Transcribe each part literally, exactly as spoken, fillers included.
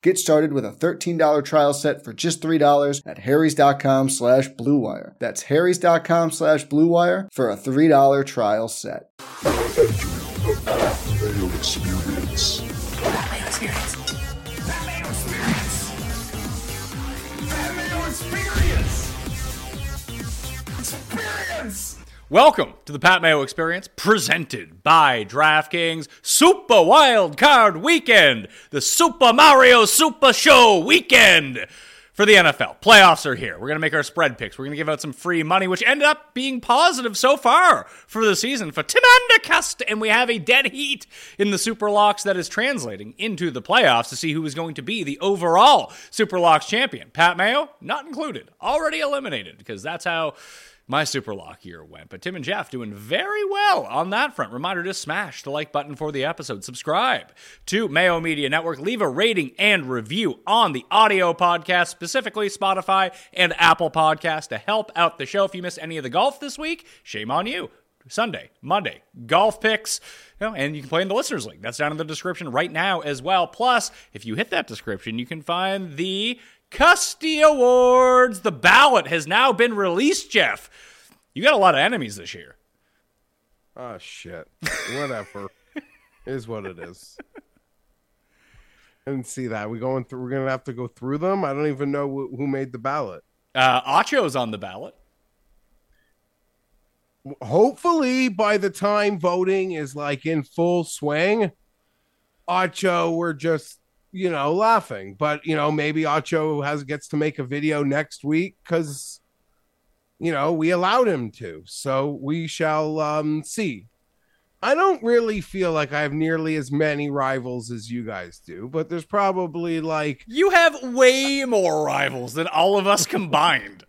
Get started with a thirteen dollars trial set for just three dollars at harrys.com slash bluewire. That's harrys.com slash bluewire for a three dollars trial set. Pat Mayo Experience. Pat Mayo Experience. Pat Mayo Experience. Pat Mayo Experience. Experience. Welcome to the Pat Mayo Experience, presented by DraftKings Super Wild Card Weekend, the Super Mario Super Show Weekend for the N F L. Playoffs are here. We're going to make our spread picks. We're going to give out some free money, which ended up being positive so far for the season for Tim Andercust, and we have a dead heat in the Super Locks that is translating into the playoffs to see who is going to be the overall Super Locks champion. Pat Mayo, not included, already eliminated, because that's how my Super Lock year went, but Tim and Jeff doing very well on that front. Reminder to smash the like button for the episode. Subscribe to Mayo Media Network. Leave a rating and review on the audio podcast, specifically Spotify and Apple Podcasts, to help out the show. If you missed any of the golf this week, shame on you. Sunday, Monday, golf picks, you know, and you can play in the Listeners League. That's down in the description right now as well. Plus, if you hit that description, you can find the Custy Awards. The ballot has now been released, Jeff. You got a lot of enemies this year. Oh, shit. Whatever. Is what it is. I didn't see that. We're going through. We're going to have to go through them. I don't even know wh- who made the ballot. Uh, Acho's on the ballot. Hopefully, by the time voting is like in full swing, Acho, we're just, you know, laughing. But, you know, maybe Acho has gets to make a video next week because, you know, we allowed him to. So we shall um, see. I don't really feel like I have nearly as many rivals as you guys do, but there's probably like... You have way more rivals than all of us combined.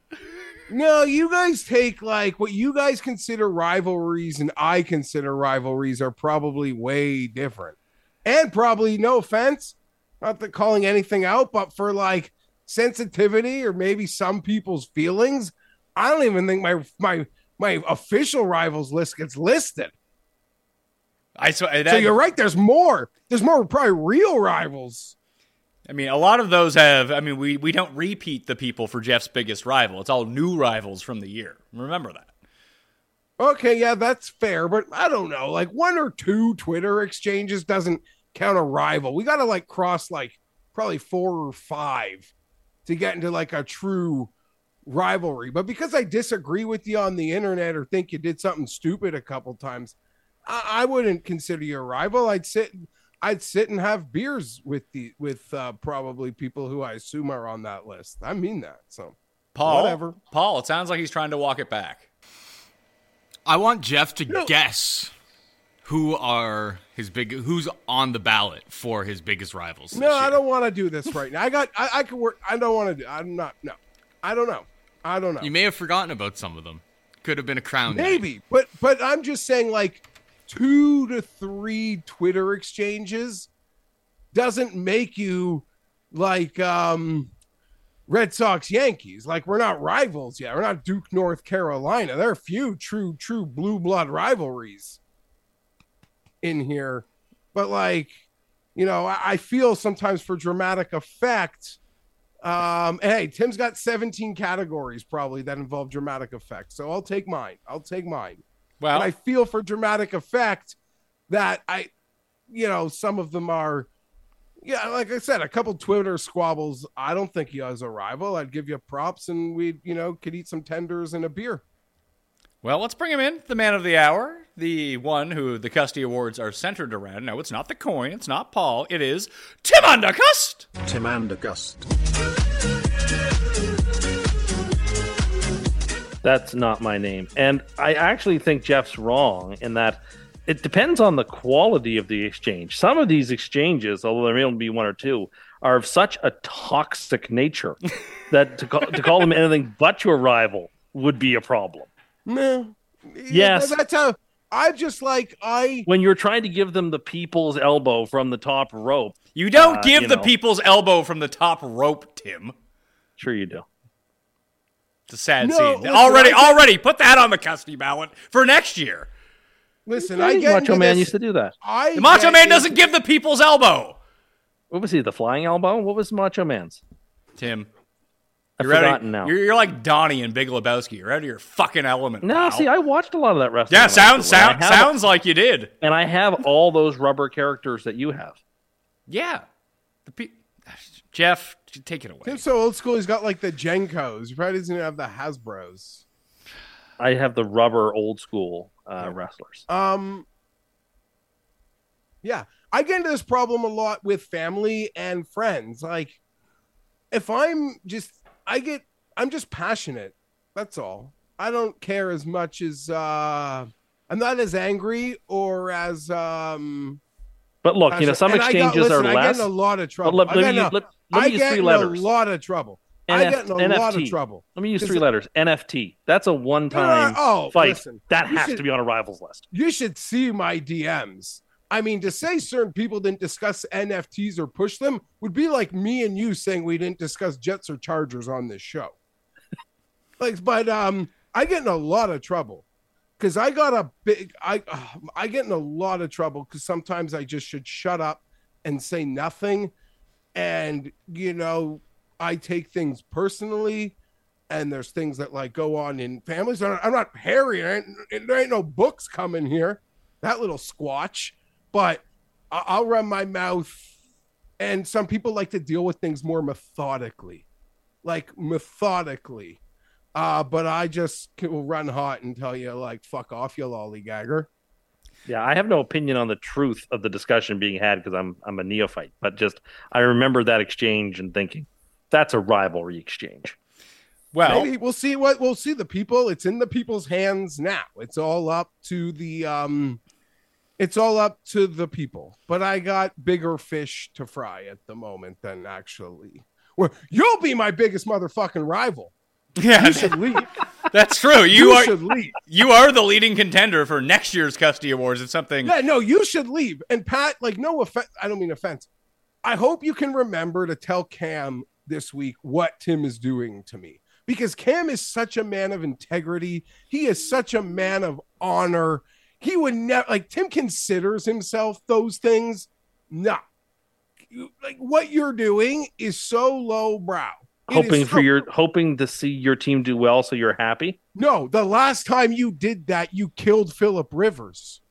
No, you guys take like what you guys consider rivalries and I consider rivalries are probably way different. And probably, no offense, not that calling anything out, but for like sensitivity or maybe some people's feelings, I don't even think my my my official rivals list gets listed. I sw- that, So you're right. There's more. There's more probably real rivals. I mean, a lot of those have, I mean, we, we don't repeat the people for Jeff's biggest rival. It's all new rivals from the year. Remember that. Okay, yeah, that's fair, but I don't know. Like one or two Twitter exchanges doesn't count a rival. We got to like cross like probably four or five to get into like a true rivalry. But because I disagree with you on the internet or think you did something stupid a couple times, I, I wouldn't consider you a rival. I'd sit, I'd sit and have beers with the with uh, probably people who I assume are on that list. I mean that. So Paul, whatever. Paul, it sounds like he's trying to walk it back. I want Jeff to no. guess. Who are his big? Who's on the ballot for his biggest rivals? No, year? I don't want to do this right now. I got. I, I can work. I don't want to do. I'm not. No, I don't know. I don't know. You may have forgotten about some of them. Could have been a crown. Maybe, night. but but I'm just saying, like two to three Twitter exchanges doesn't make you like um, Red Sox Yankees. Like we're not rivals yet. We're not Duke North Carolina. There are few true true blue blood rivalries in here, but like, you know, I, I feel sometimes for dramatic effect. Um, hey, Tim's got seventeen categories probably that involve dramatic effect. So I'll take mine. I'll take mine. Well, and I feel for dramatic effect that I, you know, some of them are, yeah, like I said, a couple Twitter squabbles. I don't think he has a rival. I'd give you props and we, you know, could eat some tenders and a beer. Well, let's bring him in, the man of the hour, the one who the Custy Awards are centered around. No, it's not the coin, it's not Paul, it is Tim Undercust! Tim Undercust. That's not my name. And I actually think Jeff's wrong in that it depends on the quality of the exchange. Some of these exchanges, although there may only be one or two, are of such a toxic nature that to call, to call them anything but your rival would be a problem. No. Yes. That's how I just like I when you're trying to give them the people's elbow from the top rope. You don't uh, give you the know. people's elbow from the top rope, Tim. Sure you do. It's a sad no, scene. Listen, already, I, already put that on the Custody ballot for next year. Listen, I get Macho Man this. used to do that. I the Macho Man doesn't give the people's elbow. What was he? The flying elbow? What was Macho Man's? Tim. I've you're forgotten of, now. You're, you're like Donnie in Big Lebowski. You're out of your fucking element. No, now. see, I watched a lot of that wrestling. Yeah, sounds sound, sounds a, like you did. And I have all those rubber characters that you have. Yeah. The pe- Jeff, take it away. Tim's so old school, he's got like the Jenkos. He probably doesn't even have the Hasbros. I have the rubber old school uh, yeah. wrestlers. Um. Yeah. I get into this problem a lot with family and friends. Like, if I'm just... I get, I'm just passionate. That's all. I don't care as much as, uh, I'm not as angry or as, um, but look, passionate. You know, some and exchanges got, listen, are less. I get in a lot of trouble. Let, let I get, me, a, let, let I me use get three in letters. a lot of trouble. N F, I get in a N F T. Lot of trouble. Let me use three letters. N F T. That's a one-time uh, oh, fight. Listen, that has should, to be on a rivals list. You should see my D Ms. I mean, to say certain people didn't discuss N F Ts or push them would be like me and you saying we didn't discuss Jets or Chargers on this show. Like, but um, I get in a lot of trouble because I got a big, I, uh, I get in a lot of trouble because sometimes I just should shut up and say nothing. And, you know, I take things personally and there's things that like go on in families. I'm not Harry. There ain't, there ain't no books coming here. That little squatch. But I'll run my mouth, and some people like to deal with things more methodically, like methodically. Uh, but I just will run hot and tell you, like, fuck off, you lollygagger. Yeah, I have no opinion on the truth of the discussion being had because I'm I'm a neophyte. But just I remember that exchange and thinking that's a rivalry exchange. Well, maybe we'll see what we'll see. The people, it's in the people's hands now. It's all up to the. Um, It's all up to the people, but I got bigger fish to fry at the moment than actually. Well, you'll be my biggest motherfucking rival. Yeah, you should leave. That's true. You, you are, should leave. You are the leading contender for next year's Custy Awards. It's something. Yeah, no, you should leave. And Pat, like, no offense. I don't mean offense. I hope you can remember to tell Cam this week what Tim is doing to me because Cam is such a man of integrity. He is such a man of honor. He would never, like, Tim considers himself those things. No. Nah. Like, what you're doing is so lowbrow. Hoping for so- your, hoping to see your team do well so you're happy? No, the last time you did that, you killed Phillip Rivers.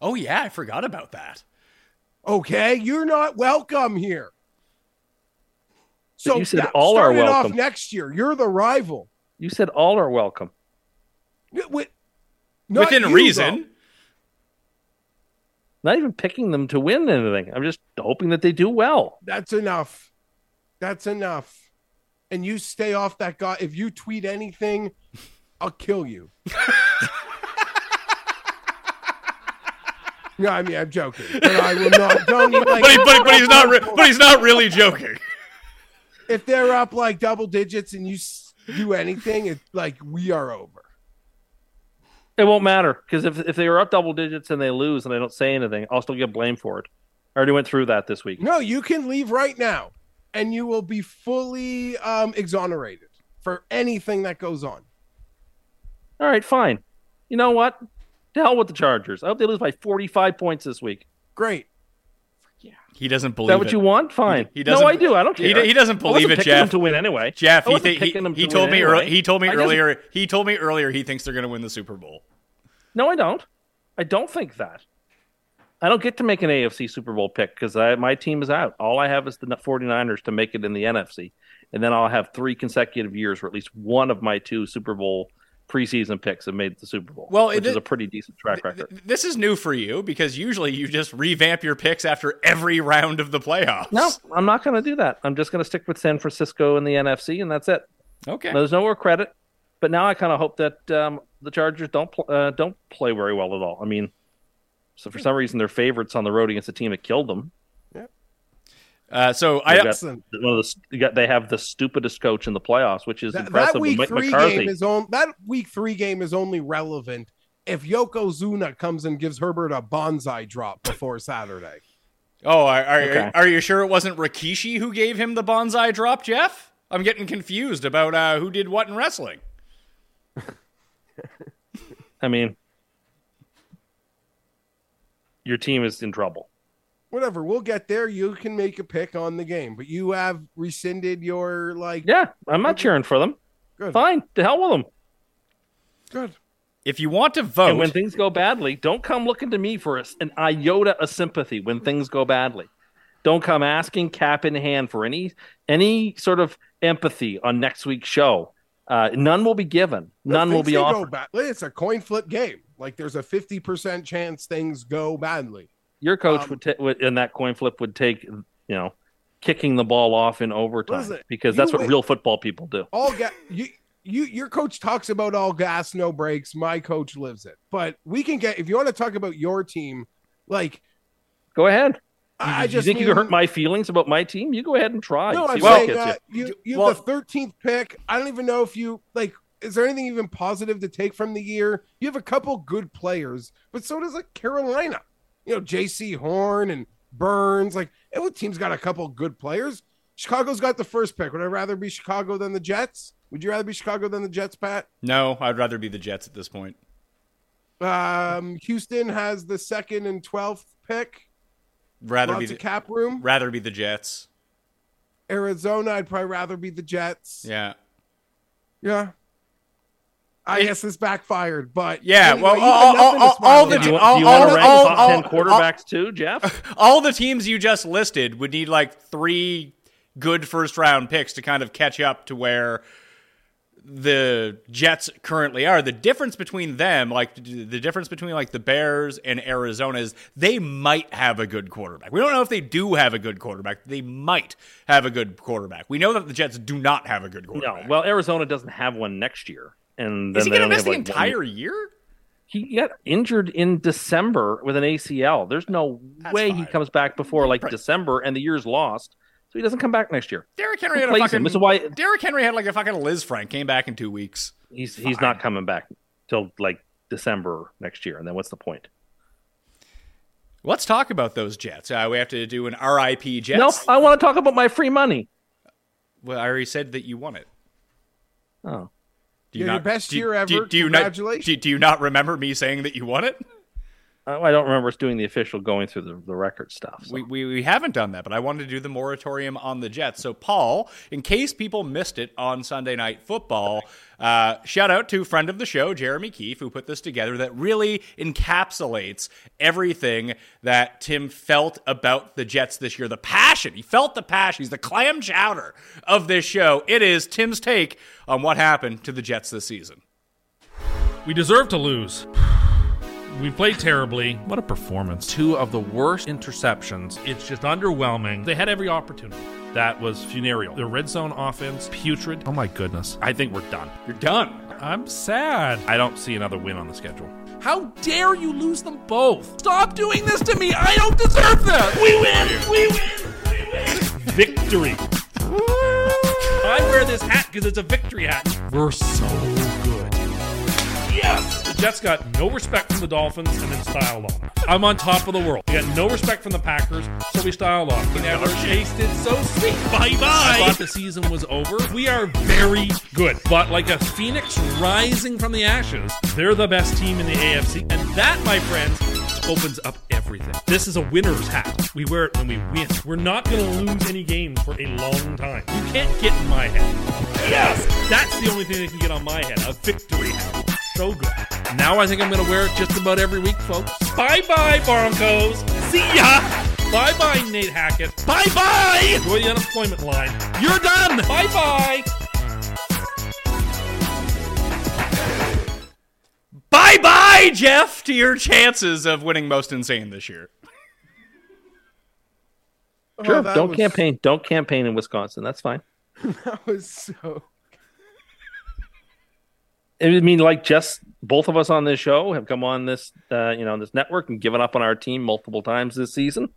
Oh, yeah, I forgot about that. Okay, you're not welcome here. So you said yeah, all are welcome. Off next year, you're the rival. You said all are welcome. With, Within you, reason. Though. Not even picking them to win anything. I'm just hoping that they do well. That's enough. That's enough. And you stay off that guy. If you tweet anything, I'll kill you. No, I mean, I'm joking. But I will not. Don't like, but, he, but, but he's not. Re- but he's not really joking. If they're up like double digits and you do anything, it's like we are over. It won't matter because if if they are up double digits and they lose and I don't say anything, I'll still get blamed for it. I already went through that this week. No, you can leave right now, and you will be fully um, exonerated for anything that goes on. All right, fine. You know what? To hell with the Chargers. I hope they lose by forty-five points this week. Great. Yeah. He doesn't believe it. Is that what it. you want? Fine. He, he doesn't, no, I do. I don't care. He, he doesn't believe it, Jeff. I wasn't picking them to win anyway. Jeff, he, th- he, to he, told me anyway. er- he told me I earlier. Just... He told me earlier he thinks they're going to win the Super Bowl. No, I don't. I don't think that. I don't get to make an A F C Super Bowl pick because my team is out. All I have is the forty-niners to make it in the N F C, and then I'll have three consecutive years where at least one of my two Super Bowl preseason picks have made the Super Bowl, well, which it, is a pretty decent track record. Th- this is new for you because usually you just revamp your picks after every round of the playoffs. No, I'm not going to do that. I'm just going to stick with San Francisco and the N F C, and that's it. Okay. Now, there's no more credit, but now I kind of hope that um, the Chargers don't pl- uh, don't play very well at all. I mean, so for some reason they're favorites on the road against a team that killed them. Yeah. Uh, so They've I got one of the, you got, they have the stupidest coach in the playoffs, which is that, impressive. That week Mike three McCarthy. game is on, that week three game is only relevant if Yokozuna comes and gives Herbert a bonsai drop before Saturday. Oh, are are, okay. are are you sure it wasn't Rikishi who gave him the bonsai drop, Jeff? I'm getting confused about uh, who did what in wrestling. I mean, your team is in trouble. Whatever, we'll get there. You can make a pick on the game, but you have rescinded your like. Yeah, I'm not cheering for them. Good. Fine, to hell with them. Good. If you want to vote, and when things go badly, don't come looking to me for an iota of sympathy. When things go badly, don't come asking cap in hand for any any sort of empathy on next week's show. Uh, none will be given. None will be offered. Go badly, it's a coin flip game. Like there's a fifty percent chance things go badly. Your coach um, would, t- would in that coin flip would take, you know, kicking the ball off in overtime listen, because that's what win. real football people do. All ga- you, you, your coach talks about all gas, no brakes. My coach lives it. But we can get if you want to talk about your team, like, go ahead. I, I just you think mean, you can hurt my feelings about my team. You go ahead and try. No, I'm well, saying uh, you. You well, have the thirteenth pick. I don't even know if you like. Is there anything even positive to take from the year? You have a couple good players, but so does like Carolina. You know, J C Horn and Burns. Like, every team's got a couple good players. Chicago's got the first pick. Would I rather be Chicago than the Jets? Would you rather be Chicago than the Jets, Pat? No, I'd rather be the Jets at this point. Um, Houston has the second and twelfth pick. Rather Lots be the cap room. Rather be the Jets. Arizona, I'd probably rather be the Jets. Yeah. Yeah. I it, guess this backfired, but yeah. Anyway, well, all, all, all, all the do you, all, do you all, want to rank all, top all, ten quarterbacks all, too, Jeff? All the teams you just listed would need like three good first round picks to kind of catch up to where the Jets currently are. The difference between them, like the difference between like the Bears and Arizona, is they might have a good quarterback. We don't know if they do have a good quarterback. They might have a good quarterback. We know that the Jets do not have a good quarterback. No, well, Arizona doesn't have one next year. And then is he going to miss the like entire one... year? He got injured in December with an A C L. There's no That's way fine. he comes back before like right. December, and the year's lost, so he doesn't come back next year. Derrick Henry had a fucking. This is why... Derrick Henry had like a fucking Liz Frank. Came back in two weeks. He's fine. He's not coming back till like December next year, and then what's the point? Let's talk about those Jets. Uh, we have to do an R I P Jets. No, I want to talk about my free money. Well, I already said that you won it. Oh. Do you yeah, not, your best do, year ever. Do, do, do Congratulations. You not, do, do you not remember me saying that you won it? I don't remember us doing the official going through the, the record stuff. So. We, we we haven't done that, but I wanted to do the moratorium on the Jets. So, Paul, in case people missed it on Sunday Night Football, uh, shout out to friend of the show, Jeremy Keefe, who put this together that really encapsulates everything that Tim felt about the Jets this year. The passion. He felt the passion. He's the clam chowder of this show. It is Tim's take on what happened to the Jets this season. We deserve to lose. We played terribly. What a performance. Two of the worst interceptions. It's just underwhelming. They had every opportunity. That was funereal. The red zone offense, putrid. Oh my goodness. I think we're done. You're done. I'm sad. I don't see another win on the schedule. How dare you lose them both? Stop doing this to me. I don't deserve that. We win. We win. We win. Victory. I wear this hat because it's a victory hat. We're so good. Yes. Jets got no respect from the Dolphins and then styled on. I'm on top of the world. We got no respect from the Packers, so we styled on. We never tasted so sweet. Bye-bye. I thought the season was over. We are very good. But like a phoenix rising from the ashes, they're the best team in the A F C. And that, my friends, opens up everything. This is a winner's hat. We wear it when we win. We're not going to lose any games for a long time. You can't get in my head. Yes! That's the only thing that can get on my head. A victory hat. So good. Now I think I'm going to wear it just about every week, folks. Bye-bye, Broncos. See ya. Bye-bye, Nate Hackett. Bye-bye. Enjoy the unemployment line. You're done. Bye-bye. Bye-bye, Jeff, to your chances of winning Most Insane this year. Sure. Oh, don't was... campaign. Don't campaign in Wisconsin. That's fine. That was so... I mean, like, just both of us on this show have come on this, uh, you know, this network and given up on our team multiple times this season.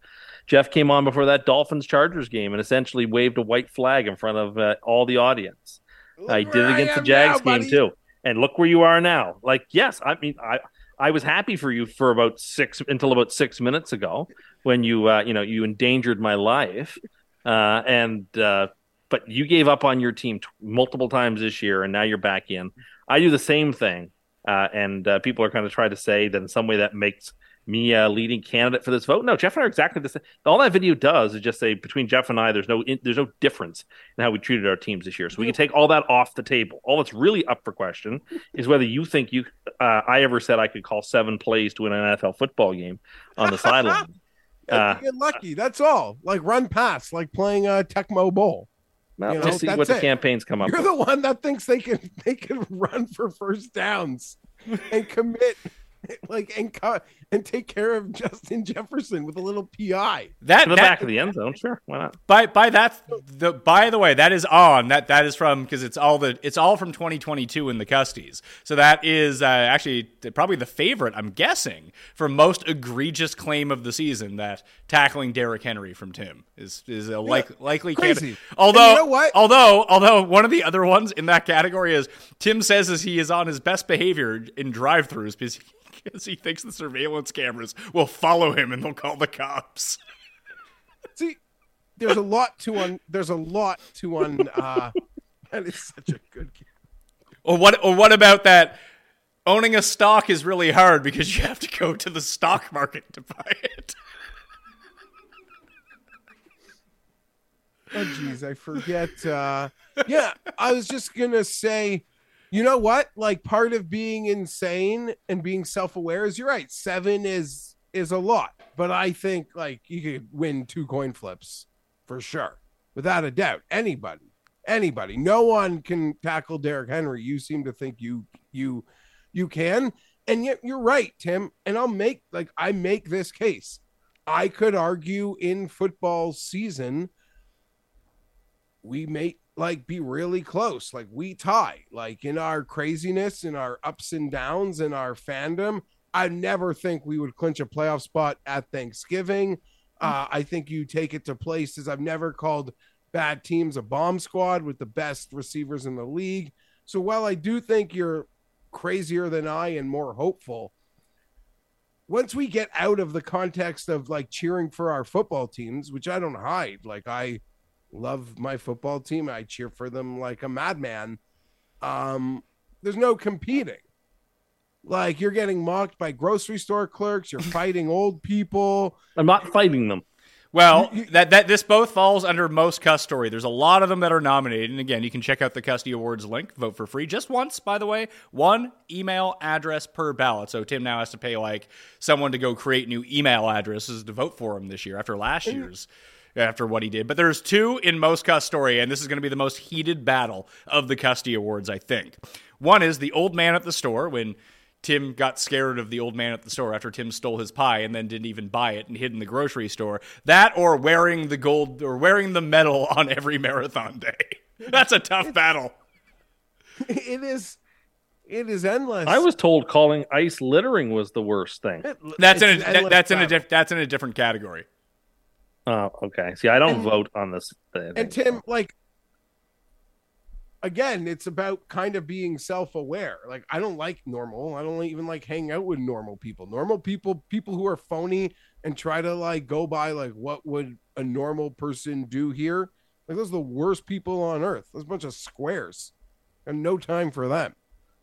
Jeff came on before that Dolphins-Chargers game and essentially waved a white flag in front of uh, all the audience. I did it against the Jags now, game, buddy. Too. And look where you are now. Like, yes, I mean, I I was happy for you for about six until about six minutes ago when you, uh, you know, you endangered my life. Uh, and uh, but you gave up on your team t- multiple times this year, and now you're back in. I do the same thing, uh, and uh, people are going to try to say that in some way that makes me a leading candidate for this vote. No, Jeff and I are exactly the same. All that video does is just say between Jeff and I, there's no in, there's no difference in how we treated our teams this year. So we can take all that off the table. All that's really up for question is whether you think you uh, I ever said I could call seven plays to win an N F L football game on the sideline. Uh, you get lucky. That's all. Like run pass, like playing a Tecmo Bowl. Well, you know, just see what the it. campaigns come up You're with. You're the one that thinks they can they can run for first downs and commit like and co- and take care of Justin Jefferson with a little P I. That to the that, back of the end zone, sure. Why not? By by that the by the way, that is on. That that is from because it's all the it's all from twenty twenty-two in the Custies. So that is uh, actually probably the favorite, I'm guessing, for most egregious claim of the season, that tackling Derrick Henry from Tim. Is is a like, yeah, likely crazy. Candidate. Although, you know what? although, although one of the other ones in that category is Tim says is he is on his best behavior in drive-thrus because, because he thinks the surveillance cameras will follow him and they'll call the cops. See, there's a lot to un. There's a lot to un. Uh, that is such a good game. Or what? Or what about that? Owning a stock is really hard because you have to go to the stock market to buy it. Oh, geez, I forget. Uh, yeah, I was just going to say, you know what? Like, part of being insane and being self-aware is, you're right, seven is is a lot. But I think, like, you could win two coin flips for sure, without a doubt. Anybody, anybody. No one can tackle Derrick Henry. You seem to think you you you can. And yet you're right, Tim. And I'll make, like, I make this case. I could argue in football season, we may like be really close. Like we tie, like in our craziness, in our ups and downs, in our fandom. I never think we would clinch a playoff spot at Thanksgiving. Uh, I think you take it to places. I've never called bad teams a bomb squad with the best receivers in the league. So while I do think you're crazier than I and more hopeful, once we get out of the context of like cheering for our football teams, which I don't hide, like I love my football team. I cheer for them like a madman. Um, there's no competing. Like, you're getting mocked by grocery store clerks. You're fighting old people. I'm not fighting them. Well, that that this both falls under most cuss story. There's a lot of them that are nominated. And again, you can check out the Custy Awards link. Vote for free. Just once, by the way. One email address per ballot. So Tim now has to pay, like, someone to go create new email addresses to vote for him this year after last year's, after what he did. But there's two in most cuss story, and this is going to be the most heated battle of the Custy Awards, I think. One is the old man at the store, when Tim got scared of the old man at the store after Tim stole his pie and then didn't even buy it and hid in the grocery store. That, or wearing the gold, or wearing the medal on every marathon day. That's a tough battle. It is. It is endless. I was told calling ice littering was the worst thing. It, that's in a, that's in a diff, that's in a different category. Oh, okay. See, I don't and, vote on this thing. And Tim, like, again, it's about kind of being self-aware. Like, I don't like normal. I don't even like hang out with normal people. Normal people, people who are phony and try to, like, go by, like, what would a normal person do here? Like, those are the worst people on earth. Those are a bunch of squares. And no time for them.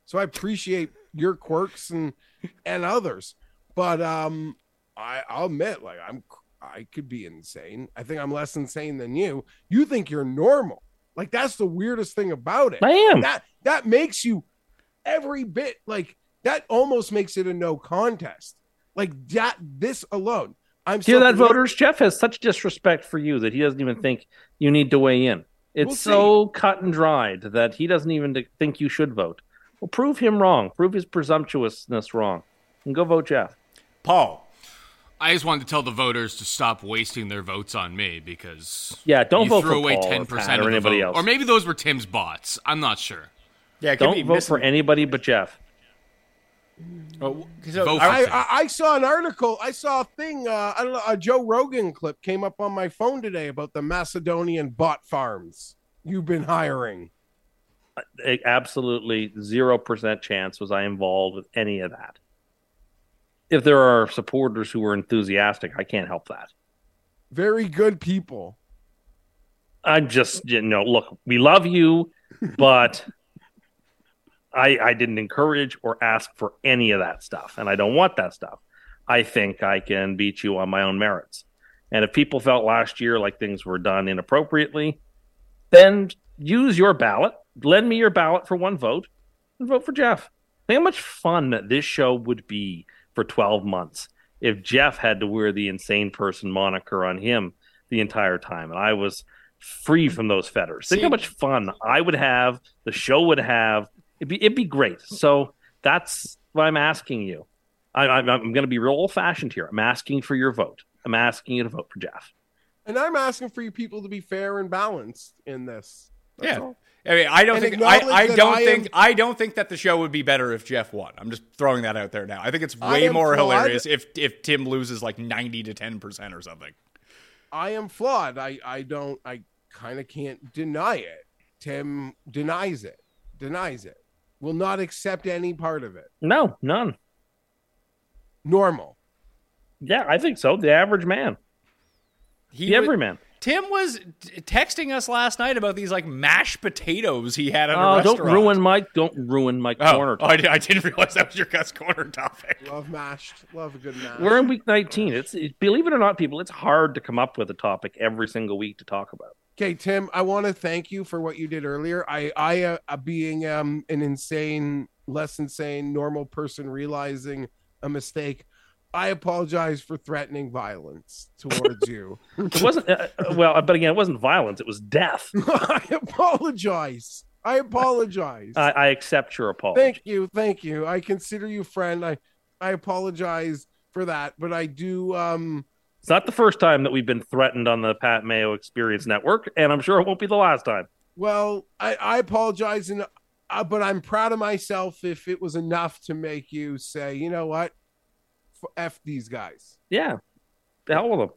So I appreciate your quirks and and others. But um, I, I'll admit, like, I'm, I could be insane. I think I'm less insane than you. You think you're normal. Like, that's the weirdest thing about it. I am. That, that makes you every bit, like, that almost makes it a no contest. Like, that, this alone. I'm Hear that, voters? Jeff has such disrespect for you that he doesn't even think you need to weigh in. It's we'll so cut and dried that he doesn't even think you should vote. Well, prove him wrong. Prove his presumptuousness wrong. And go vote Jeff. Paul. I just wanted to tell the voters to stop wasting their votes on me because yeah, don't you vote threw for away ten percent of the anybody vote. Else. Or maybe those were Tim's bots. I'm not sure. Yeah, it don't could be vote missing. For anybody but Jeff. Oh, vote I, for I, I saw an article. I saw a thing. Uh, I don't know, a Joe Rogan clip came up on my phone today about the Macedonian bot farms you've been hiring. Absolutely zero percent chance was I involved with any of that. If there are supporters who are enthusiastic, I can't help that. Very good people. I'm just, you know, look, we love you, but I, I didn't encourage or ask for any of that stuff, and I don't want that stuff. I think I can beat you on my own merits. And if people felt last year like things were done inappropriately, then use your ballot, lend me your ballot for one vote, and vote for Jeff. Think how much fun this show would be for twelve months if Jeff had to wear the insane person moniker on him the entire time. And I was free from those fetters. See, think how much fun I would have, the show would have. It'd be, it'd be great. So that's what I'm asking you. I, I'm, I'm going to be real old-fashioned here. I'm asking for your vote. I'm asking you to vote for Jeff. And I'm asking for you people to be fair and balanced in this. That's yeah. All. I mean, I don't and think I, I don't I think am, I don't think that the show would be better if Jeff won. I'm just throwing that out there now. I think it's way more flawed. hilarious if if Tim loses like ninety to ten percent or something. I am flawed. I, I don't I kind of can't deny it. Tim denies it. Denies it. Will not accept any part of it. No, none. Normal. Yeah, I think so. The average man. He the would, everyman. Tim was t- texting us last night about these like mashed potatoes he had at oh, a restaurant. Don't ruin my don't ruin my oh, corner topic. Oh, I, I didn't realize that was your cuss corner topic. Love mashed. Love a good mash. We're in week nineteen. It's it, believe it or not, people, it's hard to come up with a topic every single week to talk about. Okay, Tim, I want to thank you for what you did earlier. I, I uh, being um, an insane, less insane, normal person realizing a mistake. I apologize for threatening violence towards you. It wasn't, uh, well, but again, it wasn't violence. It was death. I apologize. I apologize. I, I accept your apology. Thank you. Thank you. I consider you friend. I, I apologize for that, but I do. Um, it's not the first time that we've been threatened on the Pat Mayo Experience Network, and I'm sure it won't be the last time. Well, I, I apologize, and uh, but I'm proud of myself if it was enough to make you say, you know what? F these guys. Yeah. The hell with them.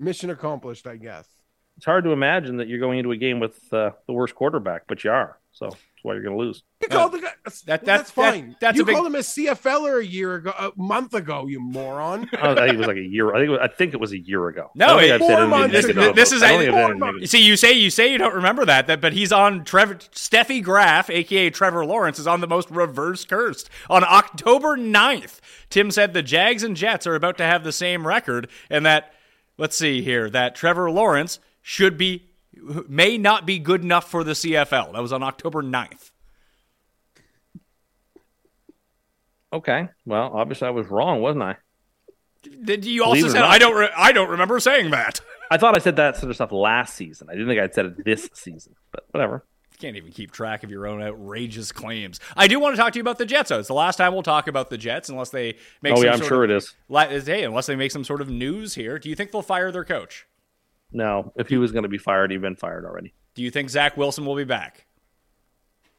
Mission accomplished, I guess. it's hard to imagine that you're going into a game with uh, the worst quarterback, but you are. So that's why you're going to lose. You called uh, the guy, that, that, that's fine. That, that's you a big... called him a C F L-er a year ago, a month ago, you moron. I think it was like a year. I think it was, I think it was a year ago. No, it, four months this, ago. This is. I I you see, you say you say you don't remember that. That, but he's on Trevor Steffi Graf, aka Trevor Lawrence, is on the most reverse cursed on October ninth. Tim said the Jags and Jets are about to have the same record, and that let's see here that Trevor Lawrence should be. May not be good enough for the C F L. That was on October ninth. Okay. Well, obviously I was wrong, wasn't I? Did you also say I don't? Re- I don't remember saying that. I thought I said that sort of stuff last season. I didn't think I'd said it this season, but whatever. You can't even keep track of your own outrageous claims. I do want to talk to you about the Jets, though. It's the last time we'll talk about the Jets, unless they make. Oh some yeah, I'm sort sure of, it is. Hey, unless they make some sort of news here. Do you think they'll fire their coach? No, if he was going to be fired, he'd been fired already. Do you think Zach Wilson will be back?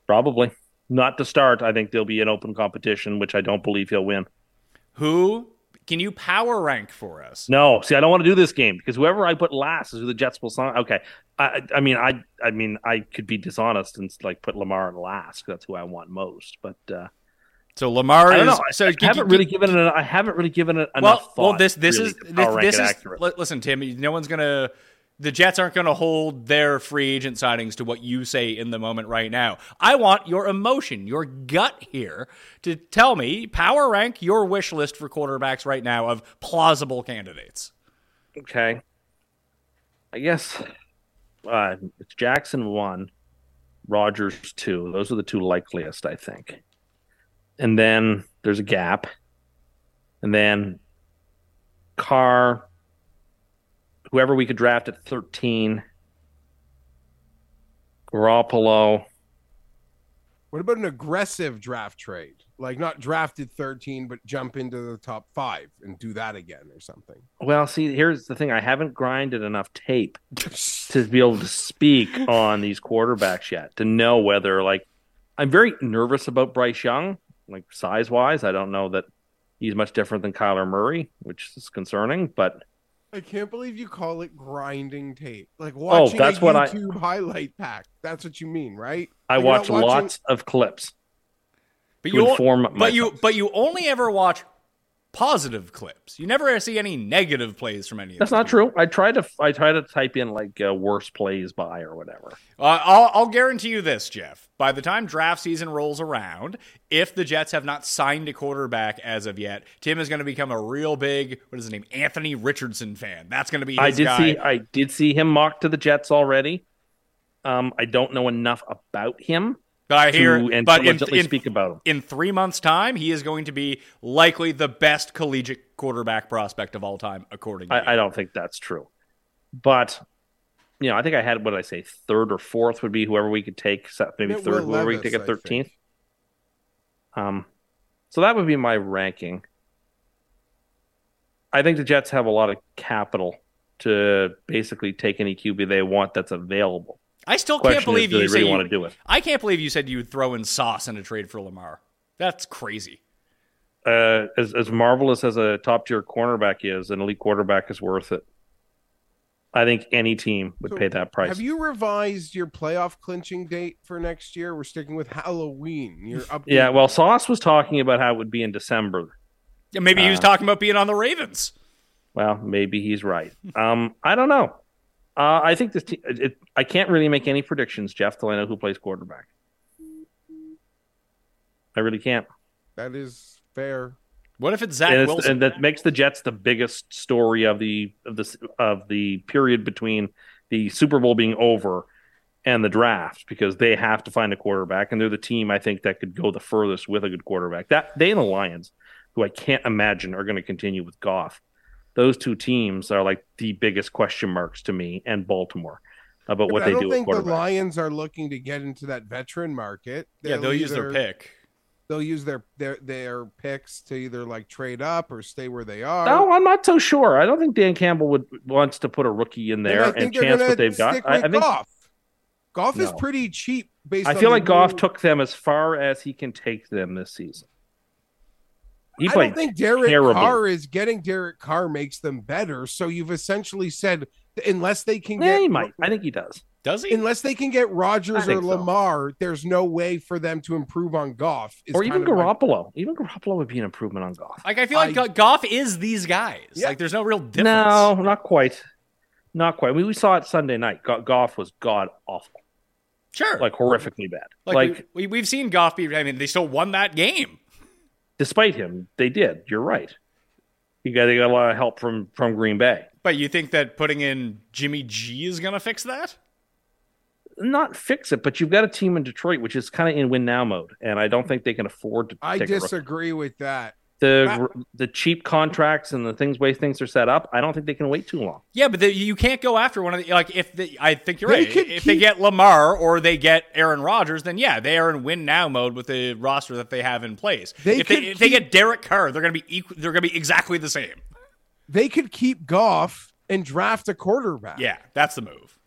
Probably. Not to start. I think there'll be an open competition, which I don't believe he'll win. Who? Can you power rank for us? No. See, I don't want to do this game because whoever I put last is who the Jets will sign. Okay. I, I mean, I I mean, I could be dishonest and like put Lamar in last because that's who I want most. But uh, so Lamar is. I don't know. So I, I haven't you, really given it. An, I haven't really given it enough well, thought. Well, this this really is this, this is. Listen, Tim. No one's gonna. The Jets aren't going to hold their free agent signings to what you say in the moment right now. I want your emotion, your gut here to tell me, power rank your wish list for quarterbacks right now of plausible candidates. Okay. I guess uh, it's Jackson one, Rodgers two. Those are the two likeliest, I think. And then there's a gap. And then Carr... Whoever we could draft at thirteen, Garoppolo. What about an aggressive draft trade? Like not drafted thirteen, but jump into the top five and do that again or something. Well, see, here's the thing. I haven't grinded enough tape to be able to speak on these quarterbacks yet to know whether, like, I'm very nervous about Bryce Young, like size-wise. I don't know that he's much different than Kyler Murray, which is concerning, but... I can't believe you call it grinding tape. Like watching oh, that's a YouTube I, highlight pack. That's what you mean, right? I You're watch watching... lots of clips. But you, inform but you but you only ever watch positive clips. You never see any negative plays from any of them. That's not people. True. I try to I try to type in like uh, worst plays by or whatever. Uh, I'll I'll guarantee you this, Jeff. By the time draft season rolls around, if the Jets have not signed a quarterback as of yet, Tim is going to become a real big what is his name Anthony Richardson fan. That's going to be his I did guy. see I did see him mocked to the Jets already. Um, I don't know enough about him. But I hear, to, and but in, in, speak about him. In three months' time, he is going to be likely the best collegiate quarterback prospect of all time, according to I, you. I don't think that's true. But, you know, I think I had, what did I say, third or fourth would be whoever we could take, maybe it third, whoever we could take at thirteenth. Um, so that would be my ranking. I think the Jets have a lot of capital to basically take any Q B they want that's available. I still Question can't believe is, you really say want you, to do it. I can't believe you said you would throw in Sauce in a trade for Lamar. That's crazy. Uh, as as marvelous as a top tier cornerback is, an elite quarterback is worth it. I think any team would so pay that price. Have you revised your playoff clinching date for next year? We're sticking with Halloween. You're up. Yeah, well, Sauce was talking about how it would be in December. Yeah, maybe uh, he was talking about being on the Ravens. Well, maybe he's right. um, I don't know. Uh, I think this. Te- it, I can't really make any predictions, Jeff, till I know who plays quarterback. I really can't. That is fair. What if it's Zach and Wilson? It's, and that makes the Jets the biggest story of the of the of the period between the Super Bowl being over and the draft, because they have to find a quarterback, and they're the team I think that could go the furthest with a good quarterback. That they and the Lions, who I can't imagine are going to continue with Goff. Those two teams are like the biggest question marks to me, and Baltimore about what they do. I don't think the Lions are looking to get into that veteran market. Yeah, they'll use their pick. They'll use their, their their picks to either like trade up or stay where they are. No, I'm not so sure. I don't think Dan Campbell would wants to put a rookie in there and, and chance what they've got. I, I think Goff. Goff no. is pretty cheap. Based, I feel on like Goff new... took them as far as he can take them this season. I don't think Derek terrible. Carr is getting Derek Carr makes them better. So you've essentially said unless they can yeah, get. He might. I think he does. Does he? Unless they can get Rodgers or Lamar, so. There's no way for them to improve on Goff. Or even Garoppolo. Like, even Garoppolo would be an improvement on Goff. Like I feel like I, Goff is these guys. Yeah. Like there's no real difference. No, not quite. Not quite. We, we saw it Sunday night. Goff was god awful. Sure. Like horrifically bad. Like, like we, we we've seen Goff be. I mean, they still won that game. Despite him, they did. You're right. You got, they got a lot of help from, from Green Bay. But you think that putting in Jimmy G is going to fix that? Not fix it, but you've got a team in Detroit which is kind of in win now mode, and I don't think they can afford to. I take disagree a with that. The Not... the cheap contracts and the things way things are set up, I don't think they can wait too long. Yeah, but the, you can't go after one of the like if the, I think you're they right. If keep... they get Lamar or they get Aaron Rodgers, then yeah, they are in win now mode with the roster that they have in place. They if they keep... if they get Derek Carr, they're going to be equal, they're going to be exactly the same. They could keep Goff and draft a quarterback. Yeah, that's the move.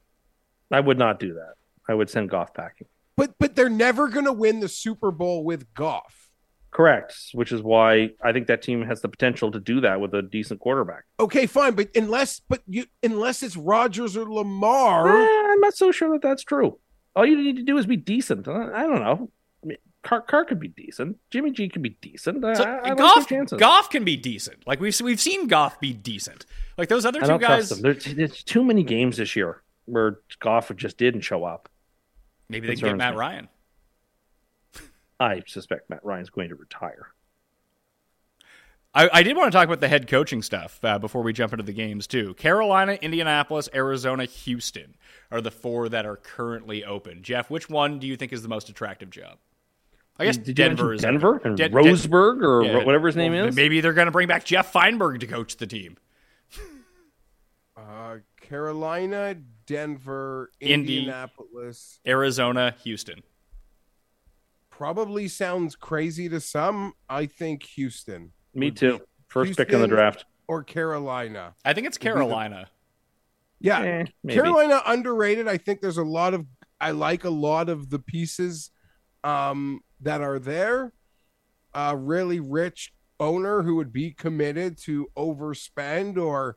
I would not do that. I would send Goff packing. But but they're never going to win the Super Bowl with Goff. Correct, which is why I think that team has the potential to do that with a decent quarterback. Okay, fine, but unless but you unless it's Rodgers or Lamar, eh, I'm not so sure that that's true. All you need to do is be decent. I don't know. I mean, Carr, Carr could be decent. Jimmy G could be decent. So I, I Goff, Goff can be decent. Like we've we've seen Goff be decent. Like those other I two don't guys. Trust them. There's, there's too many games this year where Goff just didn't show up. Maybe they can get Matt me. Ryan. I suspect Matt Ryan's going to retire. I, I did want to talk about the head coaching stuff uh, before we jump into the games, too. Carolina, Indianapolis, Arizona, Houston are the four that are currently open. Jeff, which one do you think is the most attractive job? I guess Did Denver is Denver and De- Roseburg or yeah, whatever his name well, is. Maybe they're going to bring back Jeff Feinberg to coach the team. uh, Carolina, Denver, Indy, Indianapolis, Arizona, Houston. Probably sounds crazy to some. I think Houston. Me too. First Houston pick in the draft. Or Carolina. I think it's Carolina. Yeah. Eh, Carolina underrated. I think there's a lot of, I like a lot of the pieces um, that are there. A really rich owner who would be committed to overspend or,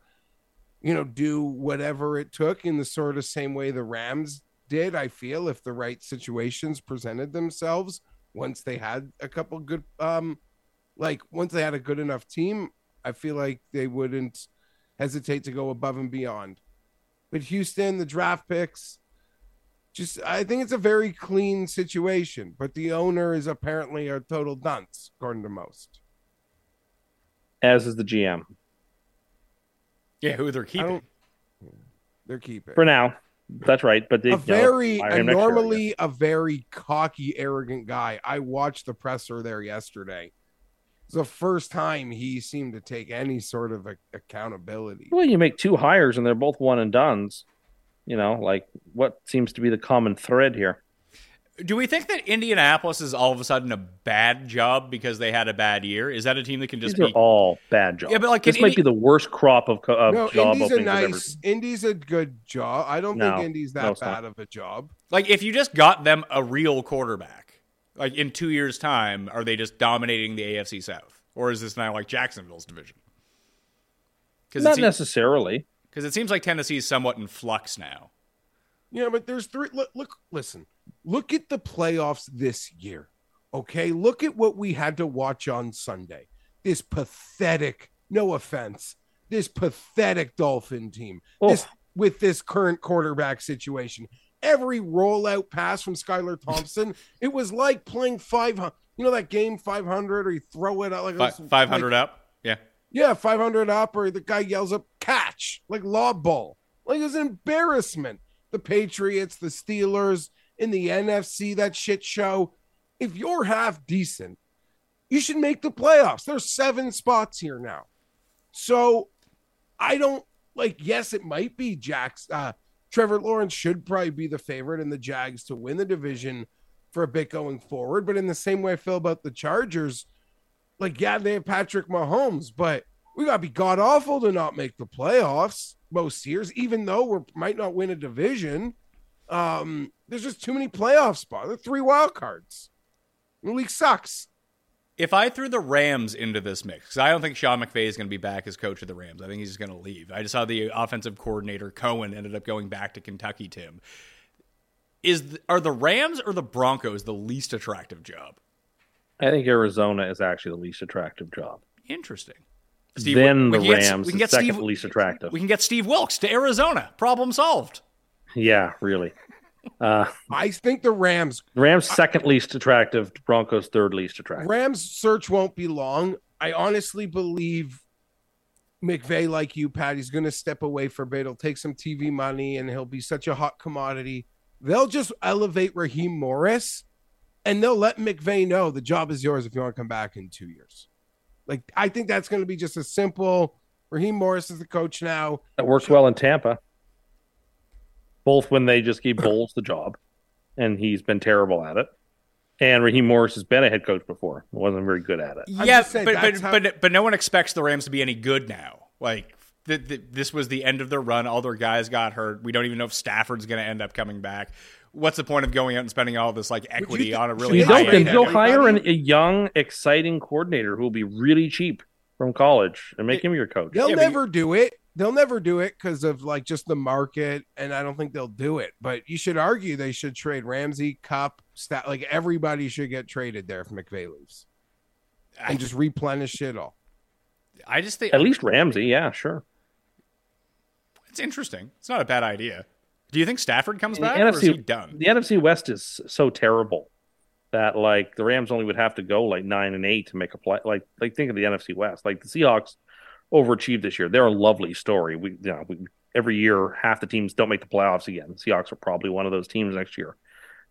you know, do whatever it took in the sort of same way the Rams did, I feel, if the right situations presented themselves once they had a couple good, um, like once they had a good enough team, I feel like they wouldn't hesitate to go above and beyond. But Houston, the draft picks, just, I think it's a very clean situation, but the owner is apparently a total dunce, according to most. As is the G M. Yeah, who they're keeping. They're keeping. For now. That's right. But they, a very, you know, a normally year, yeah. a very cocky, arrogant guy. I watched the presser there yesterday. It's the first time he seemed to take any sort of a- accountability. Well, you make two hires and they're both one and dones. You know, like what seems to be the common thread here. Do we think that Indianapolis is all of a sudden a bad job because they had a bad year? Is that a team that can just These be are all bad jobs? Yeah, but like this Indi- might be the worst crop of, of no, job Indy's openings. A nice, I've ever seen. Indy's a good job. I don't no, think Indy's that no, bad not. of a job. Like if you just got them a real quarterback, like in two years' time, are they just dominating the A F C South, or is this now like Jacksonville's division? Not seems, necessarily, because it seems like Tennessee is somewhat in flux now. Yeah, but there's three. Look, look listen. Look at the playoffs this year, okay? Look at what we had to watch on Sunday. This pathetic, no offense, this pathetic Dolphin team oh. this, with this current quarterback situation. Every rollout pass from Skylar Thompson, it was like playing five hundred. You know that game five hundred or you throw it out? Like Five, five hundred like, up, yeah. Yeah, five hundred up or the guy yells up, catch, like lob ball. Like it was an embarrassment. The Patriots, the Steelers, in the N F C, that shit show. If you're half decent, you should make the playoffs. There's seven spots here now. So I don't like, yes, it might be Jack's. Uh, Trevor Lawrence should probably be the favorite in the Jags to win the division for a bit going forward. But in the same way I feel about the Chargers, like, yeah, they have Patrick Mahomes, but we got to be god awful to not make the playoffs most years, even though we might not win a division. Um, there's just too many playoff spots. There are three wild cards. The league sucks. If I threw the Rams into this mix, because I don't think Sean McVay is going to be back as coach of the Rams. I think he's just going to leave. I just saw the offensive coordinator, Cohen, ended up going back to Kentucky, Tim. Is the, are the Rams or the Broncos the least attractive job? I think Arizona is actually the least attractive job. Interesting. Steve, then we, we the Rams, get, we get the second Steve, least attractive. We can get Steve Wilkes to Arizona. Problem solved. Yeah, really. Uh, I think the Rams. Rams second least attractive. Broncos third least attractive. Rams search won't be long. I honestly believe McVay, like you, Pat, he's going to step away for a bit. He'll take some T V money, and he'll be such a hot commodity. They'll just elevate Raheem Morris, and they'll let McVay know the job is yours if you want to come back in two years. Like, I think that's going to be just a simple. Raheem Morris is the coach now. That works well in Tampa. Both when they just gave Bowles the job, and he's been terrible at it. And Raheem Morris has been a head coach before; wasn't very good at it. Yeah, but but, how... but but no one expects the Rams to be any good now. Like the, the, this was the end of their run; all their guys got hurt. We don't even know if Stafford's going to end up coming back. What's the point of going out and spending all this like equity th- on a really? High end they'll hire an, a young, exciting coordinator who will be really cheap from college and make it, him your coach. They'll yeah, never but, do it. They'll never do it because of like just the market, and I don't think they'll do it. But you should argue they should trade Ramsey, Cup, Stat, like everybody should get traded there if McVay leaves, and I, just replenish it all. I just think at least Ramsey, yeah, sure. It's interesting. It's not a bad idea. Do you think Stafford comes back? N F C, or is he done? The N F C West is so terrible that like the Rams only would have to go like nine and eight to make a play. Like like think of the N F C West, like the Seahawks. Overachieved this year. They're a lovely story. We, you know, we, every year, half the teams don't make the playoffs again. Seahawks are probably one of those teams next year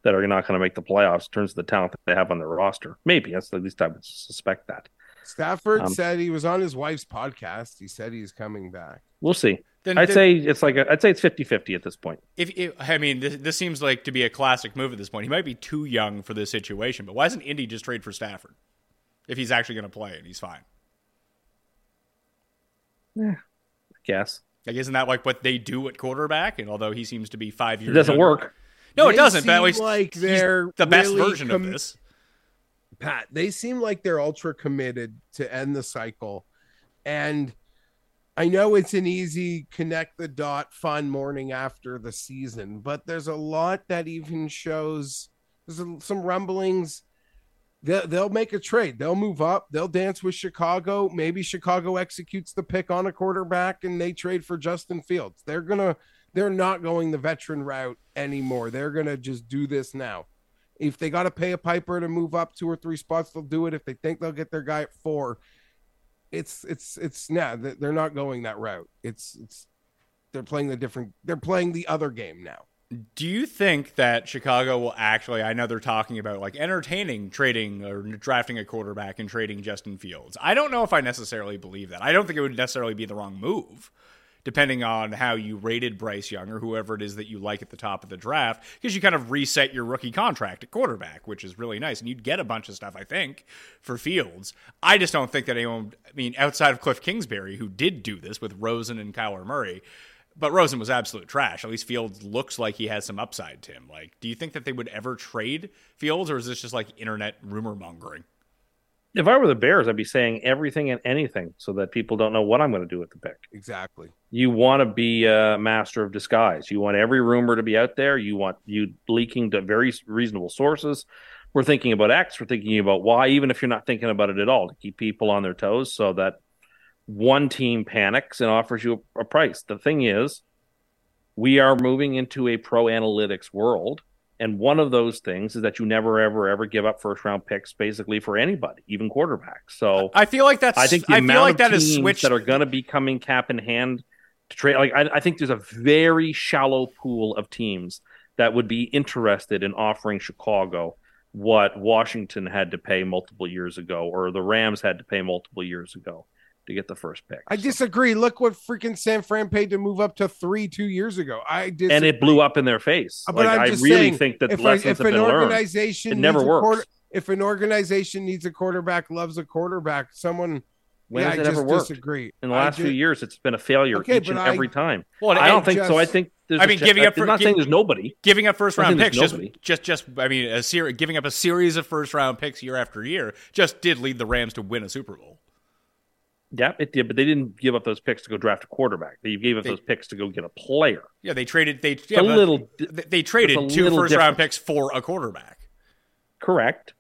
that are not going to make the playoffs in terms of the talent that they have on their roster. Maybe. That's at least I would suspect that. Stafford um, said he was on his wife's podcast. He said he's coming back. We'll see. Then, I'd then, say it's like a, I'd say it's fifty-fifty at this point. If, if I mean, this, this seems like to be a classic move at this point. He might be too young for this situation, but why doesn't Indy just trade for Stafford if he's actually going to play and he's fine? Yeah, I guess. Like, isn't that like what they do at quarterback? And although he seems to be five years, it doesn't younger, work. No, it doesn't. But at least like they're the best really version com- of this. Pat, they seem like they're ultra committed to end the cycle. And I know it's an easy connect the dot, fun morning after the season, but there's a lot that even shows. There's some rumblings. They'll make a trade. They'll move up. They'll dance with Chicago. Maybe Chicago executes the pick on a quarterback and they trade for Justin Fields. They're going to, they're not going the veteran route anymore. They're going to just do this now. If they got to pay a piper to move up two or three spots, they'll do it. If they think they'll get their guy at four, it's, it's, it's now nah, they're not going that route. It's, it's, they're playing the different, they're playing the other game now. Do you think that Chicago will actually, I know they're talking about like entertaining trading or drafting a quarterback and trading Justin Fields. I don't know if I necessarily believe that. I don't think it would necessarily be the wrong move, depending on how you rated Bryce Young or whoever it is that you like at the top of the draft, because you kind of reset your rookie contract at quarterback, which is really nice. And you'd get a bunch of stuff, I think, for Fields. I just don't think that anyone, I mean, outside of Cliff Kingsbury, who did do this with Rosen and Kyler Murray, but Rosen was absolute trash. At least Fields looks like he has some upside to him. Like, do you think that they would ever trade Fields, or is this just like internet rumor mongering? If I were the Bears, I'd be saying everything and anything so that people don't know what I'm going to do with the pick. Exactly. You want to be a master of disguise. You want every rumor to be out there. You want you leaking to very reasonable sources. We're thinking about X. We're thinking about Y, even if you're not thinking about it at all, to keep people on their toes so that one team panics and offers you a price. The thing is, we are moving into a pro analytics world. And one of those things is that you never, ever, ever give up first round picks basically for anybody, even quarterbacks. So I feel like that's, I think the I amount feel like of that teams is switched that are going to be coming cap in hand to trade. Like, I, I think there's a very shallow pool of teams that would be interested in offering Chicago what Washington had to pay multiple years ago, or the Rams had to pay multiple years ago to get the first pick. I so. disagree. Look what freaking San Fran paid to move up to three two years ago. I disagree. And it blew up in their face. But like, I really saying, think that if lessons I, if have an been organization learned. It never works. Quarter, if an organization needs a quarterback, loves a quarterback, someone... When yeah, has I it just ever worked? Disagree. In the last just, few years, it's been a failure okay, each and I, every time. Well, I don't I think just, so. I think There's I mean, a, giving up. I'm not gi- saying there's nobody giving up first round picks. Just, just, just. I mean, a ser- giving up a series of first round picks year after year just did lead the Rams to win a Super Bowl. Yeah, it did, but they didn't give up those picks to go draft a quarterback. They gave up they, those picks to go get a player. Yeah, they traded. They yeah, a little. They, they traded two first round picks for a quarterback. Correct,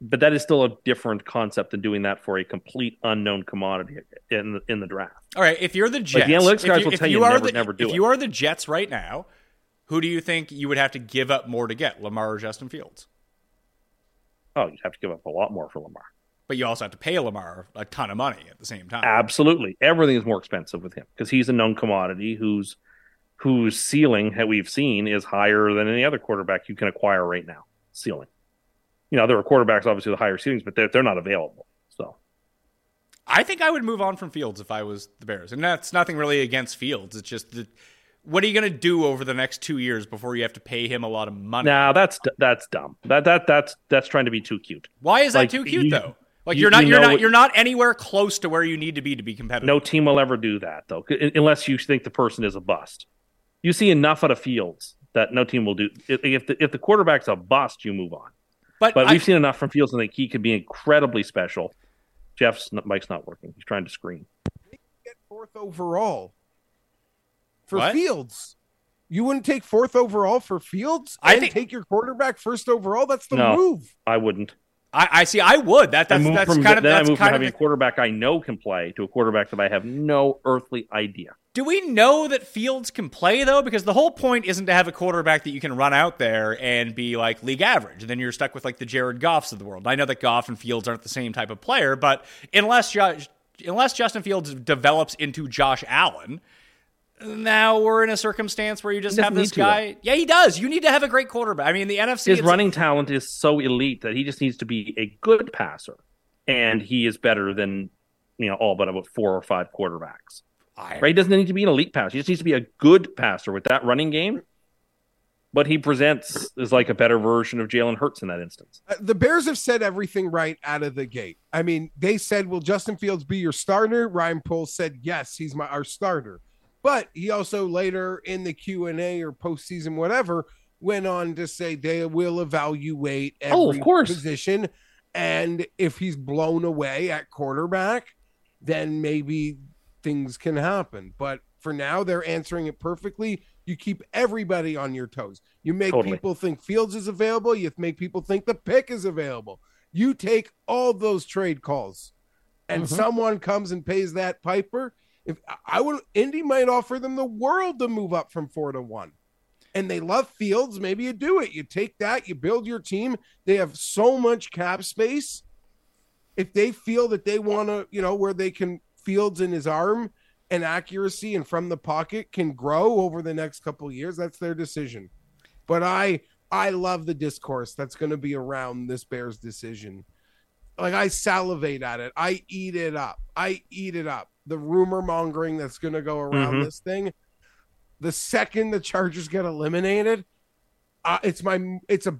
but that is still a different concept than doing that for a complete unknown commodity in the, in the draft. All right, if you're the Jets, like the analytics guys you, will tell you, you never, the, never do if it. If you are the Jets right now, who do you think you would have to give up more to get, Lamar or Justin Fields? Oh, you'd have to give up a lot more for Lamar. But you also have to pay Lamar a ton of money at the same time. Absolutely. Everything is more expensive with him because he's a known commodity whose whose ceiling that we've seen is higher than any other quarterback you can acquire right now. Ceiling. You know, there are quarterbacks, obviously, with higher ceilings, but they're, they're not available. So I think I would move on from Fields if I was the Bears. And that's nothing really against Fields. It's just that what are you going to do over the next two years before you have to pay him a lot of money? No, that's that's dumb. That that that's that's trying to be too cute. Why is like, that too cute, you, though? Like you're you, not, you you're know, not, you're not anywhere close to where you need to be to be competitive. No team will ever do that though, unless you think the person is a bust. You see enough out of Fields that no team will do. If the, if the quarterback's a bust, you move on. But, but we've I, seen enough from Fields, and I think he could be incredibly special. Jeff's mic's not working; he's trying to scream. Get fourth overall for what? Fields. You wouldn't take fourth overall for Fields? I think take your quarterback first overall. That's the no, move. I wouldn't. I, I see. I would. That that's, that's from, kind of then that's I move kind from having of a quarterback I know can play to a quarterback that I have no earthly idea. Do we know that Fields can play though? Because the whole point isn't to have a quarterback that you can run out there and be like league average, and then you're stuck with like the Jared Goffs of the world. I know that Goff and Fields aren't the same type of player, but unless Josh, unless Justin Fields develops into Josh Allen. Now we're in a circumstance where you just have this guy. To. Yeah, he does. You need to have a great quarterback. I mean, the N F C. His running talent is so elite that he just needs to be a good passer, and he is better than you know all but about four or five quarterbacks. I... Right? He doesn't need to be an elite passer. He just needs to be a good passer with that running game. What he presents is like a better version of Jalen Hurts in that instance. Uh, the Bears have said everything right out of the gate. I mean, they said, "Will Justin Fields be your starter?" Ryan Pohl said, "Yes, he's my our starter." But he also later in the Q and A or postseason, whatever, went on to say they will evaluate every oh, of course. position. And if he's blown away at quarterback, then maybe things can happen. But for now, they're answering it perfectly. You keep everybody on your toes. You make totally. people think Fields is available. You make people think the pick is available. You take all those trade calls and mm-hmm. someone comes and pays that piper. If I would, Indy might offer them the world to move up from four to one, and they love Fields. Maybe you do it. You take that. You build your team. They have so much cap space. If they feel that they want to, you know, where they can Fields in his arm and accuracy and from the pocket can grow over the next couple of years, that's their decision. But I, I love the discourse that's going to be around this Bears decision. Like I salivate at it. I eat it up. I eat it up. The rumor mongering that's going to go around mm-hmm. this thing. The second the Chargers get eliminated, uh, it's my, it's a,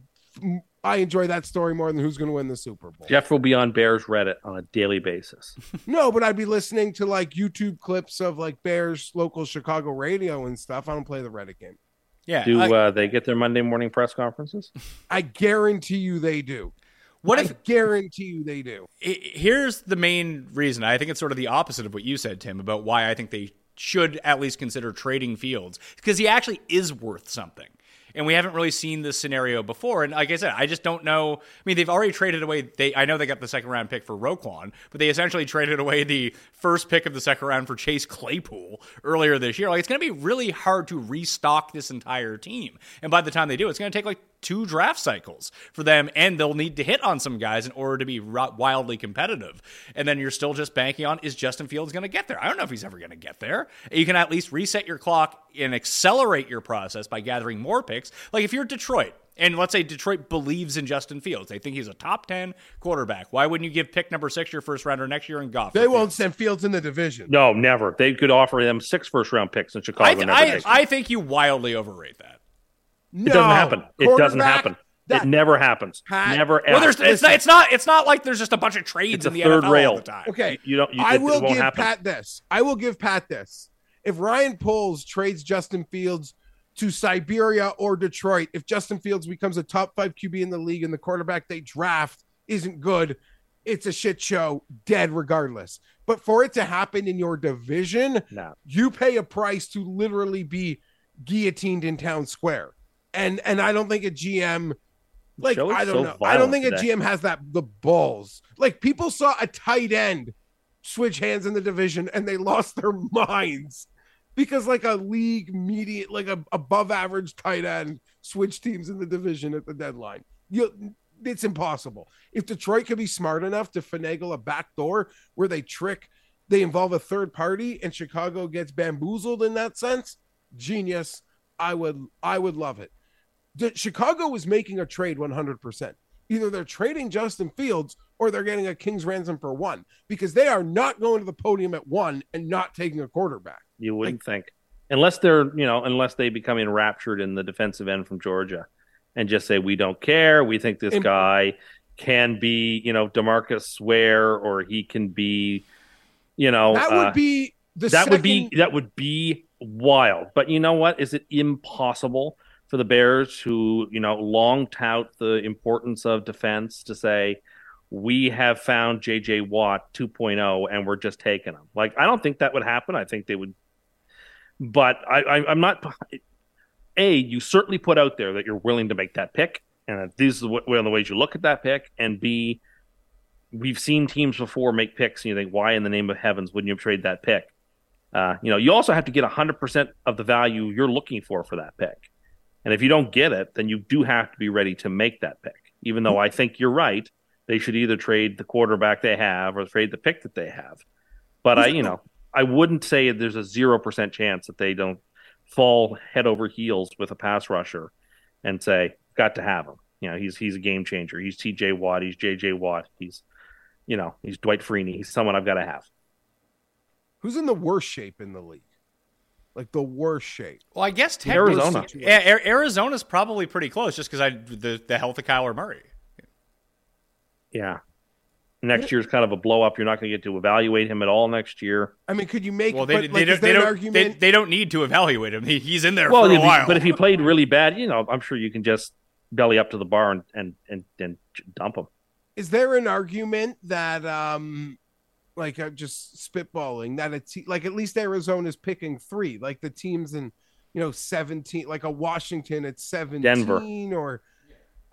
I enjoy that story more than who's going to win the Super Bowl. Jeff will be on Bears Reddit on a daily basis. No, but I'd be listening to like YouTube clips of like Bears local Chicago radio and stuff. I don't play the Reddit game. Yeah. Do I, uh, they get their Monday morning press conferences? I guarantee you they do. What if, I guarantee you they do. It, here's the main reason. I think it's sort of the opposite of what you said, Tim, about why I think they should at least consider trading Fields, because he actually is worth something. And we haven't really seen this scenario before. And like I said, I just don't know. I mean, they've already traded away. They I know they got the second round pick for Roquan, but they essentially traded away the first pick of the second round for Chase Claypool earlier this year. Like, it's going to be really hard to restock this entire team. And by the time they do, it's going to take like two draft cycles for them, and they'll need to hit on some guys in order to be wildly competitive. And then you're still just banking on, is Justin Fields going to get there? I don't know if he's ever going to get there. You can at least reset your clock and accelerate your process by gathering more picks. Like if you're Detroit, and let's say Detroit believes in Justin Fields. They think he's a top ten quarterback. Why wouldn't you give pick number six your first rounder next year in Goff? They won't Fields? send Fields in the division. No, never. They could offer them six first-round picks in Chicago. I, th- I, I think you wildly overrate that. No, it doesn't happen. It doesn't happen. That, it never happens. Pat, never ever. Well, it's, not, it's not. It's not like there's just a bunch of trades in the third N F L rail. All the time. Okay, you don't. You, I it, will it won't give happen. Pat this. I will give Pat this. If Ryan Poles trades Justin Fields to Siberia or Detroit. If Justin Fields becomes a top five Q B in the league and the quarterback they draft isn't good, it's a shit show, dead regardless. But for it to happen in your division, no. you pay a price to literally be guillotined in town square. And and I don't think a G M, like, I don't so know. I don't think today. a G M has that the balls. Like, people saw a tight end switch hands in the division and they lost their minds because like a league media, like a above average tight end switched teams in the division at the deadline. You It's impossible. If Detroit could be smart enough to finagle a backdoor where they trick, they involve a third party, and Chicago gets bamboozled in that sense, genius. I would, I would love it. The, Chicago was making a trade one hundred percent. Either they're trading Justin Fields or they're getting a king's ransom for one, because they are not going to the podium at one and not taking a quarterback. You wouldn't like, think, unless they're, you know, unless they become enraptured in the defensive end from Georgia. And just say, we don't care. We think this guy can be, you know, DeMarcus Ware, or he can be, you know, that would uh, be the that second... would be that would be wild. But you know what? Is it impossible for the Bears, who, you know, long tout the importance of defense, to say we have found J J Watt two point oh and we're just taking him? Like, I don't think that would happen. I think they would, but I, I I'm not. A, you certainly put out there that you're willing to make that pick, and these are one of the ways you look at that pick. And B, we've seen teams before make picks, and you think, why in the name of heavens wouldn't you trade that pick? Uh, you know, you also have to get one hundred percent of the value you're looking for for that pick. And if you don't get it, then you do have to be ready to make that pick, even though I think you're right. They should either trade the quarterback they have or trade the pick that they have. But, I, you know, I wouldn't say there's a zero percent chance that they don't fall head over heels with a pass rusher and say, got to have him. You know, he's he's a game changer. He's T J Watt. He's J J Watt. He's, you know, he's Dwight Freeney. He's someone I've got to have. Who's in the worst shape in the league? Like the worst shape. Well, I guess technically Arizona. A- Arizona's probably pretty close, just because I the, the health of Kyler Murray. Yeah. Next year's kind of a blow up. You're not going to get to evaluate him at all next year. I mean, could you make? Well, they, but, they, like, they, they don't. Argument? They, they don't need to evaluate him. He, he's in there well, for a he, while. But if he played really bad, you know, I'm sure you can just belly up to the bar and and and, and dump him. Is there an argument that, um, like, I'm just spitballing, that it's like at least Arizona's picking three, like the teams in, you know, seventeen, like a Washington at seventeen, Denver, or.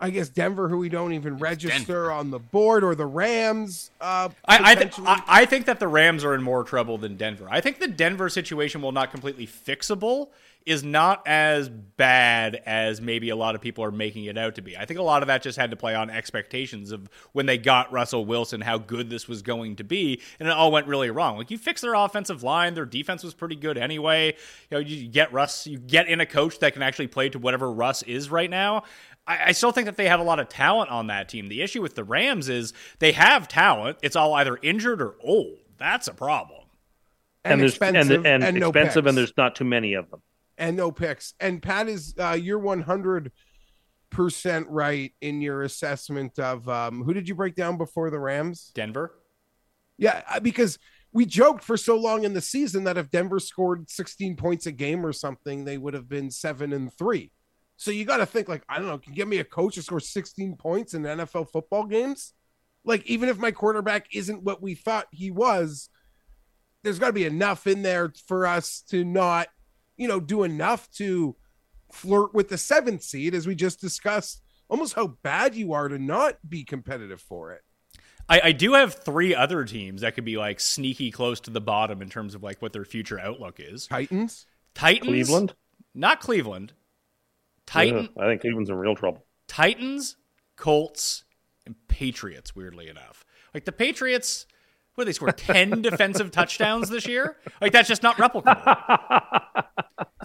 I guess Denver, who we don't even it's register Denver. on the board, or the Rams. Uh, I I, th- I I think that the Rams are in more trouble than Denver. I think the Denver situation, while not completely fixable, is not as bad as maybe a lot of people are making it out to be. I think a lot of that just had to play on expectations of when they got Russell Wilson, how good this was going to be, and it all went really wrong. Like, you fix their offensive line, their defense was pretty good anyway. You know, you get Russ, you get in a coach that can actually play to whatever Russ is right now. I still think that they have a lot of talent on that team. The issue with the Rams is they have talent. It's all either injured or old. That's a problem. And, and expensive. And, and, and, expensive no and there's not too many of them. And no picks. And Pat, is uh, you're one hundred percent right in your assessment of um, who did you break down before the Rams? Denver. Yeah, because we joked for so long in the season that if Denver scored sixteen points a game or something, they would have been seven and three. So you got to think, like, I don't know, can you get me a coach who scores sixteen points in N F L football games? Like, even if my quarterback isn't what we thought he was, there's got to be enough in there for us to not, you know, do enough to flirt with the seventh seed, as we just discussed, almost how bad you are to not be competitive for it. I, I do have three other teams that could be, like, sneaky close to the bottom in terms of, like, what their future outlook is. Titans? Titans? Cleveland? Not Cleveland. Titan, I think Cleveland's in real trouble. Titans, Colts, and Patriots, weirdly enough. Like, the Patriots, what, they scored ten defensive touchdowns this year? Like, that's just not replicable.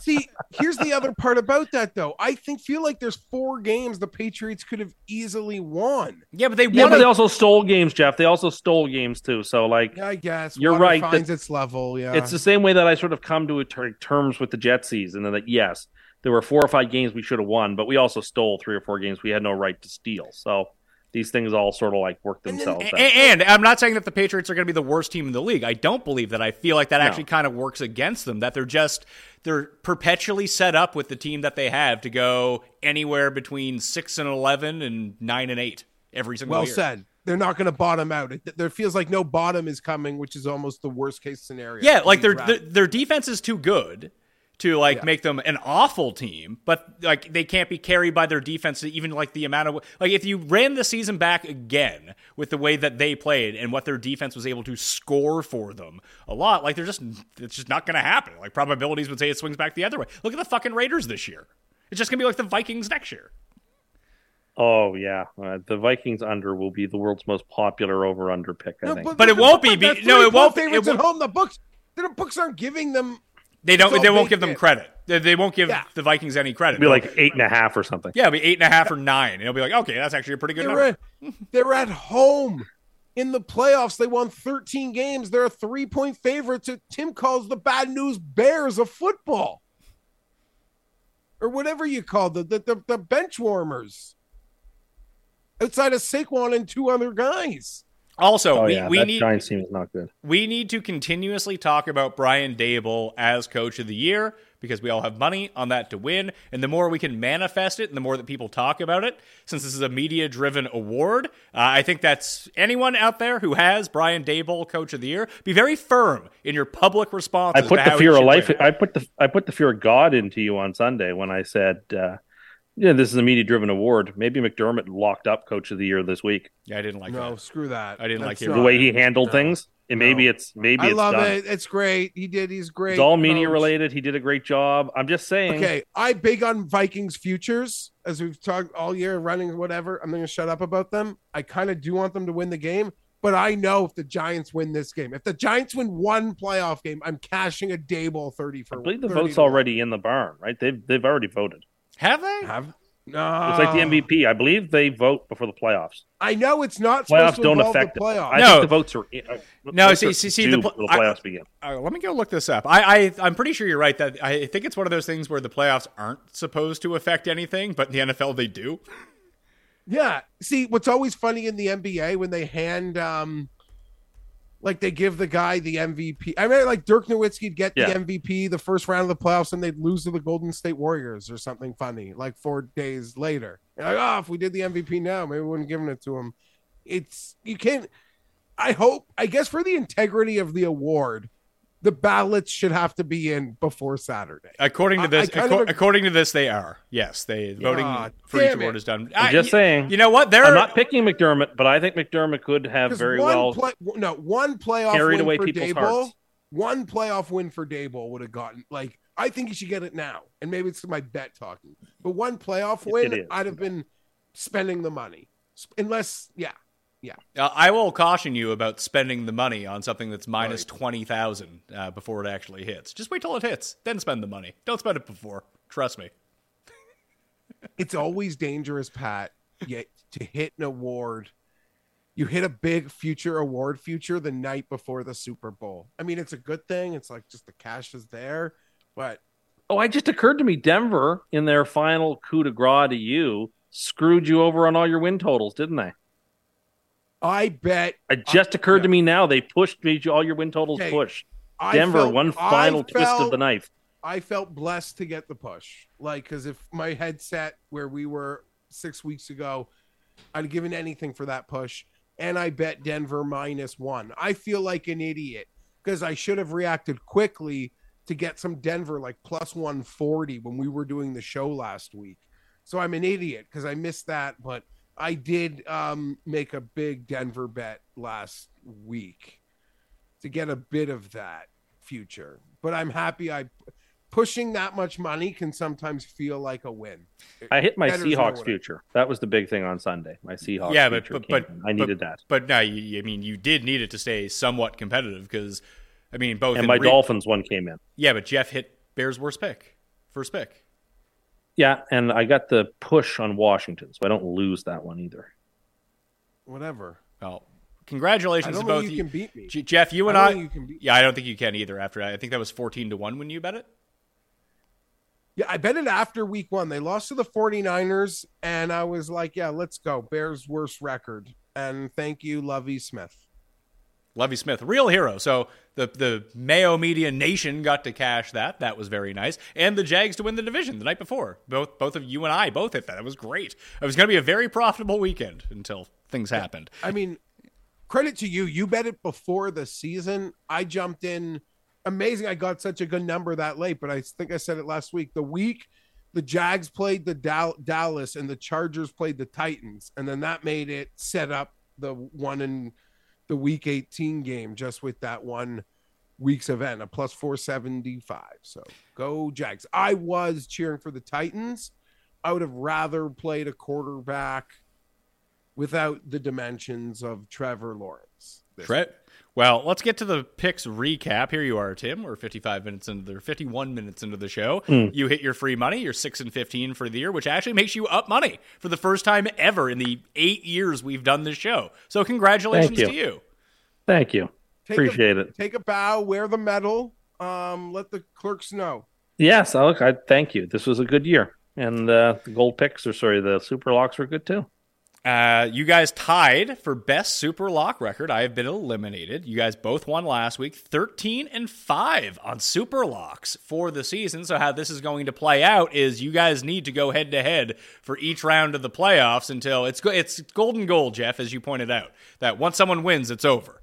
See, here's the other part about that, though. I think feel like there's four games the Patriots could have easily won. Yeah, but they won. Yeah, but they also stole games, Jeff. They also stole games, too. So, like, I guess you're Water right. Finds that, its level, yeah. It's the same way that I sort of come to a ter- terms with the Jets season, and that, yes, there were four or five games we should have won, but we also stole three or four games we had no right to steal. So these things all sort of like work themselves and, and, out. And I'm not saying that the Patriots are going to be the worst team in the league. I don't believe that. I feel like that no. actually kind of works against them, that they're just – they're perpetually set up with the team that they have to go anywhere between six and eleven and nine and eight every single well year. Well said. They're not going to bottom out. It, there feels like no bottom is coming, which is almost the worst case scenario. Yeah, like their their, their defense is too good to like yeah. make them an awful team, but like they can't be carried by their defense. Even like the amount of like if you ran the season back again with the way that they played and what their defense was able to score for them a lot, like they're just it's just not going to happen. Like probabilities would say it swings back the other way. Look at the fucking Raiders this year. It's just going to be like the Vikings next year. Oh yeah, uh, the Vikings under will be the world's most popular over under pick. I no, think, but, but it won't be. be no, it won't. Favorites it won't, at home. The books, the books aren't giving them. They don't. So they won't give them credit. They, they won't give yeah. the Vikings any credit. It'll be like eight and a half or something. Yeah, it'll be eight and a half or nine. It'll be like, okay, that's actually a pretty good they're number. At, they're at home in the playoffs. They won thirteen games. They're a three-point favorite to Tim calls the bad news bears of football, or whatever you call the the the, the bench warmers. Outside of Saquon and two other guys. Also, oh, we, yeah, we that need Giants team is not good. We need to continuously talk about Brian Daboll as coach of the year because we all have money on that to win. And the more we can manifest it and the more that people talk about it, since this is a media-driven award, uh, I think that's anyone out there who has Brian Daboll coach of the year, be very firm in your public response. I put the fear of life. I put the I put the fear of God into you on Sunday when I said uh, yeah, this is a media-driven award. Maybe McDermott locked up Coach of the Year this week. Yeah, I didn't like no, that. No, screw that. I didn't That's like it. The way he handled no, things. And maybe no. it's maybe I it's love done. it. It's great. He did. He's great. It's all media-related. He did a great job. I'm just saying. Okay, I big on Vikings futures, as we've talked all year, running whatever. I'm going to shut up about them. I kind of do want them to win the game, but I know if the Giants win this game, if the Giants win one playoff game, I'm cashing a Daboll thirty for. I believe the vote's already in the barn, right? They've they've already voted. Have they? Have no. It's like the M V P. I believe they vote before the playoffs. I know it's not playoffs supposed to don't affect the playoffs. I no. think the votes are in, uh, no. See, see, see the, pl- the playoffs I, begin. Uh, let me go look this up. I, I, I'm pretty sure you're right that I think it's one of those things where the playoffs aren't supposed to affect anything, but in the N F L they do. Yeah. See, what's always funny in the N B A when they hand, um, like they give the guy the M V P. I mean, like Dirk Nowitzki'd get yeah. the M V P the first round of the playoffs, and they'd lose to the Golden State Warriors or something funny, like four days later. And like, oh, if we did the M V P now, maybe we wouldn't give it to him. It's you can't. I hope. I guess for the integrity of the award, the ballots should have to be in before Saturday. According to this, I, I ac- of, according to this, they are. Yes, they voting oh, for each award is done. I'm I, just saying. You know what? They're I'm not picking McDermott, but I think McDermott could have very one well play, no one playoff carried win away for people's Daboll, hearts. One playoff win for Daboll would have gotten like I think he should get it now, and maybe it's my bet talking. But one playoff win, it, it I'd have been spending the money, unless yeah. Yeah, uh, I will caution you about spending the money on something that's minus right. twenty thousand uh, before it actually hits. Just wait till it hits, then spend the money. Don't spend it before. Trust me. It's always dangerous, Pat. Yet to hit an award, you hit a big future award future the night before the Super Bowl. I mean, it's a good thing. It's like just the cash is there, but oh, it just occurred to me, Denver in their final coup de grace to you screwed you over on all your win totals, didn't they? I bet. It just I, occurred no. to me now. They pushed me. All your win totals okay. pushed. Denver, felt, one final felt, twist of the knife. I felt blessed to get the push. Like, because if my headset where we were six weeks ago, I'd have given anything for that push. And I bet Denver minus one. I feel like an idiot because I should have reacted quickly to get some Denver like plus one forty when we were doing the show last week. So I'm an idiot because I missed that. But I did um, make a big Denver bet last week to get a bit of that future, but I'm happy. I pushing that much money can sometimes feel like a win. I hit my Betters Seahawks future. That was the big thing on Sunday. My Seahawks. Yeah, but but, but I needed but, that. But no, you, I mean you did need it to stay somewhat competitive because I mean both. And my re- Dolphins one came in. Yeah, but Jeff hit Bears worst pick, first pick. Yeah, and I got the push on Washington, so I don't lose that one either. Whatever. Well, congratulations I don't to both you. You can beat me. G- Jeff, you and I. I... You can beat yeah, I don't think you can either after that. I think that was fourteen to one when you bet it. Yeah, I bet it after week one. They lost to the forty-niners, and I was like, yeah, let's go. Bears' worst record. And thank you, Lovie Smith. Lovie Smith, real hero. So the the Mayo Media Nation got to cash that. That was very nice. And the Jags to win the division the night before. Both both of you and I both hit that. That was great. It was going to be a very profitable weekend until things happened. I mean, credit to you. You bet it before the season. I jumped in. Amazing. I got such a good number that late, but I think I said it last week. The week the Jags played the Dow- Dallas and the Chargers played the Titans. And then that made it set up the one in the week eighteen game just with that one week's event, a plus four seventy-five. So go Jags. I was cheering for the Titans. I would have rather played a quarterback without the dimensions of Trevor Lawrence. Tre- well, let's get to the picks recap. Here you are, Tim. We're fifty-five minutes into the fifty-one minutes into the show. Mm. You hit your free money. You're six and fifteen for the year, which actually makes you up money for the first time ever in the eight years we've done this show. So congratulations you. to you. Thank you. Take Appreciate a, it. Take a bow. Wear the medal. Um, let the clerks know. Yes, I look. I thank you. This was a good year, and uh, the gold picks, or sorry, the super locks were good too. Uh, you guys tied for best super lock record. I have been eliminated. You guys both won last week, thirteen and five on super locks for the season. So how this is going to play out is you guys need to go head to head for each round of the playoffs until it's it's golden goal, Jeff, as you pointed out, that once someone wins, it's over.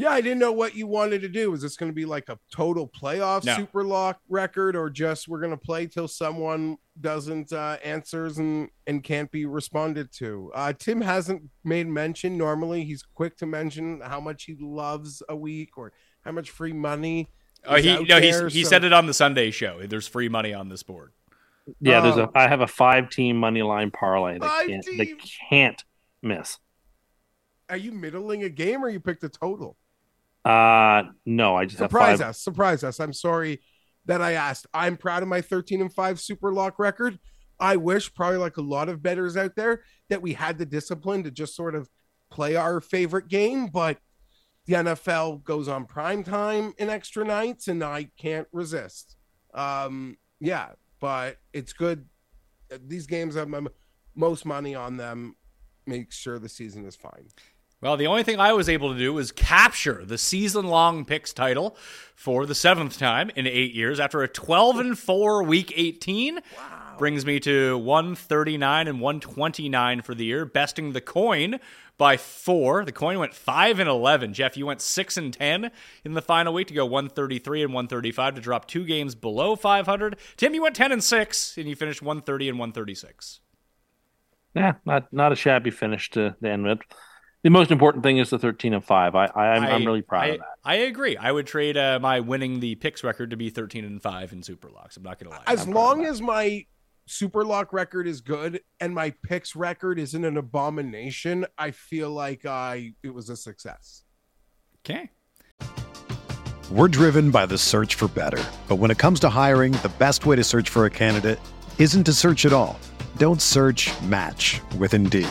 Yeah, I didn't know what you wanted to do. Is this going to be like a total playoff no. super lock record, or just we're going to play till someone doesn't uh, answers and, and can't be responded to? Uh, Tim hasn't made mention. Normally, he's quick to mention how much he loves a week or how much free money. Oh, uh, he no, there, he so. said it on the Sunday show. There's free money on this board. Yeah, uh, there's a. I have a five-team money line parlay that can't, they can't miss. Are you middling a game, or you picked a total? Uh, no, I just surprise us, surprise us. I'm sorry that I asked. I'm proud of my thirteen and five super lock record. I wish, probably like a lot of bettors out there, that we had the discipline to just sort of play our favorite game, but the N F L goes on prime time in extra nights and I can't resist. Um, yeah, but it's good. These games have my most money on them. Make sure the season is fine. Well, the only thing I was able to do was capture the season-long picks title for the seventh time in eight years after a twelve and four Week eighteen. Wow. Brings me to one thirty-nine and one twenty-nine for the year, besting the coin by four. The coin went five and eleven. Jeff, you went six and ten in the final week to go one thirty-three and one thirty-five to drop two games below five hundred. Tim, you went ten and six, and you finished one thirty and one thirty-six. Yeah, not not a shabby finish to the end with. The most important thing is the thirteen and five. I, I I'm, I, I'm really proud I, of that. I agree. I would trade uh, my winning the picks record to be thirteen and five in super locks. I'm not gonna lie. As I'm long as my super lock record is good and my picks record isn't an abomination, I feel like I it was a success. Okay. We're driven by the search for better, but when it comes to hiring, the best way to search for a candidate isn't to search at all. Don't search, match with Indeed.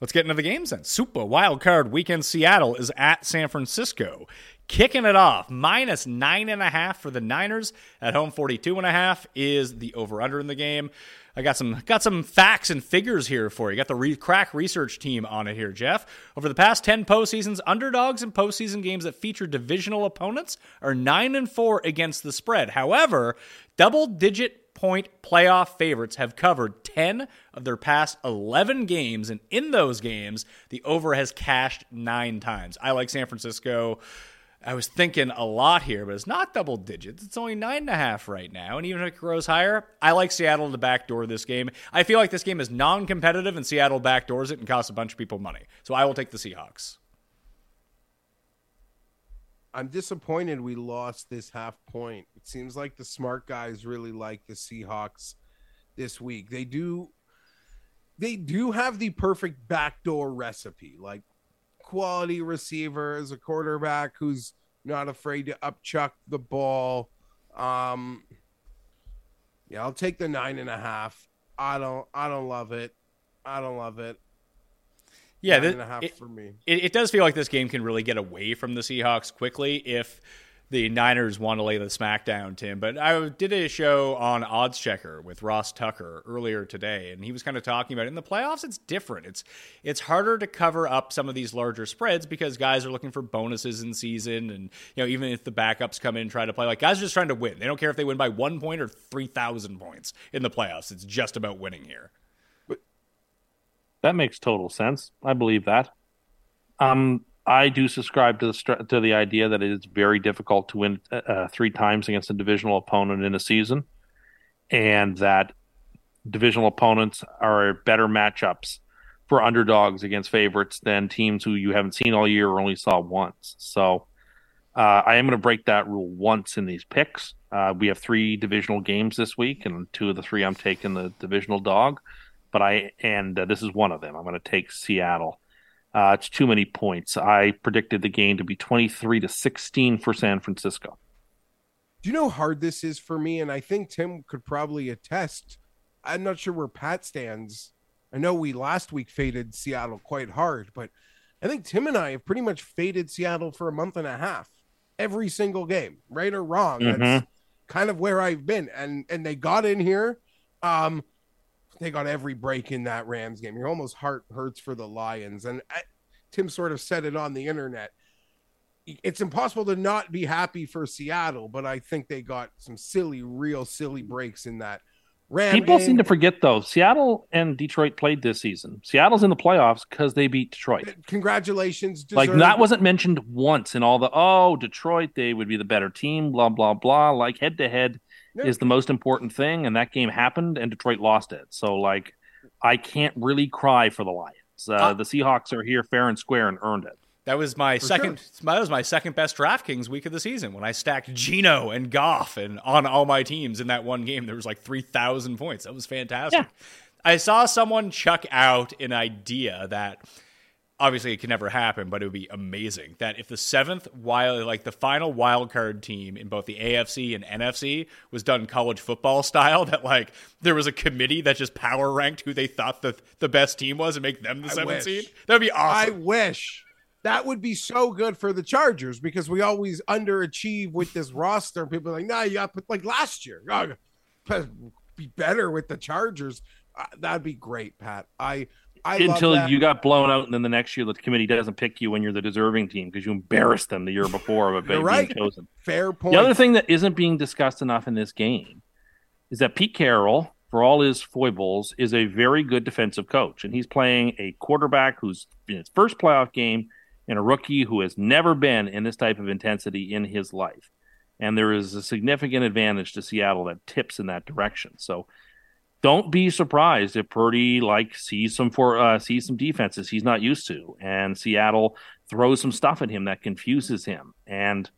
Let's get into the games then. Super Wild Card Weekend. Seattle is at San Francisco. Kicking it off, minus nine and a half for the Niners at home. Forty-two and a half is the over/under in the game. I got some got some facts and figures here for you. Got the re- crack research team on it here, Jeff. Over the past ten postseasons, underdogs in postseason games that feature divisional opponents are nine and four against the spread. However, double-digit point playoff favorites have covered ten of their past eleven games, and in those games the over has cashed nine times. I like San Francisco. I was thinking a lot here, but it's not double digits. It's only nine and a half right now, and even if it grows higher, I like Seattle to backdoor this game. I feel like this game is non-competitive and Seattle backdoors it and costs a bunch of people money, so I will take the Seahawks. I'm disappointed we lost this half point. It seems like the smart guys really like the Seahawks this week. They do they do have the perfect backdoor recipe, like quality receivers, a quarterback who's not afraid to upchuck the ball. Um, yeah, I'll take the nine and a half. I don't I don't love it. I don't love it. Yeah, this, it, for me. It, it does feel like this game can really get away from the Seahawks quickly if the Niners want to lay the smack down, Tim. But I did a show on Oddschecker with Ross Tucker earlier today, and he was kind of talking about it. In the playoffs, it's different. It's it's harder to cover up some of these larger spreads because guys are looking for bonuses in season, and you know, even if the backups come in and try to play, like guys are just trying to win. They don't care if they win by one point or three thousand points in the playoffs. It's just about winning here. That makes total sense. I believe that. Um, I do subscribe to the to the idea that it is very difficult to win uh, three times against a divisional opponent in a season, and that divisional opponents are better matchups for underdogs against favorites than teams who you haven't seen all year or only saw once. So uh, I am going to break that rule once in these picks. Uh, we have three divisional games this week, and two of the three I'm taking the divisional dog. But I and uh, this is one of them. I'm going to take Seattle. Uh, it's too many points. I predicted the game to be twenty-three to sixteen for San Francisco. Do you know how hard this is for me? And I think Tim could probably attest. I'm not sure where Pat stands. I know we last week faded Seattle quite hard, but I think Tim and I have pretty much faded Seattle for a month and a half. Every single game, right or wrong. Mm-hmm. That's kind of where I've been. And and they got in here. Um, They got every break in that Rams game. Your almost heart hurts for the Lions. And I, Tim sort of said it on the internet. It's impossible to not be happy for Seattle, but I think they got some silly, real silly breaks in that Ram People game. Seem to forget, though, Seattle and Detroit played this season. Seattle's in the playoffs because they beat Detroit. Congratulations. Deserved. Like, that wasn't mentioned once in all the, oh, Detroit, they would be the better team, blah, blah, blah. Like, head-to-head is the most important thing, and that game happened, and Detroit lost it. So, like, I can't really cry for the Lions. Uh, ah. The Seahawks are here fair and square and earned it. That was my for second. Sure. That was my second best DraftKings week of the season when I stacked Geno and Goff and on all my teams in that one game. There was like three thousand points. That was fantastic. Yeah. I saw someone chuck out an idea that. Obviously, it can never happen, but it would be amazing that if the seventh wild, like the final wild card team in both the A F C and N F C was done college football style, that like there was a committee that just power ranked who they thought the the best team was and make them the I seventh wish. seed. That would be awesome. I wish. That would be so good for the Chargers because we always underachieve with this roster. People are like, nah, you got to put like last year. Oh, be better with the Chargers. Uh, that'd be great, Pat. I, I Until love that. You got blown out, and then the next year the committee doesn't pick you when you're the deserving team because you embarrassed them the year before of a being right. chosen. Fair point. The other thing that isn't being discussed enough in this game is that Pete Carroll, for all his foibles, is a very good defensive coach, and he's playing a quarterback who's in his first playoff game and a rookie who has never been in this type of intensity in his life. And there is a significant advantage to Seattle that tips in that direction. So don't be surprised if Purdy like sees some for uh, sees some defenses he's not used to, and Seattle throws some stuff at him that confuses him. And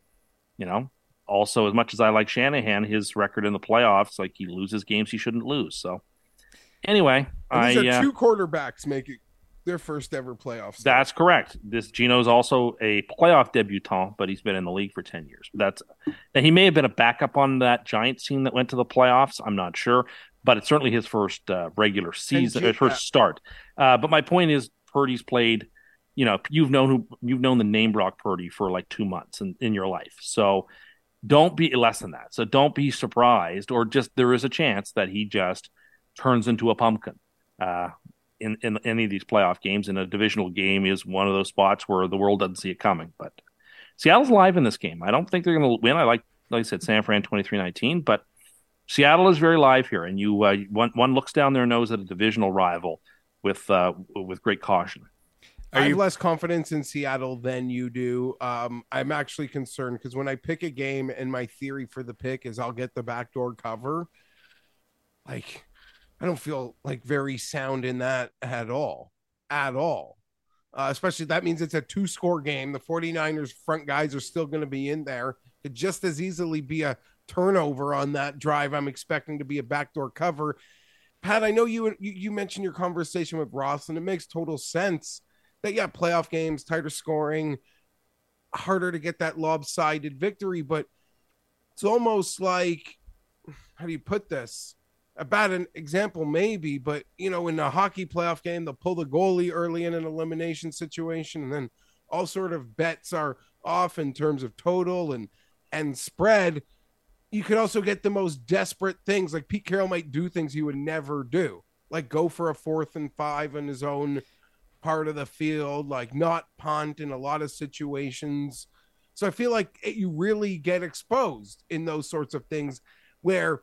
you know, also, as much as I like Shanahan, his record in the playoffs, like he loses games he shouldn't lose. So anyway, I, these are uh, two quarterbacks making their first ever playoffs. That's correct. This Geno's also a playoff debutant, but he's been in the league for ten years. That's now he may have been a backup on that Giants team that went to the playoffs. I'm not sure, but it's certainly his first uh, regular season, his first start. Uh, but my point is, Purdy's played. You know, you've known who you've known the name Brock Purdy for like two months in, in your life, so. Don't be less than that. So don't be surprised, or just there is a chance that he just turns into a pumpkin uh, in, in any of these playoff games. And a divisional game is one of those spots where the world doesn't see it coming. But Seattle's live in this game. I don't think they're going to win. I like, like I said, San Fran twenty-three nineteen, but Seattle is very live here. And you uh, one, one looks down their nose at a divisional rival with uh, with great caution. Are you... I have less confidence in Seattle than you do. Um, I'm actually concerned because when I pick a game and my theory for the pick is I'll get the backdoor cover, like I don't feel like very sound in that at all, at all. Uh, especially that means it's a two score game. The 49ers front guys are still going to be in there. Could just as easily be a turnover on that drive. I'm expecting to be a backdoor cover. Pat, I know you you mentioned your conversation with Ross, and it makes total sense. That, yeah, playoff games, tighter scoring, harder to get that lopsided victory, but it's almost like, how do you put this? A bad example maybe, but, you know, in a hockey playoff game, they'll pull the goalie early in an elimination situation, and then all sort of bets are off in terms of total and, and spread. You could also get the most desperate things. Like Pete Carroll might do things he would never do, like go for a fourth and five on his own part of the field, like not punt in a lot of situations. So I feel like it, you really get exposed in those sorts of things where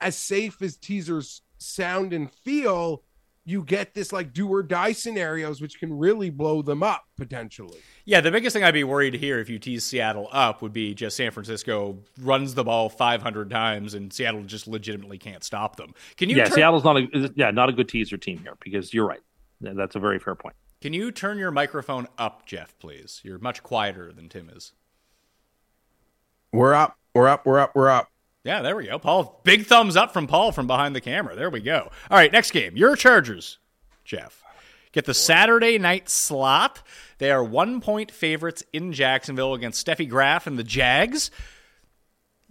as safe as teasers sound and feel, you get this like do or die scenarios, which can really blow them up potentially. Yeah. The biggest thing I'd be worried here if you tease Seattle up would be just San Francisco runs the ball five hundred times and Seattle just legitimately can't stop them. Can you? Yeah, turn- Seattle's not a, yeah, not a good teaser team here because you're right. That's a very fair point. Can you turn your microphone up, Jeff, please? You're much quieter than Tim is. We're up. We're up. We're up. We're up. Yeah, there we go. Paul, big thumbs up from Paul from behind the camera. There we go. All right, next game. Your Chargers, Jeff. Get the Saturday night slot. They are one-point favorites in Jacksonville against Steffi Graf and the Jags.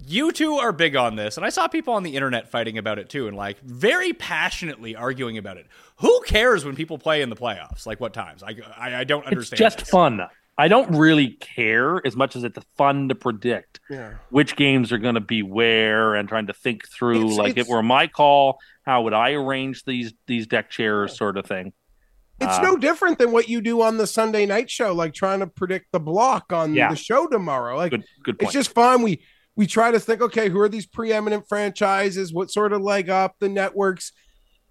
You two are big on this, and I saw people on the internet fighting about it too and like very passionately arguing about it. Who cares when people play in the playoffs? Like what times? I I, I don't understand. It's just this. Fun. I don't really care as much as it's fun to predict yeah. which games are going to be where and trying to think through it's, like it's, if it were my call, how would I arrange these these deck chairs sort of thing. It's uh, no different than what you do on the Sunday night show, like trying to predict the block on yeah. the show tomorrow. Like good, good point. It's just fun. We We try to think, okay, who are these preeminent franchises? What sort of leg up the networks?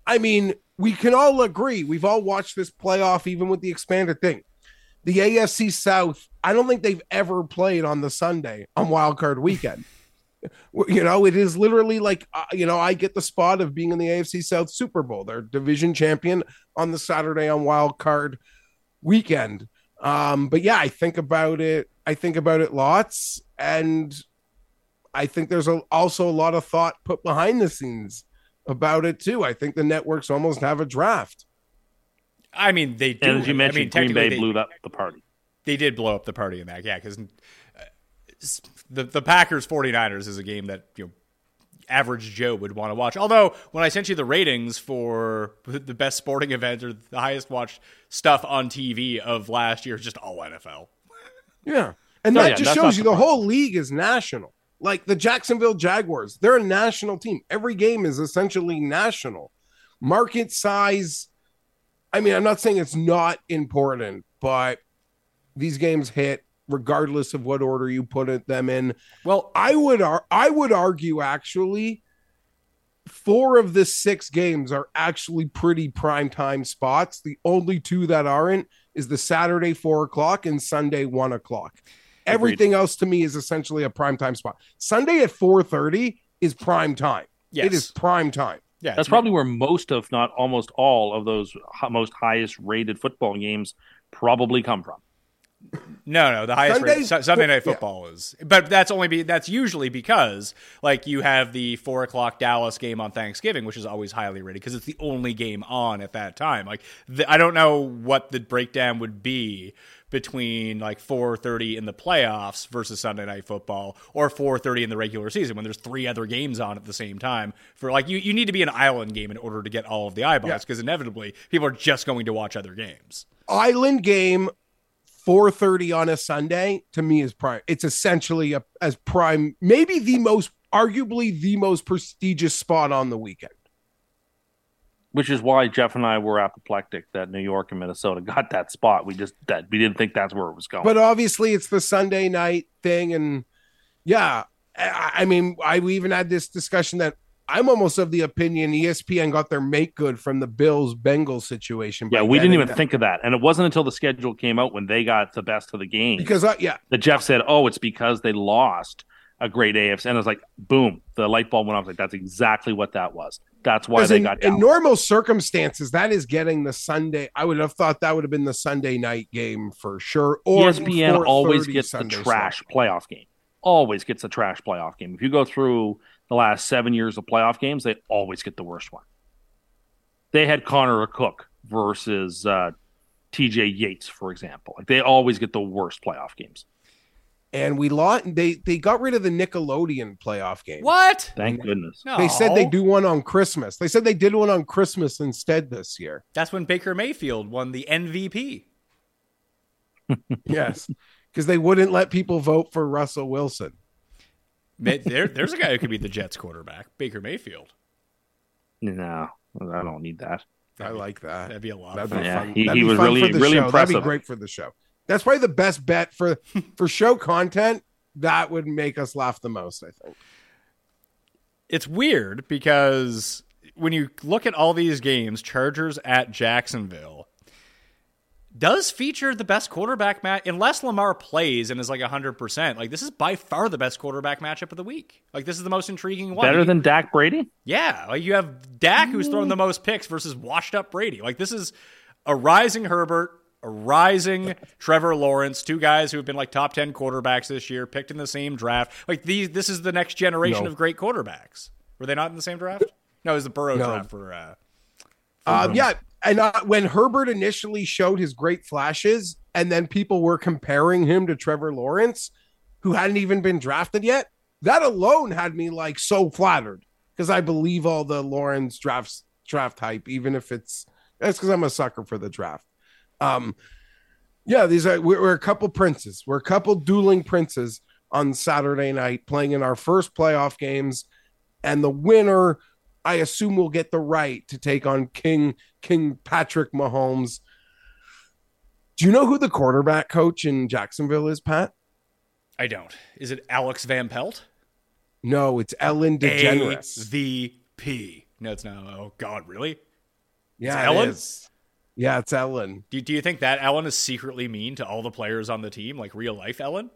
I mean, we can all agree. We've all watched this playoff, even with the expanded thing. The A F C South, I don't think they've ever played on the Sunday on wildcard weekend. You know, it is literally like, uh, you know, I get the spot of being in the A F C South Super Bowl. They're division champion on the Saturday on wildcard weekend. Um, but yeah, I think about it. I think about it lots. And I think there's a, also a lot of thought put behind the scenes about it, too. I think the networks almost have a draft. I mean, they do. And as you mentioned, I mean, Green Bay they, blew up the party. They did blow up the party in that, yeah, because uh, the, the Packers forty-niners is a game that, you know, average Joe would want to watch. Although when I sent you the ratings for the best sporting event or the highest watched stuff on T V of last year, just all N F L. Yeah. And so, that yeah, just shows you the, the whole league is national. Like the Jacksonville Jaguars, they're a national team. Every game is essentially national. Market size, I mean, I'm not saying it's not important, but these games hit regardless of what order you put them in. Well, I would ar- I would argue, actually, four of the six games are actually pretty primetime spots. The only two that aren't is the Saturday four o'clock and Sunday one o'clock. Agreed. Everything else to me is essentially a primetime spot. Sunday at four thirty is prime time. Yes. It is prime time. Yeah, that's probably where most, if not almost all, of those most highest rated football games probably come from. No, no, the highest Sunday, rate, Sunday night football yeah. is, but that's only be that's usually because like you have the four o'clock Dallas game on Thanksgiving, which is always highly rated because it's the only game on at that time. Like the, I don't know what the breakdown would be between like four thirty in the playoffs versus Sunday night football or four thirty in the regular season when there's three other games on at the same time. For like you, you need to be an island game in order to get all of the eyeballs because yeah. inevitably people are just going to watch other games. Island game. four thirty on a Sunday to me is prime. It's essentially a, as prime, maybe the most, arguably the most prestigious spot on the weekend. Which is why Jeff and I were apoplectic that New York and Minnesota got that spot. We just that we didn't think that's where it was going. But obviously, it's the Sunday night thing, and yeah, I, I mean, I we even had this discussion that I'm almost of the opinion E S P N got their make good from the Bills-Bengals situation. Yeah, we didn't even that. think of that. And it wasn't until the schedule came out when they got the best of the game. Because, uh, yeah. That Jeff said, oh, it's because they lost a great A F C. And I was like, boom, the light bulb went off. Like, that's exactly what that was. That's why they in, got down. In normal circumstances, that is getting the Sunday. I would have thought that would have been the Sunday night game for sure. Or E S P N always gets Sunday the trash Sunday. playoff game. Always gets the trash playoff game. If you go through the last seven years of playoff games, they always get the worst one. They had Connor Cook versus uh, T J Yates, for example. Like they always get the worst playoff games. And we lost. They they got rid of the Nickelodeon playoff game. What? Thank goodness. No. They said they do one on Christmas. They said they did one on Christmas instead this year. That's when Baker Mayfield won the M V P. Yes, because they wouldn't let people vote for Russell Wilson. there, there's a guy who could be the Jets quarterback, Baker Mayfield. No, I don't need that. I like that. That'd be a lot. That'd be yeah, fun. He, That'd he be was fun really, really show. impressive. That'd be great for the show. That's probably the best bet for for show content. That would make us laugh the most, I think. It's weird because when you look at all these games, Chargers at Jacksonville does feature the best quarterback match, unless Lamar plays and is like one hundred percent. Like, this is by far the best quarterback matchup of the week. Like, this is the most intriguing one. Better than Dak Brady? Yeah. Like, you have Dak, who's thrown the most picks, versus washed-up Brady. Like, this is a rising Herbert, a rising Trevor Lawrence, two guys who have been, like, top ten quarterbacks this year, picked in the same draft. Like, these, this is the next generation no. of great quarterbacks. Were they not in the same draft? No, it was the Burrow no. draft for... Uh, for uh, yeah. And uh, when Herbert initially showed his great flashes and then people were comparing him to Trevor Lawrence, who hadn't even been drafted yet, that alone had me like so flattered because I believe all the Lawrence drafts, draft hype, even if it's that's because I'm a sucker for the draft. Um, yeah, these are we're, we're a couple princes. We're a couple dueling princes on Saturday night playing in our first playoff games, and the winner I assume we'll get the right to take on King King Patrick Mahomes. Do you know who the quarterback coach in Jacksonville is, Pat? I don't. Is it Alex Van Pelt? No, it's Ellen DeGeneres. A V P. No, it's not. Oh, God, really? Yeah, it's Ellen? It is. Yeah, it's Ellen. Do, do you think that Ellen is secretly mean to all the players on the team, like real life Ellen?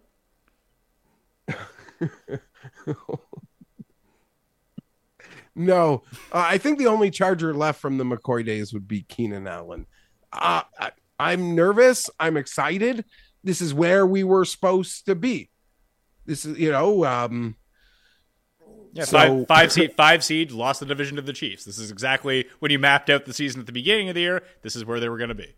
No, uh, I think the only Charger left from the McCoy days would be Keenan Allen. Uh, I, I'm nervous. I'm excited. This is where we were supposed to be. This is, you know, um, yeah, so... five, five seed, five seed, lost the division to the Chiefs. This is exactly when you mapped out the season at the beginning of the year. This is where they were going to be.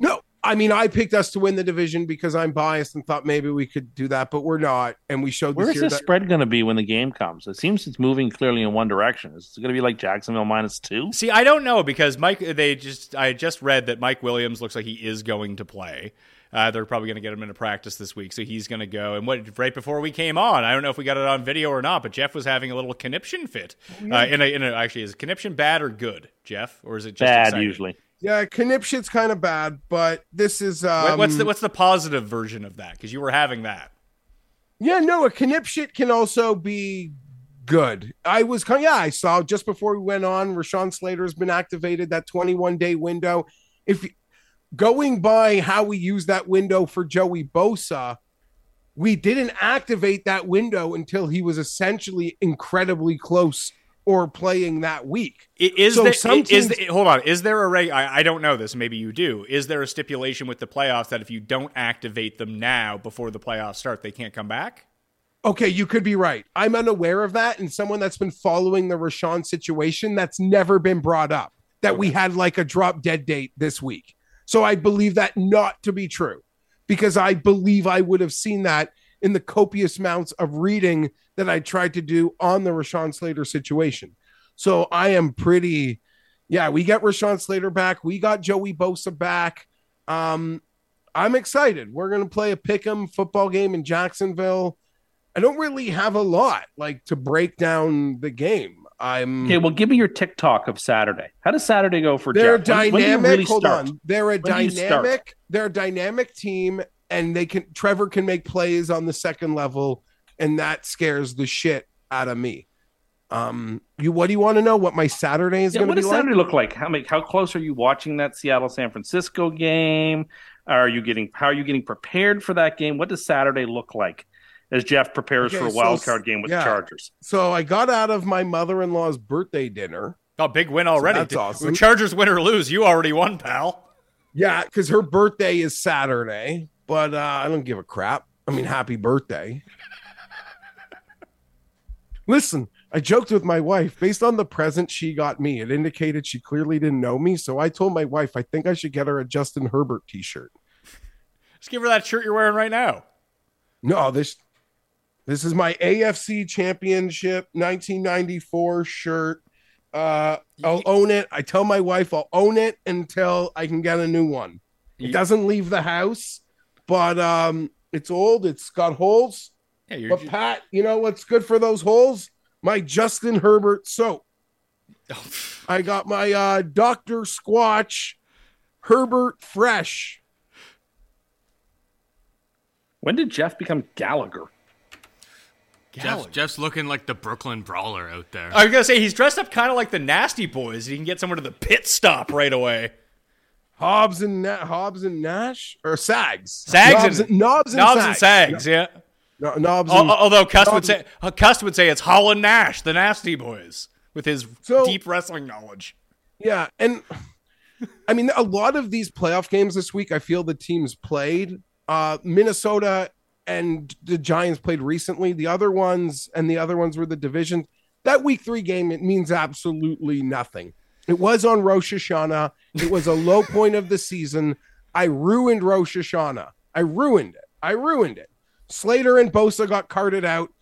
No, I mean, I picked us to win the division because I'm biased and thought maybe we could do that, but we're not. And we showed this year. Where's the that- spread going to be when the game comes? It seems it's moving clearly in one direction. Is it going to be like Jacksonville minus two? See, I don't know because Mike, they just, I just read that Mike Williams looks like he is going to play. Uh, they're probably going to get him into practice this week, so he's going to go. And what right before we came on, I don't know if we got it on video or not, but Jeff was having a little conniption fit. Uh, in a, in a, actually, is conniption bad or good, Jeff, or is it just bad exciting? Usually? Yeah, conniption's kind of bad, but this is um... Wait, what's the what's the positive version of that? Because you were having that. Yeah, no, a conniption can also be good. I was yeah, I saw just before we went on, Rashawn Slater has been activated. That twenty-one day window, if. You, Going by how we use that window for Joey Bosa, we didn't activate that window until he was essentially incredibly close or playing that week. Is so there, sometimes, is the, hold on. Is there a reg? I, I don't know this. Maybe you do. Is there a stipulation with the playoffs that if you don't activate them now before the playoffs start, they can't come back? Okay, you could be right. I'm unaware of that. And someone that's been following the Rashawn situation, that's never been brought up, that okay. we had like a drop dead date this week. So I believe that not to be true, because I believe I would have seen that in the copious amounts of reading that I tried to do on the Rashawn Slater situation. So I am pretty, yeah, we got Rashawn Slater back. We got Joey Bosa back. Um, I'm excited. We're going to play a pick'em football game in Jacksonville. I don't really have a lot like to break down the game. I'm okay. Well, give me your TikTok of Saturday. How does Saturday go for? They're Jeff? dynamic. When, when really hold start? on. They're a when dynamic. They're a dynamic team, and they can. Trevor can make plays on the second level, and that scares the shit out of me. Um, you. What do you want to know? What my Saturday is yeah, going to be like? What does Saturday look like? How many, How close are you watching that Seattle San Francisco game? Are you getting? How are you getting prepared for that game? What does Saturday look like? As Jeff prepares okay, for a wild so, card game with yeah. the Chargers. So I got out of my mother-in-law's birthday dinner. Oh, big win already. So that's Did, awesome. Chargers win or lose, you already won, pal. Yeah, because her birthday is Saturday, but uh, I don't give a crap. I mean, happy birthday. Listen, I joked with my wife. Based on the present she got me, it indicated she clearly didn't know me, so I told my wife I think I should get her a Justin Herbert t-shirt. Just give her that shirt you're wearing right now. No, this... This is my A F C Championship nineteen ninety-four shirt. Uh, I'll own it. I tell my wife I'll own it until I can get a new one. It doesn't leave the house, but um, it's old. It's got holes. Yeah, you're but, just... Pat, you know what's good for those holes? My Justin Herbert soap. I got my uh, Doctor Squatch Herbert Fresh. When did Jeff become Gallagher? Jeff, Jeff's looking like the Brooklyn Brawler out there. I was going to say, he's dressed up kind of like the Nasty Boys. He can get someone to the pit stop right away. Hobbs and, Na- Hobbs and Nash? Or Sags. Sags and Knobs and, and, and Sags, no. yeah. No, Knobs and, Although Cust would, say, Cust would say it's Holland Nash, the Nasty Boys, with his so, deep wrestling knowledge. Yeah, and I mean, a lot of these playoff games this week, I feel the teams played. Uh, Minnesota... and the Giants played recently. The other ones and the other ones were the division. That week three game, it means absolutely nothing. It was on Rosh Hashanah. It was a low point of the season. I ruined Rosh Hashanah. I ruined it. I ruined it. Slater and Bosa got carted out.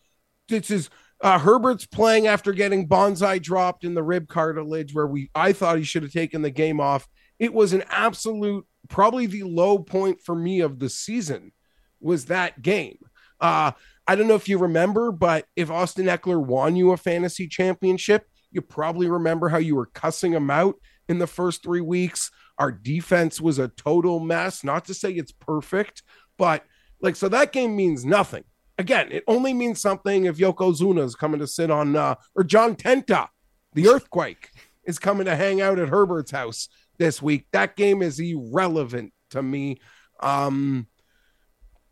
This is uh, Herbert's playing after getting bonsai dropped in the rib cartilage where we. I thought he should have taken the game off. It was an absolute, probably the low point for me of the season. Was that game. Uh, I don't know if you remember, but if Austin Eckler won you a fantasy championship, you probably remember how you were cussing him out in the first three weeks. Our defense was a total mess. Not to say it's perfect, but like, so that game means nothing. Again, it only means something if Yokozuna is coming to sit on, uh, or John Tenta, the earthquake, is coming to hang out at Herbert's house this week. That game is irrelevant to me. Um,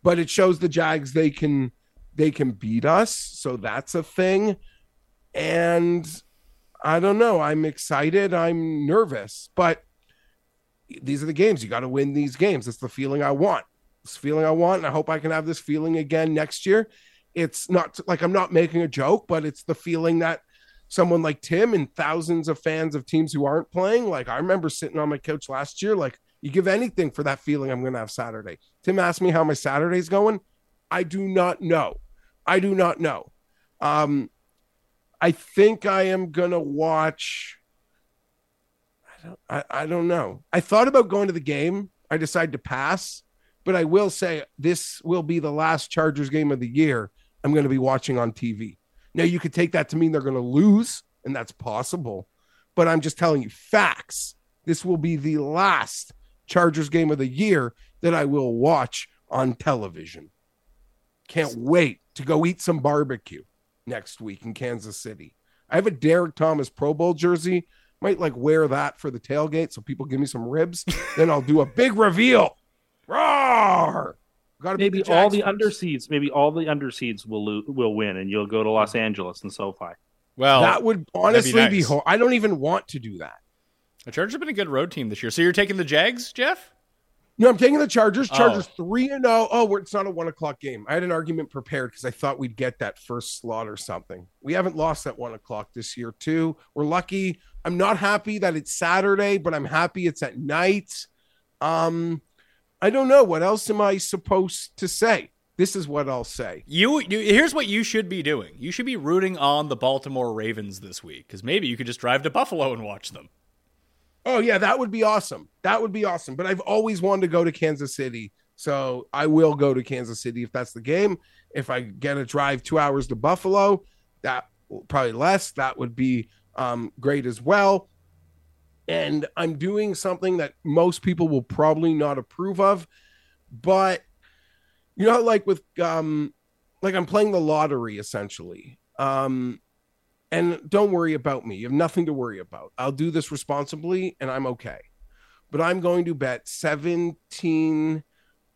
But it shows the Jags they can they can beat us, so that's a thing. And I don't know. I'm excited. I'm nervous. But these are the games. You got to win these games. It's the feeling I want. It's the feeling I want, and I hope I can have this feeling again next year. It's not like I'm not making a joke, but it's the feeling that someone like Tim and thousands of fans of teams who aren't playing, like I remember sitting on my couch last year like, You give anything for that feeling I'm going to have Saturday. Tim asked me how my Saturday's going. I do not know. I do not know. Um, I think I am going to watch. I don't, I, I don't know. I thought about going to the game. I decided to pass, but I will say this will be the last Chargers game of the year I'm going to be watching on T V. Now, you could take that to mean they're going to lose, and that's possible, but I'm just telling you facts. This will be the last Chargers game of the year that I will watch on television. Can't wait to go eat some barbecue next week in Kansas City. I have a Derek Thomas Pro Bowl jersey. Might like wear that for the tailgate so people give me some ribs. Then I'll do a big reveal. Roar! Maybe all the underseeds, maybe all the underseeds will lo- will win, and you'll go to Los Angeles and SoFi. Well, that would honestly be, nice. be ho- I don't even want to do that. The Chargers have been a good road team this year. So you're taking the Jags, Jeff? No, I'm taking the Chargers. Chargers three and zero. Oh, we're, it's not a one o'clock game. I had an argument prepared because I thought we'd get that first slot or something. We haven't lost at one o'clock this year too. We're lucky. I'm not happy that it's Saturday, but I'm happy it's at night. Um. I don't know. What else am I supposed to say? This is what I'll say. You, you here's what you should be doing. You should be rooting on the Baltimore Ravens this week, because maybe you could just drive to Buffalo and watch them. Oh, yeah, that would be awesome. That would be awesome. But I've always wanted to go to Kansas City, so I will go to Kansas City if that's the game. If I get a drive two hours to Buffalo, that probably less. That would be um, great as well. And I'm doing something that most people will probably not approve of, but you know, like with, um, like I'm playing the lottery essentially. Um, and don't worry about me. You have nothing to worry about. I'll do this responsibly and I'm okay, but I'm going to bet one thousand seven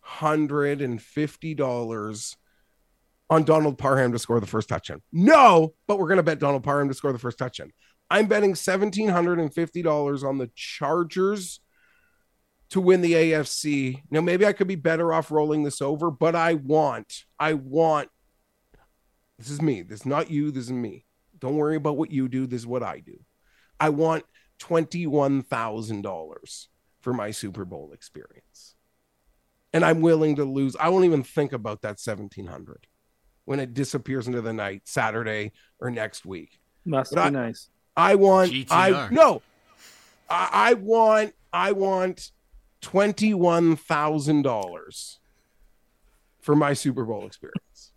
hundred fifty dollars on Donald Parham to score the first touchdown. No, but we're going to bet Donald Parham to score the first touchdown. I'm betting one thousand seven hundred fifty dollars on the Chargers to win the A F C. Now, maybe I could be better off rolling this over, but I want, I want, this is me. This is not you. This is me. Don't worry about what you do. This is what I do. I want twenty-one thousand dollars for my Super Bowl experience. And I'm willing to lose. I won't even think about that seventeen hundred dollars when it disappears into the night, Saturday or next week. Must but be I, nice. I want, G T R. I no, I, I want, I want twenty-one thousand dollars for my Super Bowl experience.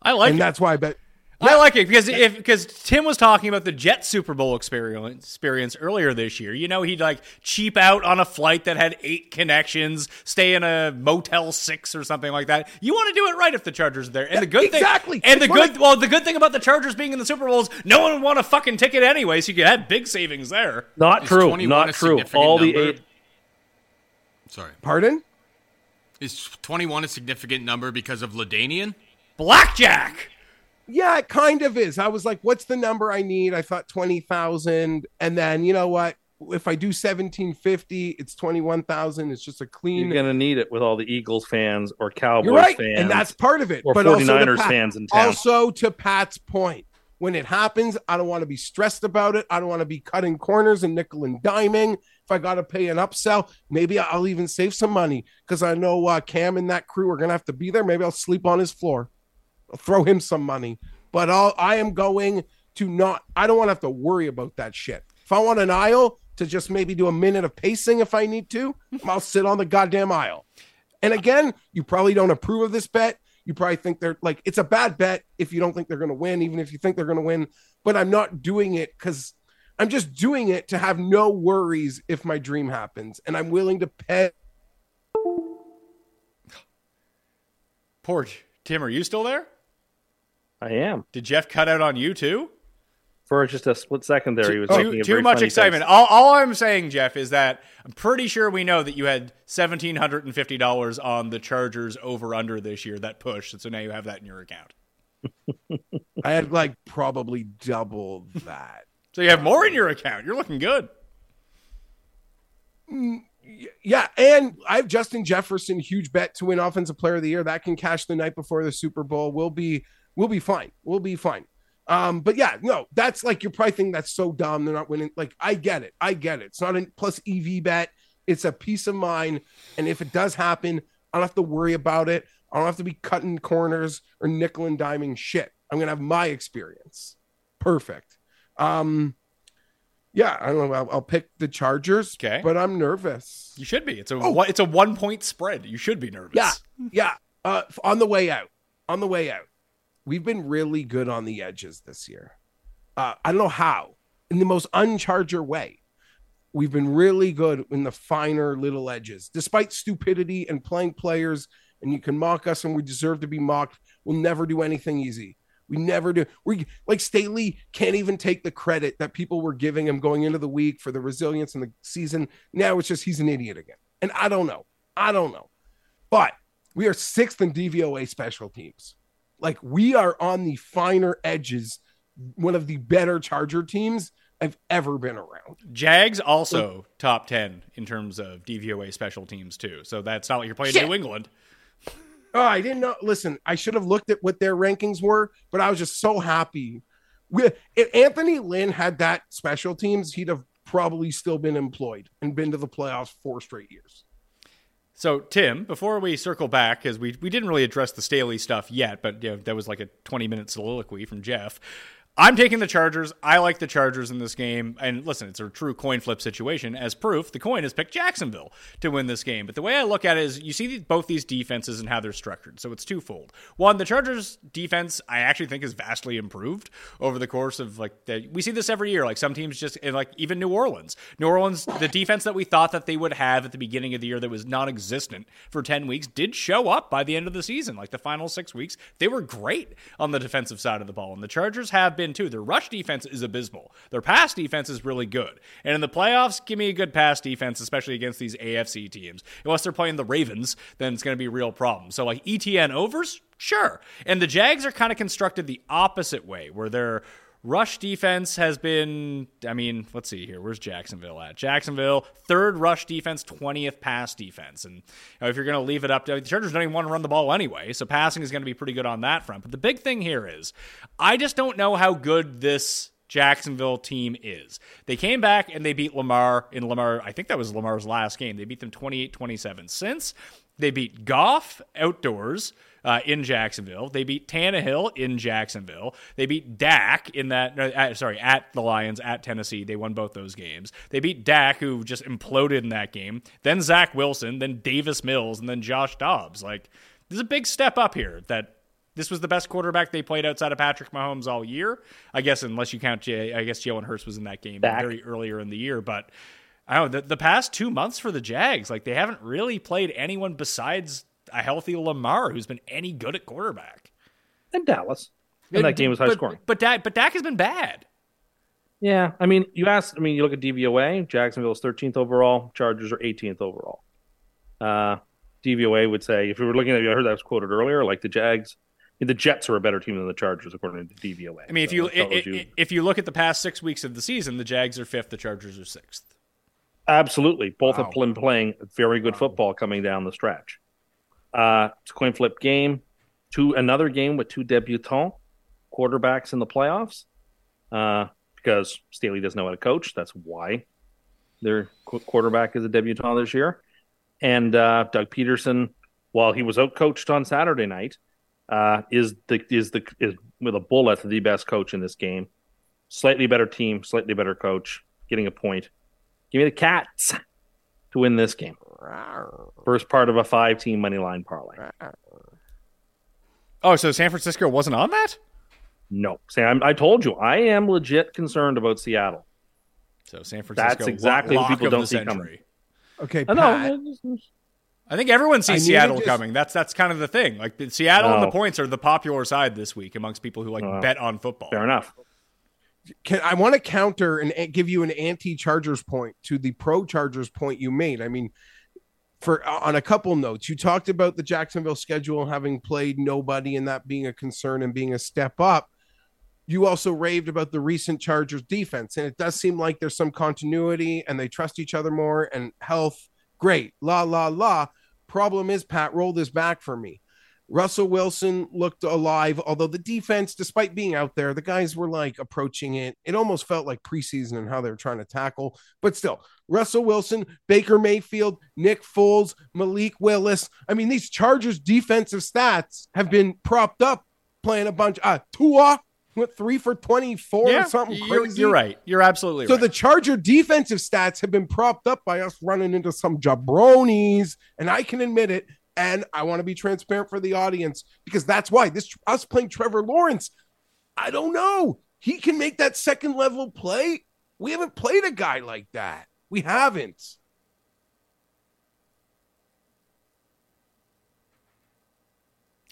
I like, and it. that's why I bet. Yeah. I like it because if because Tim was talking about the Jets Super Bowl experience, experience earlier this year. You know, he'd like cheap out on a flight that had eight connections, stay in a Motel Six or something like that. You want to do it right if the Chargers are there. And yeah, the good exactly. thing, and it's the money. good well, the good thing about the Chargers being in the Super Bowl is no one would want a fucking ticket anyway, so you could have big savings there. Not is true. Not true. All number? the eight. Sorry. Pardon? Is twenty-one a significant number because of LaDainian? Blackjack. Yeah, it kind of is. I was like, what's the number I need? I thought twenty thousand. And then, you know what? If I do seventeen fifty, it's twenty-one thousand. It's just a clean. You're going to need it with all the Eagles fans or Cowboys You're right. fans. And that's part of it. Or but forty-niners Pat, fans in town. Also, to Pat's point, when it happens, I don't want to be stressed about it. I don't want to be cutting corners and nickel and diming. If I got to pay an upsell, maybe I'll even save some money because I know uh, Cam and that crew are going to have to be there. Maybe I'll sleep on his floor. I'll throw him some money, but I'll, I am going to not, I don't want to have to worry about that shit. If I want an aisle to just maybe do a minute of pacing, if I need to, I'll sit on the goddamn aisle. And again, you probably don't approve of this bet. You probably think they're like, it's a bad bet if you don't think they're going to win, even if you think they're going to win, but I'm not doing it because I'm just doing it to have no worries if my dream happens. And I'm willing to pay. Porch, Tim, are you still there? I am. Did Jeff cut out on you too? For just a split second there, too, he was too, too much excitement. All, all I'm saying, Jeff, is that I'm pretty sure we know that you had one thousand seven hundred fifty dollars on the Chargers over under this year that pushed, so now you have that in your account. I had like probably double that. So you have more in your account. You're looking good. Mm. Yeah, and I have Justin Jefferson, huge bet to win Offensive Player of the Year. That can cash the night before the Super Bowl. We'll be we'll be fine. We'll be fine. Um, but yeah, no, that's like you're probably thinking that's so dumb. They're not winning. Like I get it. I get it. It's not a plus E V bet. It's a peace of mind. And if it does happen, I don't have to worry about it. I don't have to be cutting corners or nickel and diming shit. I'm going to have my experience. Perfect. Um, yeah, I don't know. I'll, I'll pick the Chargers, okay. But I'm nervous. You should be. It's a, oh. it's a one point spread. You should be nervous. Yeah. Yeah. Uh, on the way out, on the way out, we've been really good on the edges this year. Uh, I don't know how, in the most uncharger way. We've been really good in the finer little edges, despite stupidity and playing players. And you can mock us, and we deserve to be mocked. We'll never do anything easy. We never do. We like Staley can't even take the credit that people were giving him going into the week for the resilience in the season. Now it's just he's an idiot again. And I don't know. I don't know. But we are sixth in D V O A special teams. Like, we are on the finer edges. One of the better Charger teams I've ever been around. Jags also like, top ten in terms of D V O A special teams too. So that's not like you're playing shit. New England. Oh, I didn't know. Listen, I should have looked at what their rankings were, but I was just so happy. We, if Anthony Lynn had that special teams, he'd have probably still been employed and been to the playoffs four straight years. So, Tim, before we circle back, because we, we didn't really address the Staley stuff yet, but you know, that was like a twenty-minute soliloquy from Jeff. I'm taking the Chargers. I like the Chargers in this game. And listen, it's a true coin flip situation. As proof, the coin has picked Jacksonville to win this game. But the way I look at it is you see both these defenses and how they're structured. So it's twofold. One, the Chargers defense, I actually think is vastly improved over the course of like, the, we see this every year. Like some teams just, and like even New Orleans. New Orleans, the defense that we thought that they would have at the beginning of the year that was non-existent for ten weeks did show up by the end of the season. Like the final six weeks, they were great on the defensive side of the ball. And the Chargers have been too. Their rush defense is abysmal. Their pass defense is really good. And in the playoffs, give me a good pass defense, especially against these A F C teams. Unless they're playing the Ravens, then it's going to be a real problem. So like E T N overs, sure. And the Jags are kind of constructed the opposite way, where they're rush defense has been, I mean, let's see here. Where's Jacksonville at? Jacksonville, third rush defense, twentieth pass defense. And you know, if you're going to leave it up to, the Chargers don't even want to run the ball anyway, so passing is going to be pretty good on that front. But the big thing here is, I just don't know how good this Jacksonville team is. They came back and they beat Lamar in Lamar. I think that was Lamar's last game. They beat them twenty-eight twenty-seven. Since they beat Goff outdoors, Uh, in Jacksonville. They beat Tannehill in Jacksonville. They beat Dak in that, no, at, sorry, at the Lions, at Tennessee. They won both those games. They beat Dak, who just imploded in that game. Then Zach Wilson, then Davis Mills, and then Josh Dobbs. Like, there's a big step up here that this was the best quarterback they played outside of Patrick Mahomes all year. I guess, unless you count, Jay, I guess Jalen Hurts was in that game Dak. very earlier in the year, but I don't know, the, the past two months for the Jags, like, they haven't really played anyone besides a healthy Lamar who's been any good at quarterback. And Dallas. And it, that game was high but, scoring. But Dak, but Dak has been bad. Yeah. I mean, you asked, I mean, you look at D V O A, Jacksonville's thirteenth overall, Chargers are eighteenth overall. Uh, D V O A would say, if we were looking at, I heard that was quoted earlier, like the Jags, the Jets are a better team than the Chargers, according to D V O A. I mean, so if you, it, you if you look at the past six weeks of the season, the Jags are fifth, the Chargers are sixth. Absolutely. Both wow. have been playing very good wow. football coming down the stretch. Uh, it's a coin flip game to another game with two debutant quarterbacks in the playoffs uh, because Staley doesn't know how to coach. That's why their quarterback is a debutant this year. And uh, Doug Peterson, while he was outcoached on Saturday night, uh, is the is the is with a bullet the best coach in this game. Slightly better team, slightly better coach, getting a point. Give me the Cats to win this game. First part of a five-team money line parlay. Oh, so San Francisco wasn't on that? No. Sam, I told you, I am legit concerned about Seattle. So San Francisco, that's exactly what people don't see coming. Okay, Pat. I, I think everyone sees Seattle just... coming. That's that's kind of the thing. Like Seattle oh. and the points are the popular side this week amongst people who like oh. bet on football. Fair enough. Can, I want to counter and give you an anti-Chargers point to the pro-Chargers point you made. I mean, for on a couple notes, you talked about the Jacksonville schedule having played nobody and that being a concern and being a step up. You also raved about the recent Chargers defense, and it does seem like there's some continuity and they trust each other more and health. Great. La, la, la. Problem is, Pat, roll this back for me. Russell Wilson looked alive, although the defense, despite being out there, the guys were like approaching it. It almost felt like preseason and how they were trying to tackle. But still, Russell Wilson, Baker Mayfield, Nick Foles, Malik Willis. I mean, these Chargers defensive stats have been propped up playing a bunch. Uh, Tua went three for twenty-four yeah, or something crazy. You're, you're right. You're absolutely so right. So the Charger defensive stats have been propped up by us running into some jabronis, and I can admit it. And I want to be transparent for the audience because that's why this us playing Trevor Lawrence. I don't know. He can make that second level play. We haven't played a guy like that. We haven't.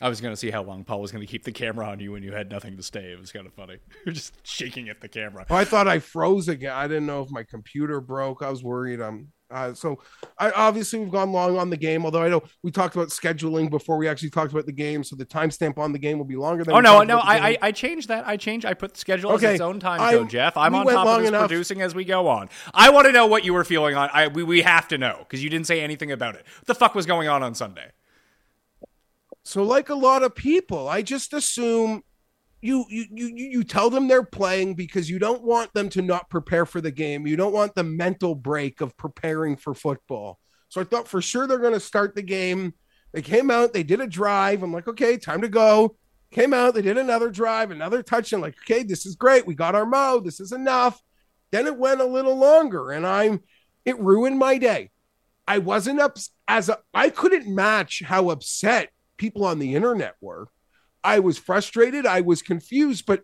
I was going to see how long Paul was going to keep the camera on you when you had nothing to say. It was kind of funny. You're just shaking at the camera. Oh, I thought I froze again. I didn't know if my computer broke. I was worried. I'm. Uh, so I, obviously we've gone long on the game, although I know we talked about scheduling before we actually talked about the game. So the timestamp on the game will be longer than. Oh, no, no, I, I I changed that. I changed. I put the schedule okay. as its own time zone, Jeff. I'm on top of this enough. producing as we go on. I want to know what you were feeling on. I We, we have to know because you didn't say anything about it. What the fuck was going on on Sunday? So like a lot of people, I just assume you, you, you, you tell them they're playing because you don't want them to not prepare for the game. You don't want the mental break of preparing for football. So I thought for sure they're going to start the game. They came out, they did a drive. I'm like, okay, time to go. Came out, they did another drive, another touchdown. Like, okay, this is great. We got our mo. This is enough. Then it went a little longer and I'm, it ruined my day. I wasn't up as a, I couldn't match how upset people on the internet were. I was frustrated. I was confused, but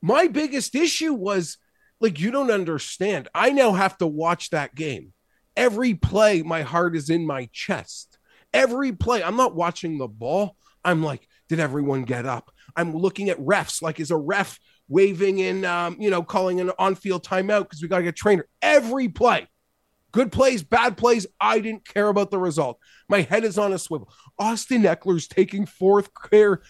my biggest issue was like, you don't understand. I now have to watch that game. Every play, my heart is in my chest. Every play, I'm not watching the ball. I'm like, did everyone get up? I'm looking at refs. Like, is a ref waving in, um, you know, calling an on-field timeout because we got to get a trainer. Every play. Good plays, bad plays. I didn't care about the result. My head is on a swivel. Austin Eckler's taking fourth care.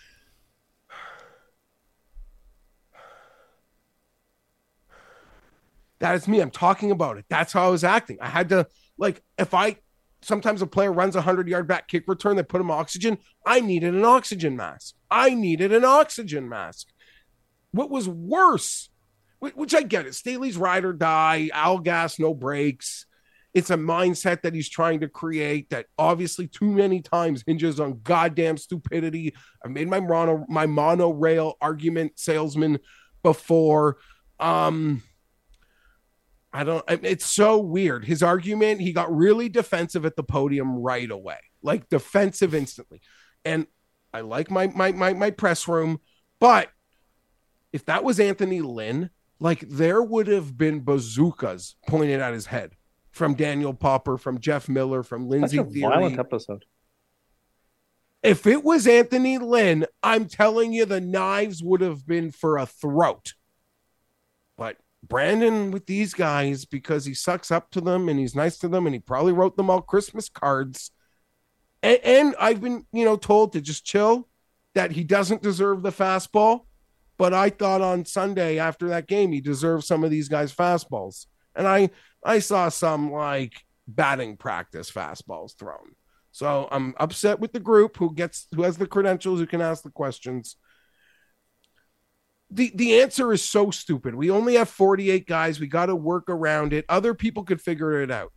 That is me. I'm talking about it. That's how I was acting. I had to, like, if I, sometimes a player runs a hundred-yard back kick return, they put him oxygen. I needed an oxygen mask. I needed an oxygen mask. What was worse, which I get it, Staley's ride or die, Al gas, no brakes. It's a mindset that he's trying to create that obviously too many times hinges on goddamn stupidity. I made my mono, my monorail argument salesman before. Um, I don't, it's so weird. His argument, he got really defensive at the podium right away, like defensive instantly. And I like my, my, my, my press room, but if that was Anthony Lynn, like there would have been bazookas pointed at his head. From Daniel Popper, from Jeff Miller, from Lindsay Theory. That's a violent episode. If it was Anthony Lynn, I'm telling you the knives would have been for a throat. But Brandon with these guys, because he sucks up to them and he's nice to them and he probably wrote them all Christmas cards. And, and I've been, you know, told to just chill, that he doesn't deserve the fastball. But I thought on Sunday after that game, he deserved some of these guys' fastballs. And I... I saw some like batting practice fastballs thrown. So I'm upset with the group who gets, who has the credentials, who can ask the questions. The, the answer is so stupid. We only have forty-eight guys. We got to work around it. Other people could figure it out.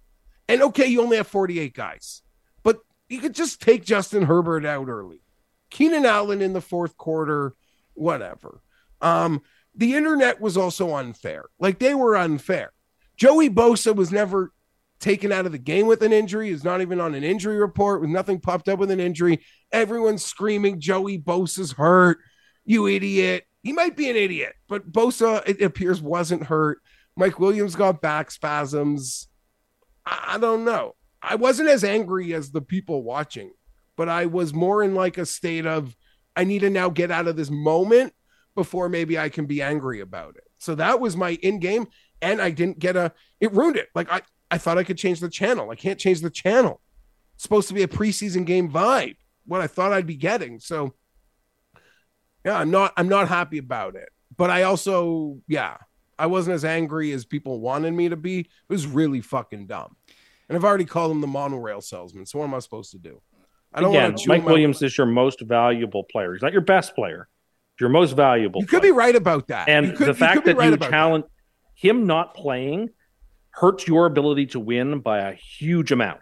And okay, you only have forty-eight guys, but you could just take Justin Herbert out early. Keenan Allen in the fourth quarter, whatever. Um, the internet was also unfair. Like they were unfair. Joey Bosa was never taken out of the game with an injury. He's not even on an injury report with nothing popped up with an injury. Everyone's screaming, Joey Bosa's hurt. You idiot. He might be an idiot, but Bosa, it appears, wasn't hurt. Mike Williams got back spasms. I, I don't know. I wasn't as angry as the people watching, but I was more in like a state of, I need to now get out of this moment before maybe I can be angry about it. So that was my in-game. And I didn't get a, it ruined it. Like I, I thought I could change the channel. I can't change the channel. It's supposed to be a preseason game vibe. What I thought I'd be getting. So yeah, I'm not, I'm not happy about it, but I also, yeah, I wasn't as angry as people wanted me to be. It was really fucking dumb. And I've already called him the monorail salesman. So what am I supposed to do? I don't Again, Mike Williams is your most valuable player. He's not your best player. Your most valuable. You player. Could be right about that. And could, the fact that right you challenge that. Him not playing hurts your ability to win by a huge amount.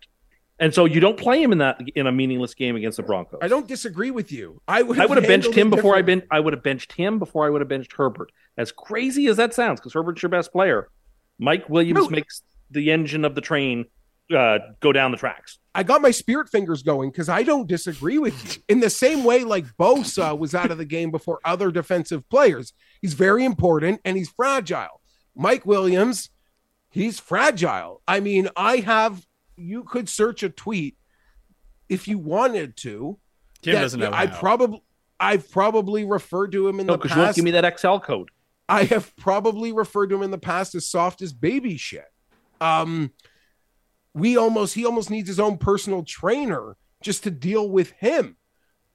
And so you don't play him in that in a meaningless game against the Broncos. I don't disagree with you. I would I would have benched him before I ben, I would have benched him before I would have benched Herbert. As crazy as that sounds, because Herbert's your best player, Mike Williams no. makes the engine of the train uh, go down the tracks. I got my spirit fingers going because I don't disagree with you. In the same way, like Bosa was out of the game before other defensive players. He's very important and he's fragile. Mike Williams, he's fragile. I mean, I have. You could search a tweet if you wanted to. Tim doesn't know. I probably, I've probably referred to him in no, the past. You won't give me that X L code. I have probably referred to him in the past as soft as baby shit. Um, we almost, he almost needs his own personal trainer just to deal with him.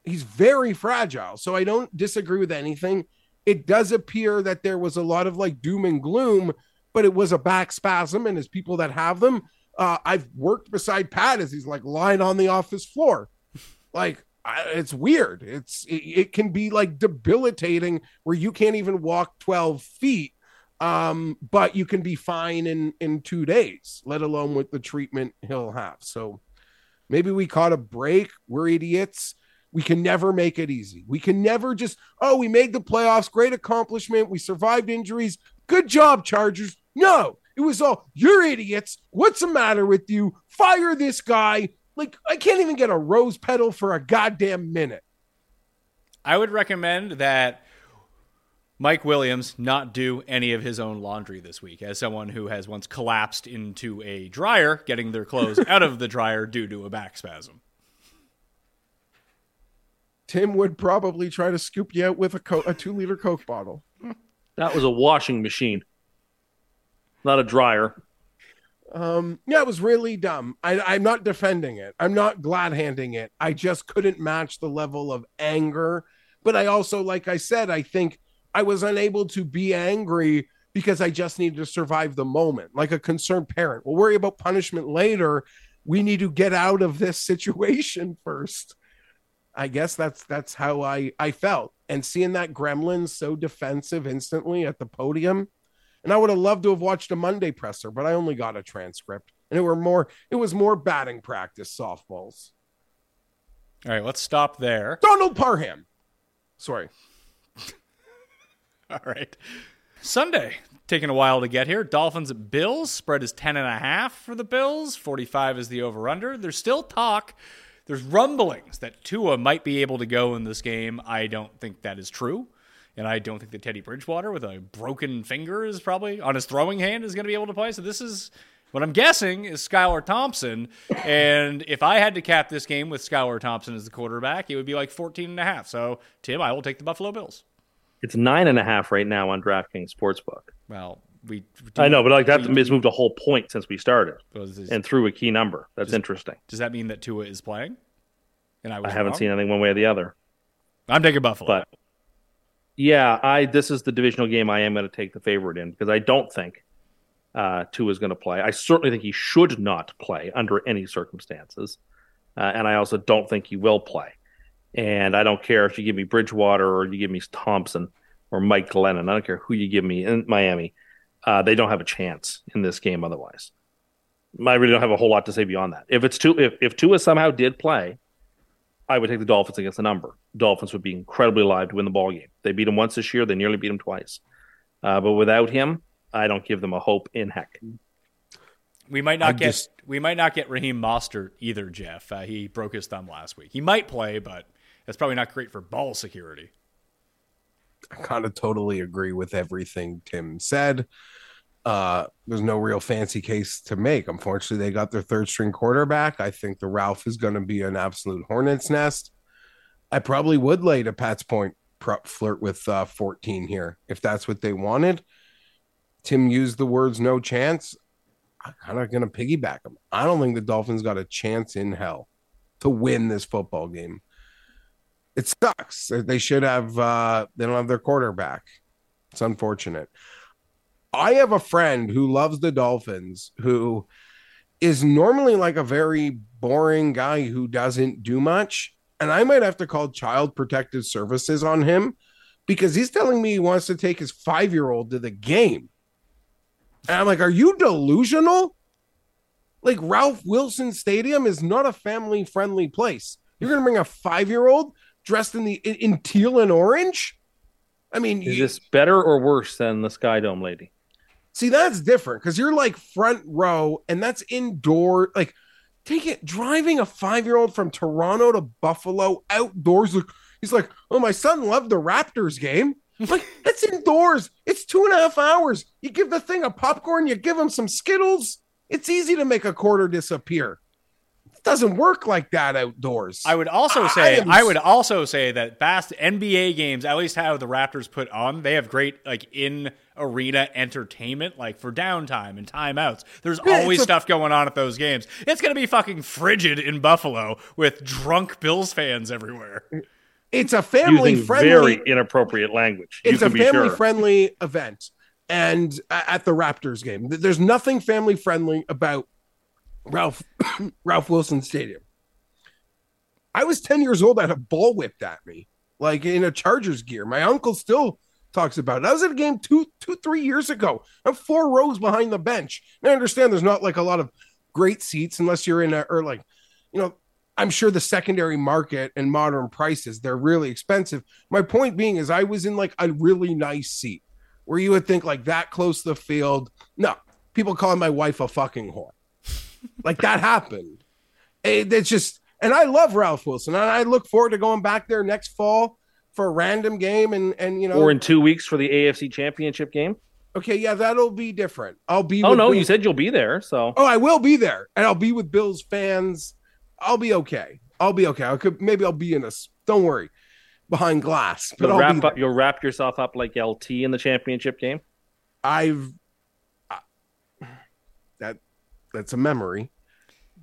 He's very fragile. So I don't disagree with anything. It does appear that there was a lot of like doom and gloom, but it was a back spasm, and as people that have them, Uh, I've worked beside Pat as he's like lying on the office floor. Like, I, it's weird. It's it, it can be like debilitating where you can't even walk twelve feet, um, but you can be fine in, in two days, let alone with the treatment he'll have. So maybe we caught a break. We're idiots. We can never make it easy. We can never just, oh, we made the playoffs. Great accomplishment. We survived injuries. Good job, Chargers. No. It was all, you're idiots. What's the matter with you? Fire this guy. Like, I can't even get a rose petal for a goddamn minute. I would recommend that Mike Williams not do any of his own laundry this week, as someone who has once collapsed into a dryer, getting their clothes out of the dryer due to a back spasm. Tim would probably try to scoop you out with a, co- a two-liter Coke bottle. That was a washing machine. Not a dryer. Um, yeah, it was really dumb. I, I'm not defending it. I'm not glad-handing it. I just couldn't match the level of anger. But I also, like I said, I think I was unable to be angry because I just needed to survive the moment, like a concerned parent. We'll worry about punishment later. We need to get out of this situation first. I guess that's that's how I, I felt. And seeing that gremlin so defensive instantly at the podium, and I would have loved to have watched a Monday presser, but I only got a transcript, and it were more. It was more batting practice softballs. All right, let's stop there. Donald Parham. Sorry. All right. Sunday, taking a while to get here. Dolphins at Bills. Spread is ten and a half for the Bills. forty-five is the over/under. There's still talk. There's rumblings that Tua might be able to go in this game. I don't think that is true. And I don't think that Teddy Bridgewater with a broken finger is probably on his throwing hand is going to be able to play. So this is what I'm guessing is Skylar Thompson. And if I had to cap this game with Skylar Thompson as the quarterback, it would be like fourteen and a half. So Tim, I will take the Buffalo Bills. It's nine and a half right now on DraftKings Sportsbook. Well, we, do, I know, but like that has moved a whole point since we started this, and threw a key number. That's does, interesting. Does that mean that Tua is playing? And I, was I haven't wrong. seen anything one way or the other. I'm taking Buffalo. But Yeah, I. this is the divisional game I am going to take the favorite in because I don't think uh, Tua is going to play. I certainly think he should not play under any circumstances, uh, and I also don't think he will play. And I don't care if you give me Bridgewater or you give me Thompson or Mike Glennon. I don't care who you give me in Miami. Uh, they don't have a chance in this game otherwise. I really don't have a whole lot to say beyond that. If it's Tua, if, if Tua somehow did play, I would take the Dolphins against the number. Dolphins would be incredibly live to win the ball game. They beat him once this year. They nearly beat him twice. Uh, but without him, I don't give them a hope in heck. We might not I'm get just... we might not get Raheem Mostert either, Jeff. Uh, he broke his thumb last week. He might play, but that's probably not great for ball security. I kind of totally agree with everything Tim said. Uh, there's no real fancy case to make. Unfortunately, they got their third string quarterback. I think the Ralph is going to be an absolute hornet's nest. I probably would lay to Pat's point, prop flirt with uh, fourteen here if that's what they wanted. Tim used the words no chance. I'm kind of going to piggyback him. I don't think the Dolphins got a chance in hell to win this football game. It sucks. They should have, uh, they don't have their quarterback. It's unfortunate. I have a friend who loves the Dolphins who is normally like a very boring guy who doesn't do much. And I might have to call Child Protective Services on him because he's telling me he wants to take his five-year-old to the game. And I'm like, are you delusional? Like, Ralph Wilson Stadium is not a family-friendly place. You're going to bring a five-year-old dressed in the in teal and orange? I mean, is you, this better or worse than the Sky Dome lady? See, that's different because you're like front row and that's indoor. Like, take it driving a five-year-old from Toronto to Buffalo outdoors. He's like, oh, my son loved the Raptors game. Like, that's indoors. It's two and a half hours. You give the thing a popcorn, you give him some Skittles. It's easy to make a quarter disappear. It doesn't work like that outdoors. I would also say, I, am... I would also say that past N B A games, at least how the Raptors put on, they have great like in arena entertainment, like for downtime and timeouts. There's yeah, always a... stuff going on at those games. It's going to be fucking frigid in Buffalo with drunk Bills fans everywhere. It's a family Using friendly, very inappropriate language. It's a family sure. friendly event. And at the Raptors game, there's nothing family friendly about Ralph Ralph Wilson Stadium. I was ten years old. I had a ball whipped at me, like in a Chargers gear. My uncle still talks about it. I was at a game two, two, three years ago. I'm four rows behind the bench. And I understand there's not like a lot of great seats unless you're in a, or like, you know, I'm sure the secondary market and modern prices, they're really expensive. My point being is I was in like a really nice seat, where you would think like that close to the field. No, people calling my wife a fucking whore. Like that happened. It, it's just, and I love Ralph Wilson. And I look forward to going back there next fall for a random game. And, and you know, or in two weeks for the A F C Championship game. Okay. Yeah. That'll be different. I'll be. Oh, no, Bills. You said you'll be there. So. Oh, I will be there. And I'll be with Bills fans. I'll be okay. I'll be okay. I could, maybe I'll be in a, don't worry. Behind glass, but you'll wrap, up, you'll wrap yourself up like L T in the championship game. I've uh, that that's a memory,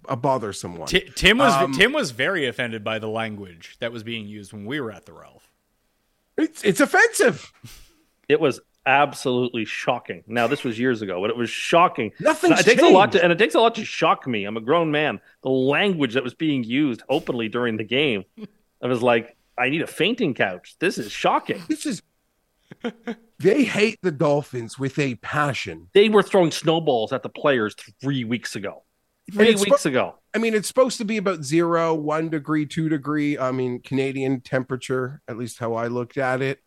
a bothersome one. T- Tim was um, Tim was very offended by the language that was being used when we were at the Ralph. It's it's offensive. It was absolutely shocking. Now this was years ago, but it was shocking. Nothing it takes a lot to, and it takes a lot to shock me. I'm a grown man. The language that was being used openly during the game, I was like, I need a fainting couch. This is shocking. This is. They hate the Dolphins with a passion. They were throwing snowballs at the players three weeks ago. Three weeks spo- ago. I mean, it's supposed to be about zero, one degree, two degree. I mean, Canadian temperature, at least how I looked at it.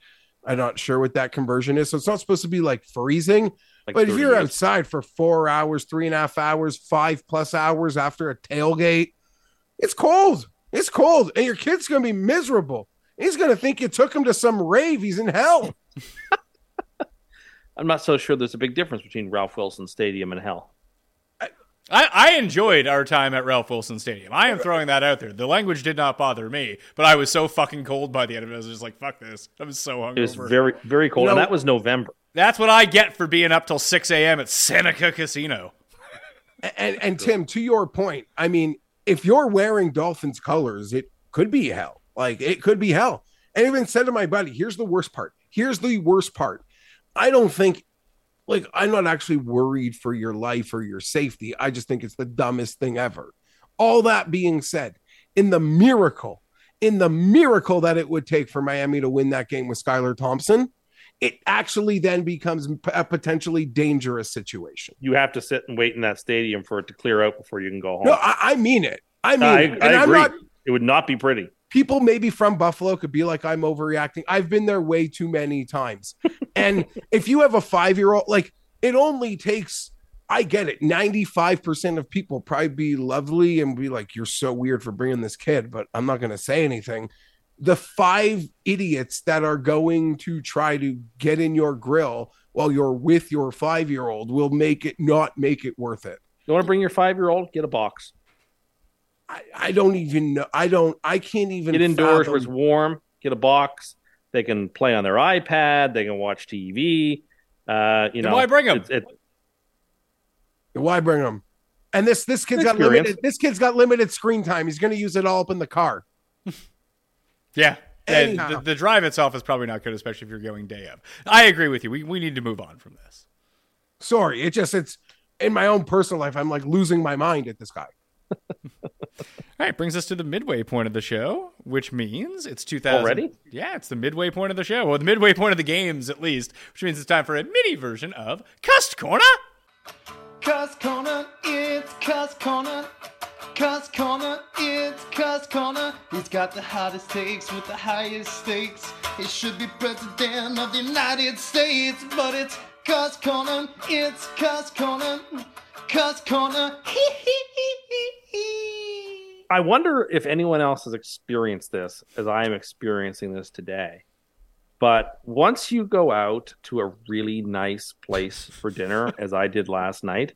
I'm not sure what that conversion is. So it's not supposed to be like freezing. Like but if you're years. outside for four hours, three and a half hours, five plus hours after a tailgate, it's cold. It's cold, and your kid's going to be miserable. He's going to think you took him to some rave. He's in hell. I'm not so sure there's a big difference between Ralph Wilson Stadium and hell. I, I, I enjoyed our time at Ralph Wilson Stadium. I am throwing that out there. The language did not bother me, but I was so fucking cold by the end of it. I was just like, fuck this. I was so hungover. It was very, very cold, you know, and that was November. That's what I get for being up till six a.m. at Seneca Casino. and, and, and Tim, to your point, I mean, if you're wearing Dolphins colors, it could be hell. Like, it could be hell. And even said to my buddy, here's the worst part. Here's the worst part. I don't think, like, I'm not actually worried for your life or your safety. I just think it's the dumbest thing ever. All that being said, in the miracle, in the miracle that it would take for Miami to win that game with Skylar Thompson, it actually then becomes a potentially dangerous situation. You have to sit and wait in that stadium for it to clear out before you can go home. No, I, I mean it. I mean, I, it. I I'm agree. Not, it would not be pretty. People maybe from Buffalo could be like, I'm overreacting. I've been there way too many times. And if you have a five-year-old, like it only takes, I get it. ninety-five percent of people probably be lovely and be like, you're so weird for bringing this kid, but I'm not going to say anything. The five idiots that are going to try to get in your grill while you're with your five-year-old will make it not make it worth it. You want to bring your five-year-old? Get a box. I, I don't even know. I don't. I can't even. Get indoors fathom. Where it's warm. Get a box. They can play on their iPad. They can watch T V. Uh, you then know. Why bring them? It, it, why bring them? And this this kid's got limited. This kid's got limited screen time. He's going to use it all up in the car. Yeah, the, the drive itself is probably not good, especially if you're going day of. I agree with you. We we need to move on from this. Sorry, it just it's in my own personal life, I'm like losing my mind at this guy. All right, brings us to the midway point of the show, which means it's two thousand already. Yeah, it's the midway point of the show, or well, the midway point of the games at least, which means it's time for a mini version of Cuss Corner. Cuss Corner, it's Cuss Corner. Cuss Corner, it's Cuss Corner. He's got the hottest takes with the highest stakes. He should be president of the United States, but it's Cuss Corner, it's Cuss Corner. Cuss Corner, hee hee hee hee hee. I wonder if anyone else has experienced this as I am experiencing this today. But once you go out to a really nice place for dinner, as I did last night,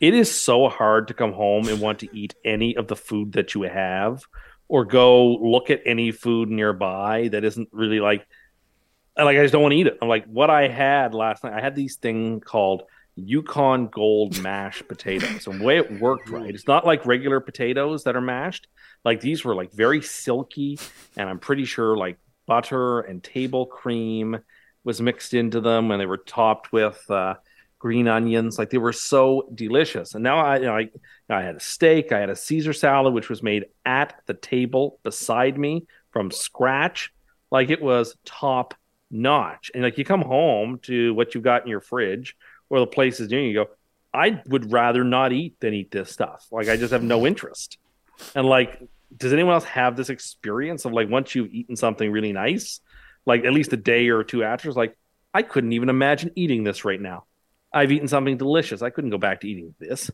it is so hard to come home and want to eat any of the food that you have or go look at any food nearby that isn't really like, like I just don't want to eat it. I'm like, what I had last night, I had these thing called Yukon Gold mashed potatoes. And the way it worked, right, it's not like regular potatoes that are mashed. Like these were like very silky, and I'm pretty sure like butter and table cream was mixed into them, and they were topped with uh, green onions. Like they were so delicious. And now I, you know, I, I had a steak. I had a Caesar salad, which was made at the table beside me from scratch. Like it was top notch. And like you come home to what you've got in your fridge or the place is doing, you go, I would rather not eat than eat this stuff. Like I just have no interest. And like, does anyone else have this experience of like, once you've eaten something really nice, like at least a day or two after, it's like, I couldn't even imagine eating this right now. I've eaten something delicious. I couldn't go back to eating this.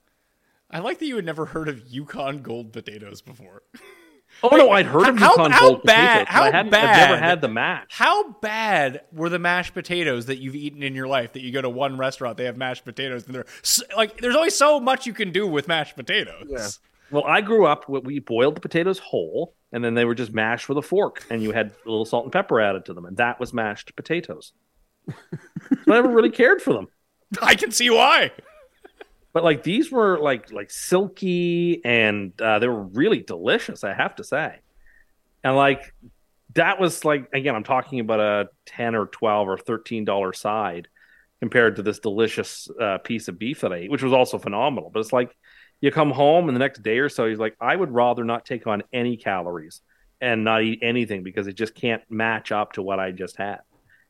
I like that you had never heard of Yukon Gold potatoes before. Oh, like, no, I'd heard of how, Yukon how Gold bad, potatoes. How I bad? I've never had the mash. How bad were the mashed potatoes that you've eaten in your life that you go to one restaurant, they have mashed potatoes, and they're like, there's always so much you can do with mashed potatoes. Yeah. Well, I grew up, we boiled the potatoes whole, and then they were just mashed with a fork, and you had a little salt and pepper added to them, and that was mashed potatoes. So I never really cared for them. I can see why. But like these were like like silky, and uh, they were really delicious, I have to say. And like that was like, again, I'm talking about a ten or twelve or thirteen dollars side compared to this delicious uh, piece of beef that I ate, which was also phenomenal. But it's like, you come home and the next day or so, he's like, I would rather not take on any calories and not eat anything because it just can't match up to what I just had.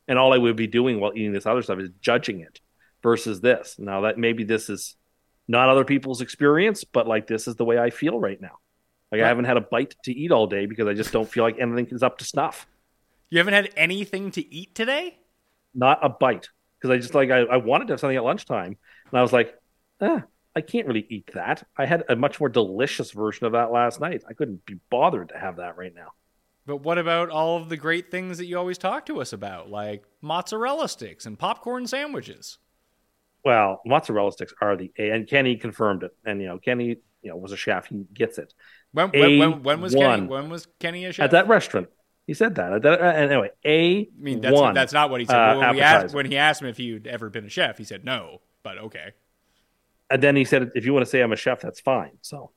And all I would be doing while eating this other stuff is judging it versus this. Now that maybe this is not other people's experience, but like this is the way I feel right now. Like right. I haven't had a bite to eat all day because I just don't feel like anything is up to snuff. You haven't had anything to eat today? Not a bite. Because I just like, I, I wanted to have something at lunchtime. And I was like, eh. I can't really eat that. I had a much more delicious version of that last night. I couldn't be bothered to have that right now. But what about all of the great things that you always talk to us about, like mozzarella sticks and popcorn sandwiches? Well, mozzarella sticks are the A, and Kenny confirmed it. And, you know, Kenny, you know, was a chef. He gets it. When, when, when, when was Kenny? When was Kenny a chef? At that restaurant. He said that. that anyway, A one. I mean, that's, that's not what he said. Uh, when, we asked, when he asked him if he'd ever been a chef, he said no, but okay. And then he said, if you want to say I'm a chef, that's fine. So,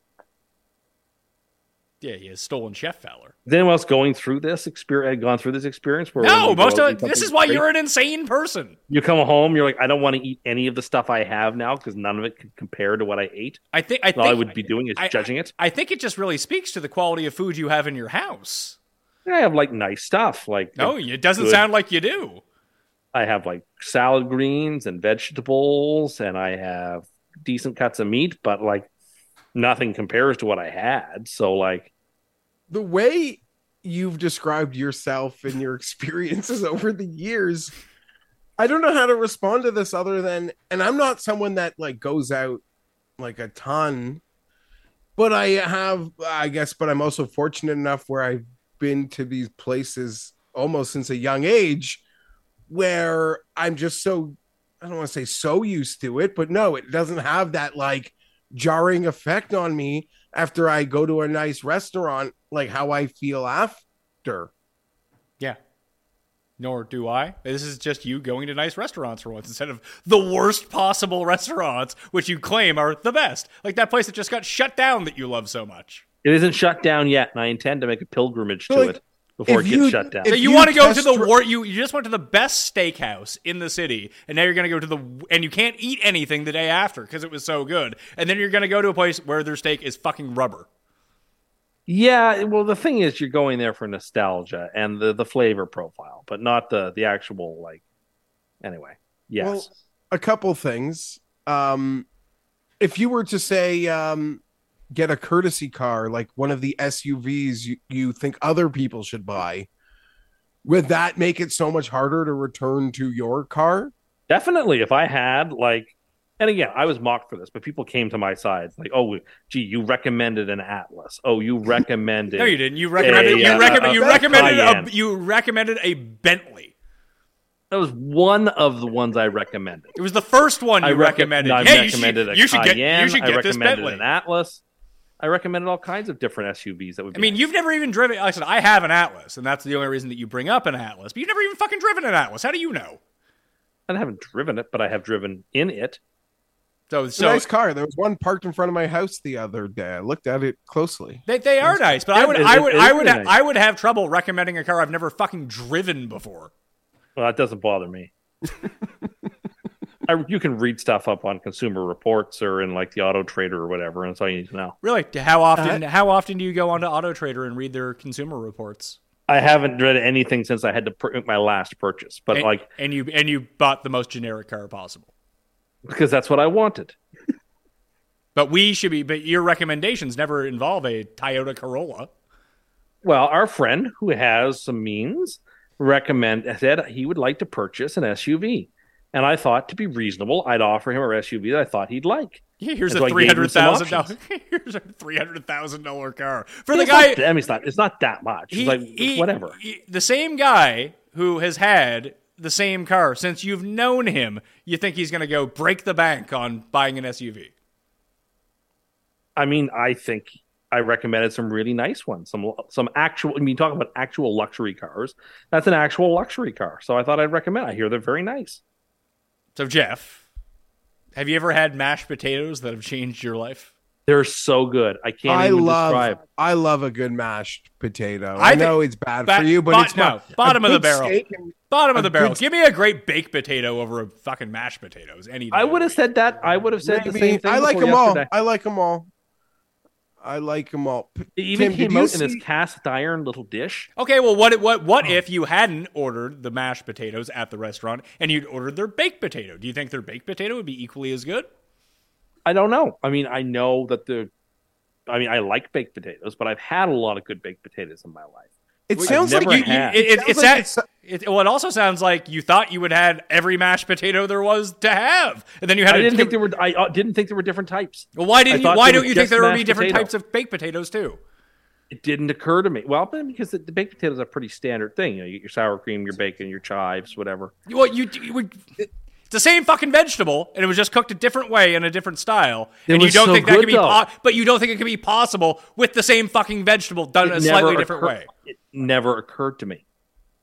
yeah, he has stolen chef valor. Is anyone else going through this experience, gone through this experience? Where no, most of it, this is why you're an insane person. You come home, you're like, I don't want to eat any of the stuff I have now because none of it can compare to what I ate. I think, I think all I would be doing is I, judging it. I think it just really speaks to the quality of food you have in your house. I have like nice stuff. Like no, it doesn't good. sound like you do. I have like salad greens and vegetables, and I have decent cuts of meat, but like nothing compares to what I had. So like the way you've described yourself and your experiences over the years, I don't know how to respond to this other than, and I'm not someone that like goes out like a ton, but I have, I guess, but I'm also fortunate enough where I've been to these places almost since a young age where I'm just so, I don't want to say so used to it, but no, it doesn't have that like jarring effect on me after I go to a nice restaurant, like how I feel after. Yeah. Nor do I. This is just you going to nice restaurants for once instead of the worst possible restaurants, which you claim are the best. Like that place that just got shut down that you love so much. It isn't shut down yet, and I intend to make a pilgrimage so to like, it. before if it gets you, shut down. So you, you want to go to the dr- war, you, you just went to the best steakhouse in the city, and now you're going to go to the and you can't eat anything the day after because it was so good, and then you're going to go to a place where their steak is fucking rubber. Yeah, well, the thing is, you're going there for nostalgia and the, the flavor profile, but not the the actual like. Anyway, yes, well, a couple things. Um, if you were to say. Um, Get a courtesy car, like one of the S U Vs you, you think other people should buy. Would that make it so much harder to return to your car? Definitely. If I had like, and again, I was mocked for this, but people came to my sides like, "Oh, gee, you recommended an Atlas. Oh, you recommended." No, you didn't. You recommended. A, you, uh, recommend, uh, you recommended. A, you recommended a Bentley. That was one of the ones I recommended. It was the first one you I rec- recommended. I hey, recommended you should, a Cayenne. Get, you should get I this Bentley. An Atlas. I recommended all kinds of different S U Vs that would be. I mean, nice. You've never even driven. Like I said, I have an Atlas, and that's the only reason that you bring up an Atlas. But you've never even fucking driven an Atlas. How do you know? I haven't driven it, but I have driven in it. So, it's so, a nice car. There was one parked in front of my house the other day. I looked at it closely. They they are nice, but I would I would I would I would, I would have trouble recommending a car I've never fucking driven before. Well, that doesn't bother me. I, you can read stuff up on Consumer Reports or in like the Auto Trader or whatever, and that's all you need to know. Really? How often? Uh, how often do you go onto Auto Trader and read their Consumer Reports? I haven't read anything since I had to pr- my last purchase. But and, like, and you and you bought the most generic car possible because that's what I wanted. But we should be. But your recommendations never involve a Toyota Corolla. Well, our friend who has some means recommend said he would like to purchase an S U V. And I thought, to be reasonable, I'd offer him a S U V that I thought he'd like. Yeah, here's and a so three hundred thousand dollars. Here's a three hundred thousand dollar car for yeah, the guy. Not, I mean, it's not. It's not that much. He, it's like he, whatever. He, the same guy who has had the same car since you've known him, you think he's going to go break the bank on buying an S U V? I mean, I think I recommended some really nice ones. Some some actual. I mean, talk about actual luxury cars. That's an actual luxury car. So I thought I'd recommend. I hear they're very nice. So, Jeff, have you ever had mashed potatoes that have changed your life? They're so good. I can't I even love, describe. I love a good mashed potato. I, I know it's bad ba- for you, but bo- it's no, bottom of the barrel. And, bottom of the barrel. Good... Give me a great baked potato over a fucking mashed potatoes. Any day I would have said that. I would have said Maybe. the same thing. I like them yesterday. all. I like them all. I like them all. It even Tim, came out see... in this cast iron little dish. Okay, well, what what what oh. if you hadn't ordered the mashed potatoes at the restaurant and you'd ordered their baked potato? Do you think their baked potato would be equally as good? I don't know. I mean, I know that the. I mean, I like baked potatoes, but I've had a lot of good baked potatoes in my life. It I've sounds like you. you it, it, it, sounds it's like it's, a, it Well, it also sounds like you thought you would had every mashed potato there was to have, and then you had. I didn't a, think there were. I uh, didn't think there were different types. Well, why didn't? You, why don't you think there would be different potato. types of baked potatoes too? It didn't occur to me. Well, because the, the baked potato is a pretty standard thing. You know, you get your sour cream, your bacon, your chives, whatever. Well, you. you would, It's the same fucking vegetable, and it was just cooked a different way in a different style. It and you don't so think that could be, po- but you don't think it could be possible with the same fucking vegetable done it in a slightly different occurred, way. It never occurred to me.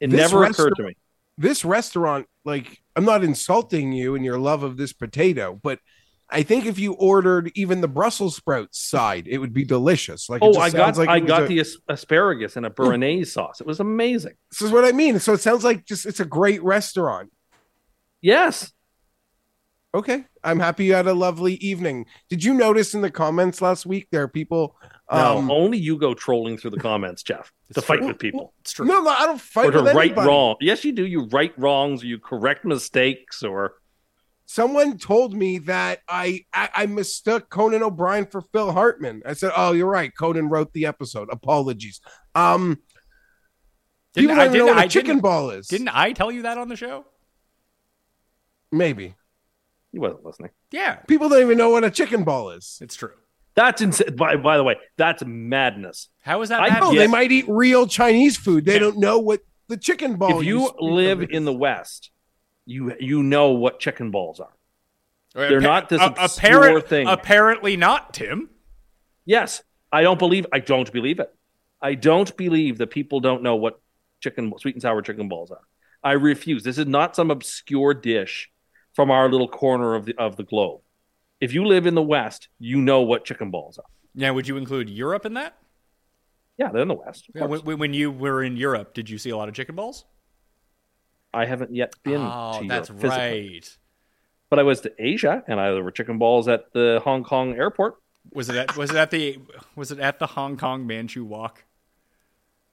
It this never occurred to me. This restaurant, like, I'm not insulting you and your love of this potato, but I think if you ordered even the Brussels sprouts side, it would be delicious. Like, oh, it just I got, like I got a, the asparagus and a béarnaise sauce. It was amazing. This is what I mean. So it sounds like just it's a great restaurant. Yes. Okay, I'm happy you had a lovely evening. Did you notice in the comments last week there are people? Um, no, only you go trolling through the comments, Jeff, to fight true. with people. It's true. No, no, I don't fight or to with right anybody. Wrong. Yes, you do. You right wrongs, you correct mistakes, or someone told me that I, I I mistook Conan O'Brien for Phil Hartman. I said, "Oh, you're right. Conan wrote the episode. Apologies." Um, didn't, people don't I, didn't, know what a I, chicken ball is. Didn't I tell you that on the show? Maybe. He wasn't listening. Yeah. People don't even know what a chicken ball is. It's true. That's insane. By, by the way, that's madness. How is that madness? I know. Yes. They might eat real Chinese food. They yeah. don't know what the chicken ball is. If you live in the West, you you know what chicken balls are. Right, They're appa- not this a- obscure thing. Apparently not, Tim. Yes. I don't believe I don't believe it. I don't believe that people don't know what chicken sweet and sour chicken balls are. I refuse. This is not some obscure dish from our little corner of the of the globe. If you live in the West, you know what chicken balls are. Now, would you include Europe in that? Yeah, they're in the West. Yeah, when, when you were in Europe, did you see a lot of chicken balls? I haven't yet been oh, to that's Europe physically. Right. But I was to Asia, and I, there were chicken balls at the Hong Kong airport. Was it at, was it at the was it at the Hong Kong Manchu Walk?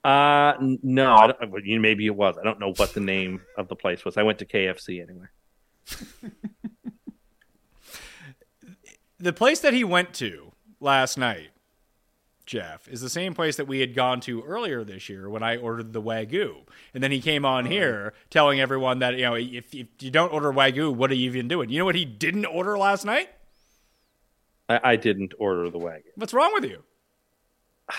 Uh, no, I don't, maybe it was. I don't know what the name of the place was. I went to K F C anyway. The place that he went to last night, Jeff, is the same place that we had gone to earlier this year when I ordered the Wagyu. And then he came on here telling everyone that, you know, if, if you don't order Wagyu, what are you even doing? You know what he didn't order last night? I, I didn't order the Wagyu. What's wrong with you?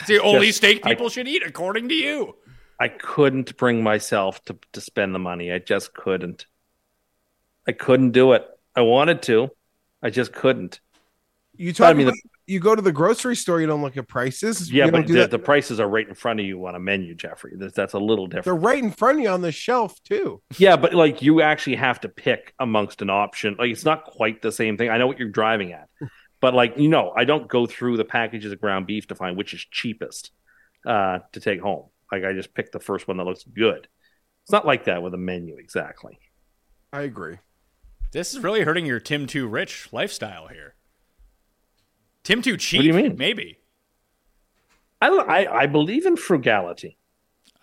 It's the only just, steak people I, should eat, according to you. I couldn't bring myself to, to spend the money. I just couldn't. I couldn't do it. I wanted to. I just couldn't. You told me that. You go to the grocery store, you don't look at prices. Yeah, but the, the prices are right in front of you on a menu, Jeffrey. That's, that's a little different. They're right in front of you on the shelf, too. Yeah, but like you actually have to pick amongst an option. Like it's not quite the same thing. I know what you're driving at. But like, you know, I don't go through the packages of ground beef to find which is cheapest uh, to take home. Like I just pick the first one that looks good. It's not like that with a menu, exactly. I agree. This is really hurting your Tim Too Rich lifestyle here. Tim Too Cheap? What do you mean? Maybe. I, I, I believe in frugality.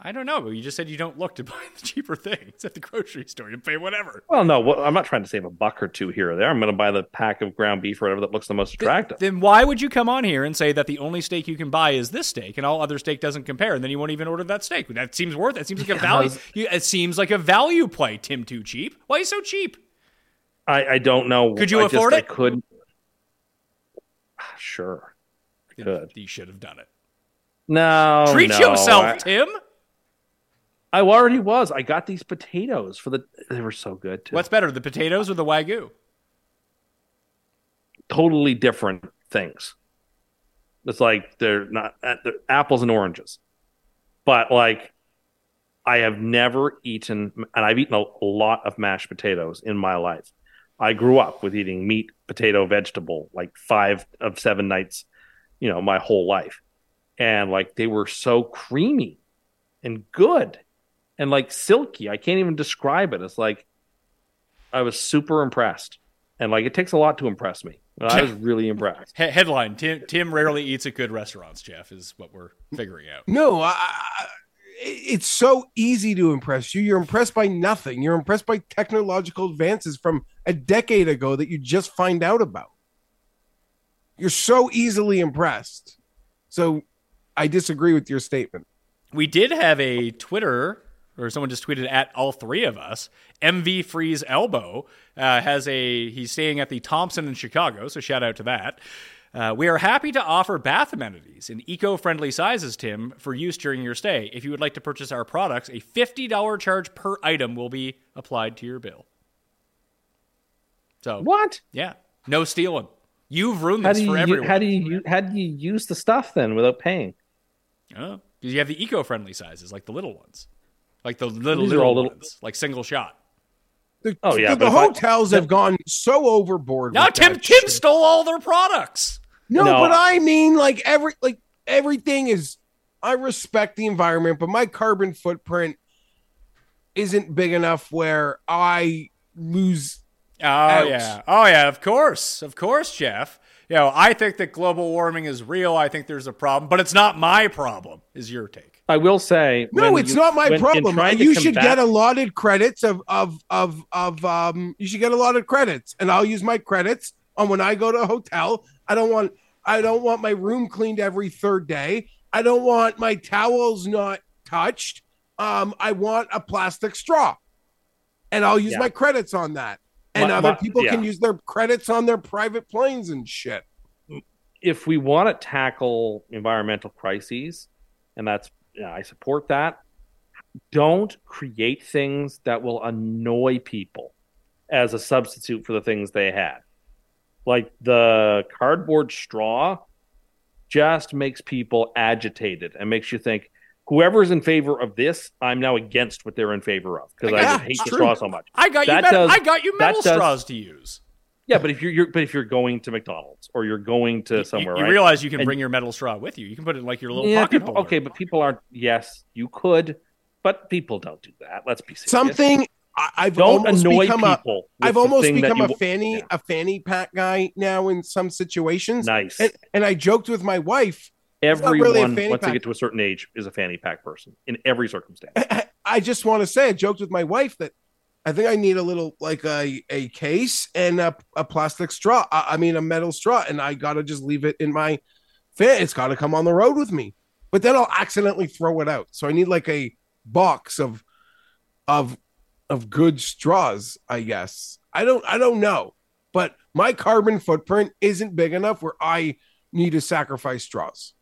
I don't know. You just said you don't look to buy the cheaper things at the grocery store. You pay whatever. Well, no, well, I'm not trying to save a buck or two here or there. I'm going to buy the pack of ground beef or whatever that looks the most attractive. Then, then why would you come on here and say that the only steak you can buy is this steak and all other steak doesn't compare, and then you won't even order that steak? That seems worth it. It seems like a value. You, it seems like a value play, Tim Too Cheap. Why are you so cheap? I, I don't know. Could you I afford just, it? I couldn't. Sure. Good. You should have done it. No. Treat no, yourself, I, Tim. I already was. I got these potatoes for the they were so good too. What's better, the potatoes or the Wagyu? Totally different things. It's like they're not they're apples and oranges. But like I have never eaten and I've eaten a lot of mashed potatoes in my life. I grew up with eating meat, potato, vegetable, like five of seven nights, you know, my whole life. And like they were so creamy and good and like silky. I can't even describe it. It's like I was super impressed. And like it takes a lot to impress me. But I was really impressed. Headline, Tim, Tim rarely eats at good restaurants, Jeff, is what we're figuring out. No, I, I, it's so easy to impress you. You're impressed by nothing. You're impressed by technological advances from a decade ago that you just find out about. You're so easily impressed. So I disagree with your statement. We did have a Twitter, or someone just tweeted at all three of us. M V Freeze Elbow uh, has a, he's staying at the Thompson in Chicago. So shout out to that. Uh, we are happy to offer bath amenities in eco-friendly sizes, Tim, for use during your stay. If you would like to purchase our products, a fifty dollars charge per item will be applied to your bill. So what? Yeah, no stealing. You've ruined this you, for everyone. How do you how do you use the stuff then without paying? Oh, because you have the eco-friendly sizes, like the little ones, like the little These little ones, little... like single shot. The, oh yeah, the, the hotels I... have gone so overboard. Now Tim Tim shit. stole all their products. No, no, but I mean, like every like everything is. I respect the environment, but my carbon footprint isn't big enough where I lose. Oh, Ouch. yeah. Oh, yeah. Of course. Of course, Jeff. You know, I think that global warming is real. I think there's a problem, but it's not my problem, is your take. I will say. No, it's you, not my when, problem. You should combat- get allotted credits of, of, of, of, um, you should get allotted credits, and I'll use my credits on when I go to a hotel. I don't want, I don't want my room cleaned every third day. I don't want my towels not touched. Um, I want a plastic straw, and I'll use yeah. my credits on that. And my, other my, people yeah. can use their credits on their private planes and shit. If we want to tackle environmental crises, and that's, yeah, I support that, don't create things that will annoy people as a substitute for the things they had. Like the cardboard straw just makes people agitated and makes you think, whoever's in favor of this, I'm now against what they're in favor of because I, I just hate the straw so much. I got that you. Metal, does, I got you metal straws does, to use. Yeah, but if you're, you're but if you're going to McDonald's or you're going to somewhere, you, you right? realize you can and, bring your metal straw with you. You can put it in like your little yeah, pocket people, holder. Okay, but people aren't. Yes, you could, but people don't do that. Let's be serious. Something I've don't almost annoy become people. A, I've almost become a fanny yeah. a fanny pack guy now in some situations. Nice. And, and I joked with my wife. Everyone, really once pack. they get to a certain age, is a fanny pack person in every circumstance. I, I just want to say, I joked with my wife that I think I need a little, like a, a case and a, a plastic straw. I, I mean, a metal straw. And I got to just leave it in my fan. It's got to come on the road with me. But then I'll accidentally throw it out. So I need like a box of of of good straws, I guess. I don't I don't know. But my carbon footprint isn't big enough where I need to sacrifice straws.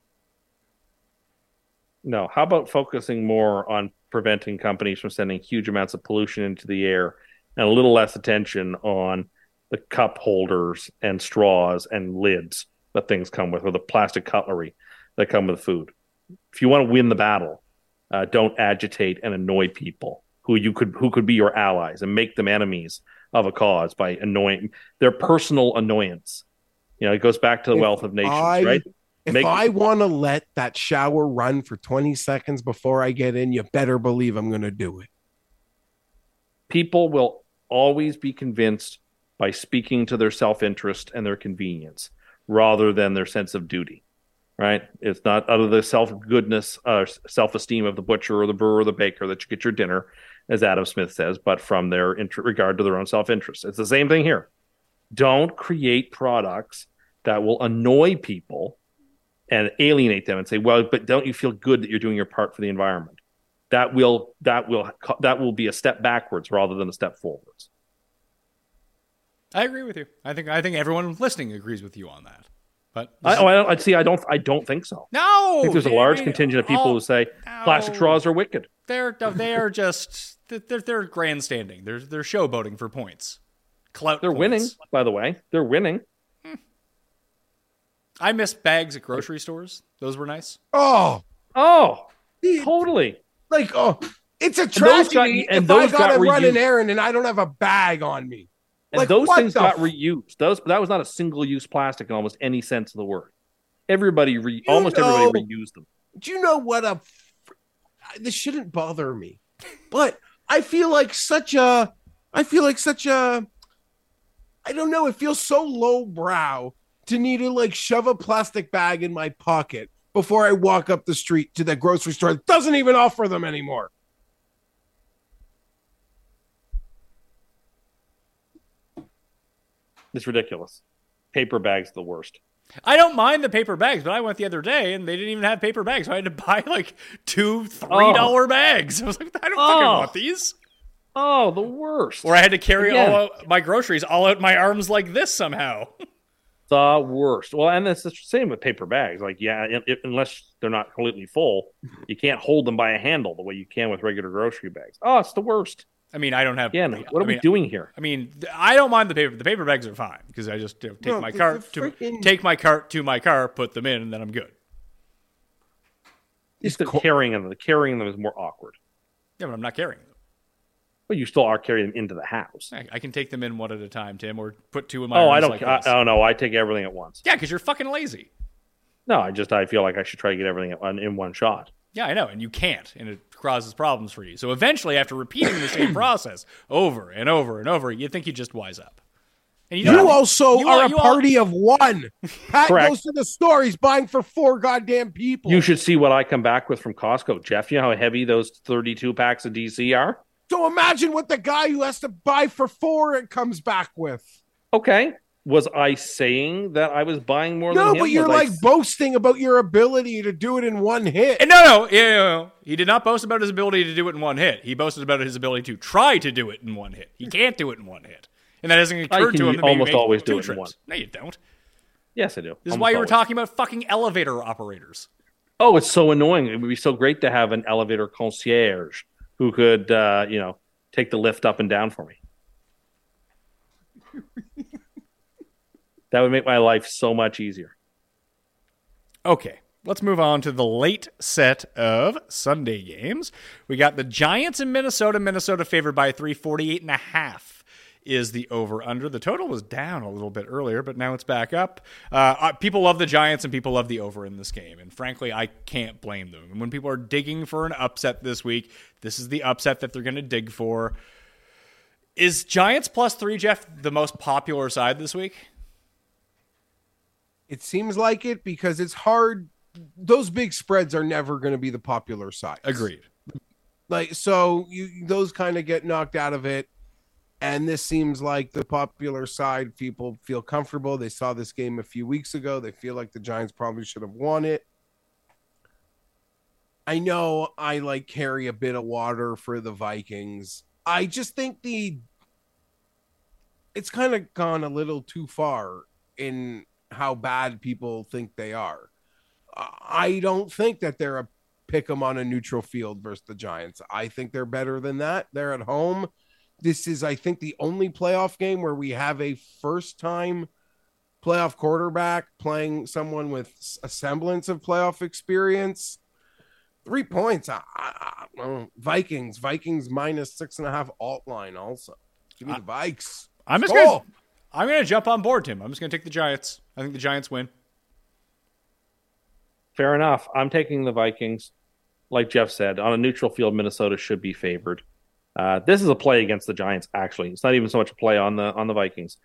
No. How about focusing more on preventing companies from sending huge amounts of pollution into the air and a little less attention on the cup holders and straws and lids that things come with, or the plastic cutlery that come with food? If you want to win the battle, uh, don't agitate and annoy people who you could, who could be your allies, and make them enemies of a cause by annoying their personal annoyance. You know, it goes back to the if Wealth of Nations, I... right? If Make- I want to let that shower run for twenty seconds before I get in, you better believe I'm going to do it. People will always be convinced by speaking to their self-interest and their convenience rather than their sense of duty, right? It's not out of the self-goodness or uh, self-esteem of the butcher or the brewer or the baker that you get your dinner, as Adam Smith says, but from their int- regard to their own self-interest. It's the same thing here. Don't create products that will annoy people and alienate them and say, well, but don't you feel good that you're doing your part for the environment? That will that will that will be a step backwards rather than a step forwards. I agree with you. I think I think everyone listening agrees with you on that. But I, oh, I, I see. I don't. I don't think so. No, I think there's a large they, contingent of people all, who say no, plastic straws are wicked. They're they are just they're they're grandstanding. They're they're showboating for points. Clout. They're points. Winning. By the way, they're winning. I miss bags at grocery stores. Those were nice. Oh, oh, totally. Like, oh, it's a tragedy. And those got, and if those I got to run an errand and I don't have a bag on me. And like, those things got f- reused. Those that was not a single-use plastic in almost any sense of the word. Everybody, re, almost know, everybody reused them. Do you know what a? This shouldn't bother me, but I feel like such a. I feel like such a. I don't know. It feels so lowbrow to need to like shove a plastic bag in my pocket before I walk up the street to the grocery store that doesn't even offer them anymore. It's ridiculous. Paper bags, the worst. I don't mind the paper bags, but I went the other day and they didn't even have paper bags. So I had to buy like two, three dollar oh. bags. I was like, I don't oh. fucking want these. Oh, the worst. Or I had to carry Again. all out my groceries all out my arms like this somehow. The worst. Well, and it's the same with paper bags. Like, yeah, it, it, unless they're not completely full, you can't hold them by a handle the way you can with regular grocery bags. Oh, it's the worst. I mean, I don't have. Yeah, what are I mean, we doing here? I mean, I don't mind the paper. The paper bags are fine because I just you know, take no, my cart to freaking... take my cart to my car, put them in, and then I'm good. It's, it's the cool. carrying them. The carrying them is more awkward. Yeah, but I'm not carrying them. Well, you still are carrying them into the house. I can take them in one at a time, Tim, or put two in my. Oh, I don't. Like I, oh no, I take everything at once. Yeah, because you're fucking lazy. No, I just I feel like I should try to get everything in one shot. Yeah, I know, and you can't, and it causes problems for you. So eventually, after repeating the same process over and over and over, you think you just wise up. And you, you also you are, are you a party all... of one. Pat Correct. goes to the store. He's buying for four goddamn people. You should see what I come back with from Costco, Jeff. You know how heavy those thirty-two packs of D C are. So imagine what the guy who has to buy for four it comes back with. Okay. Was I saying that I was buying more no, than him? No, but you're like I... boasting about your ability to do it in one hit. And no, no, you know, he did not boast about his ability to do it in one hit. He boasted about his ability to try to do it in one hit. He can't do it in one hit. And that doesn't occur to him that almost always do it in one. No, you don't. Yes, I do. This is why you were talking about fucking elevator operators. Oh, it's so annoying. It would be so great to have an elevator concierge who could, uh, you know, take the lift up and down for me. That would make my life so much easier. Okay, let's move on to the late set of Sunday games. We got the Giants in Minnesota. Minnesota favored by three forty-eight and a half. is the over-under. The total was down a little bit earlier, but now it's back up. Uh, people love the Giants and people love the over in this game, and frankly, I can't blame them. And when people are digging for an upset this week, this is the upset that they're going to dig for. Is Giants plus three, Jeff, the most popular side this week? It seems like it, because it's hard. Those big spreads are never going to be the popular side. Agreed. Like, so you, those kind of get knocked out of it. And this seems like the popular side. People feel comfortable. They saw this game a few weeks ago. They feel like the Giants probably should have won it. I know I like carry a bit of water for the Vikings. I just think the, it's kind of gone a little too far in how bad people think they are. I don't think that they're a pick 'em on a neutral field versus the Giants. I think they're better than that. They're at home. This is, I think, the only playoff game where we have a first-time playoff quarterback playing someone with a semblance of playoff experience. Three points. I, I, I Vikings. Vikings minus six and a half alt line also. Give me I, the Vikes. I'm just gonna, I'm going to jump on board, Tim. I'm just going to take the Giants. I think the Giants win. Fair enough. I'm taking the Vikings. Like Jeff said, on a neutral field, Minnesota should be favored. Uh, this is a play against the Giants, actually. It's not even so much a play on the on the Vikings.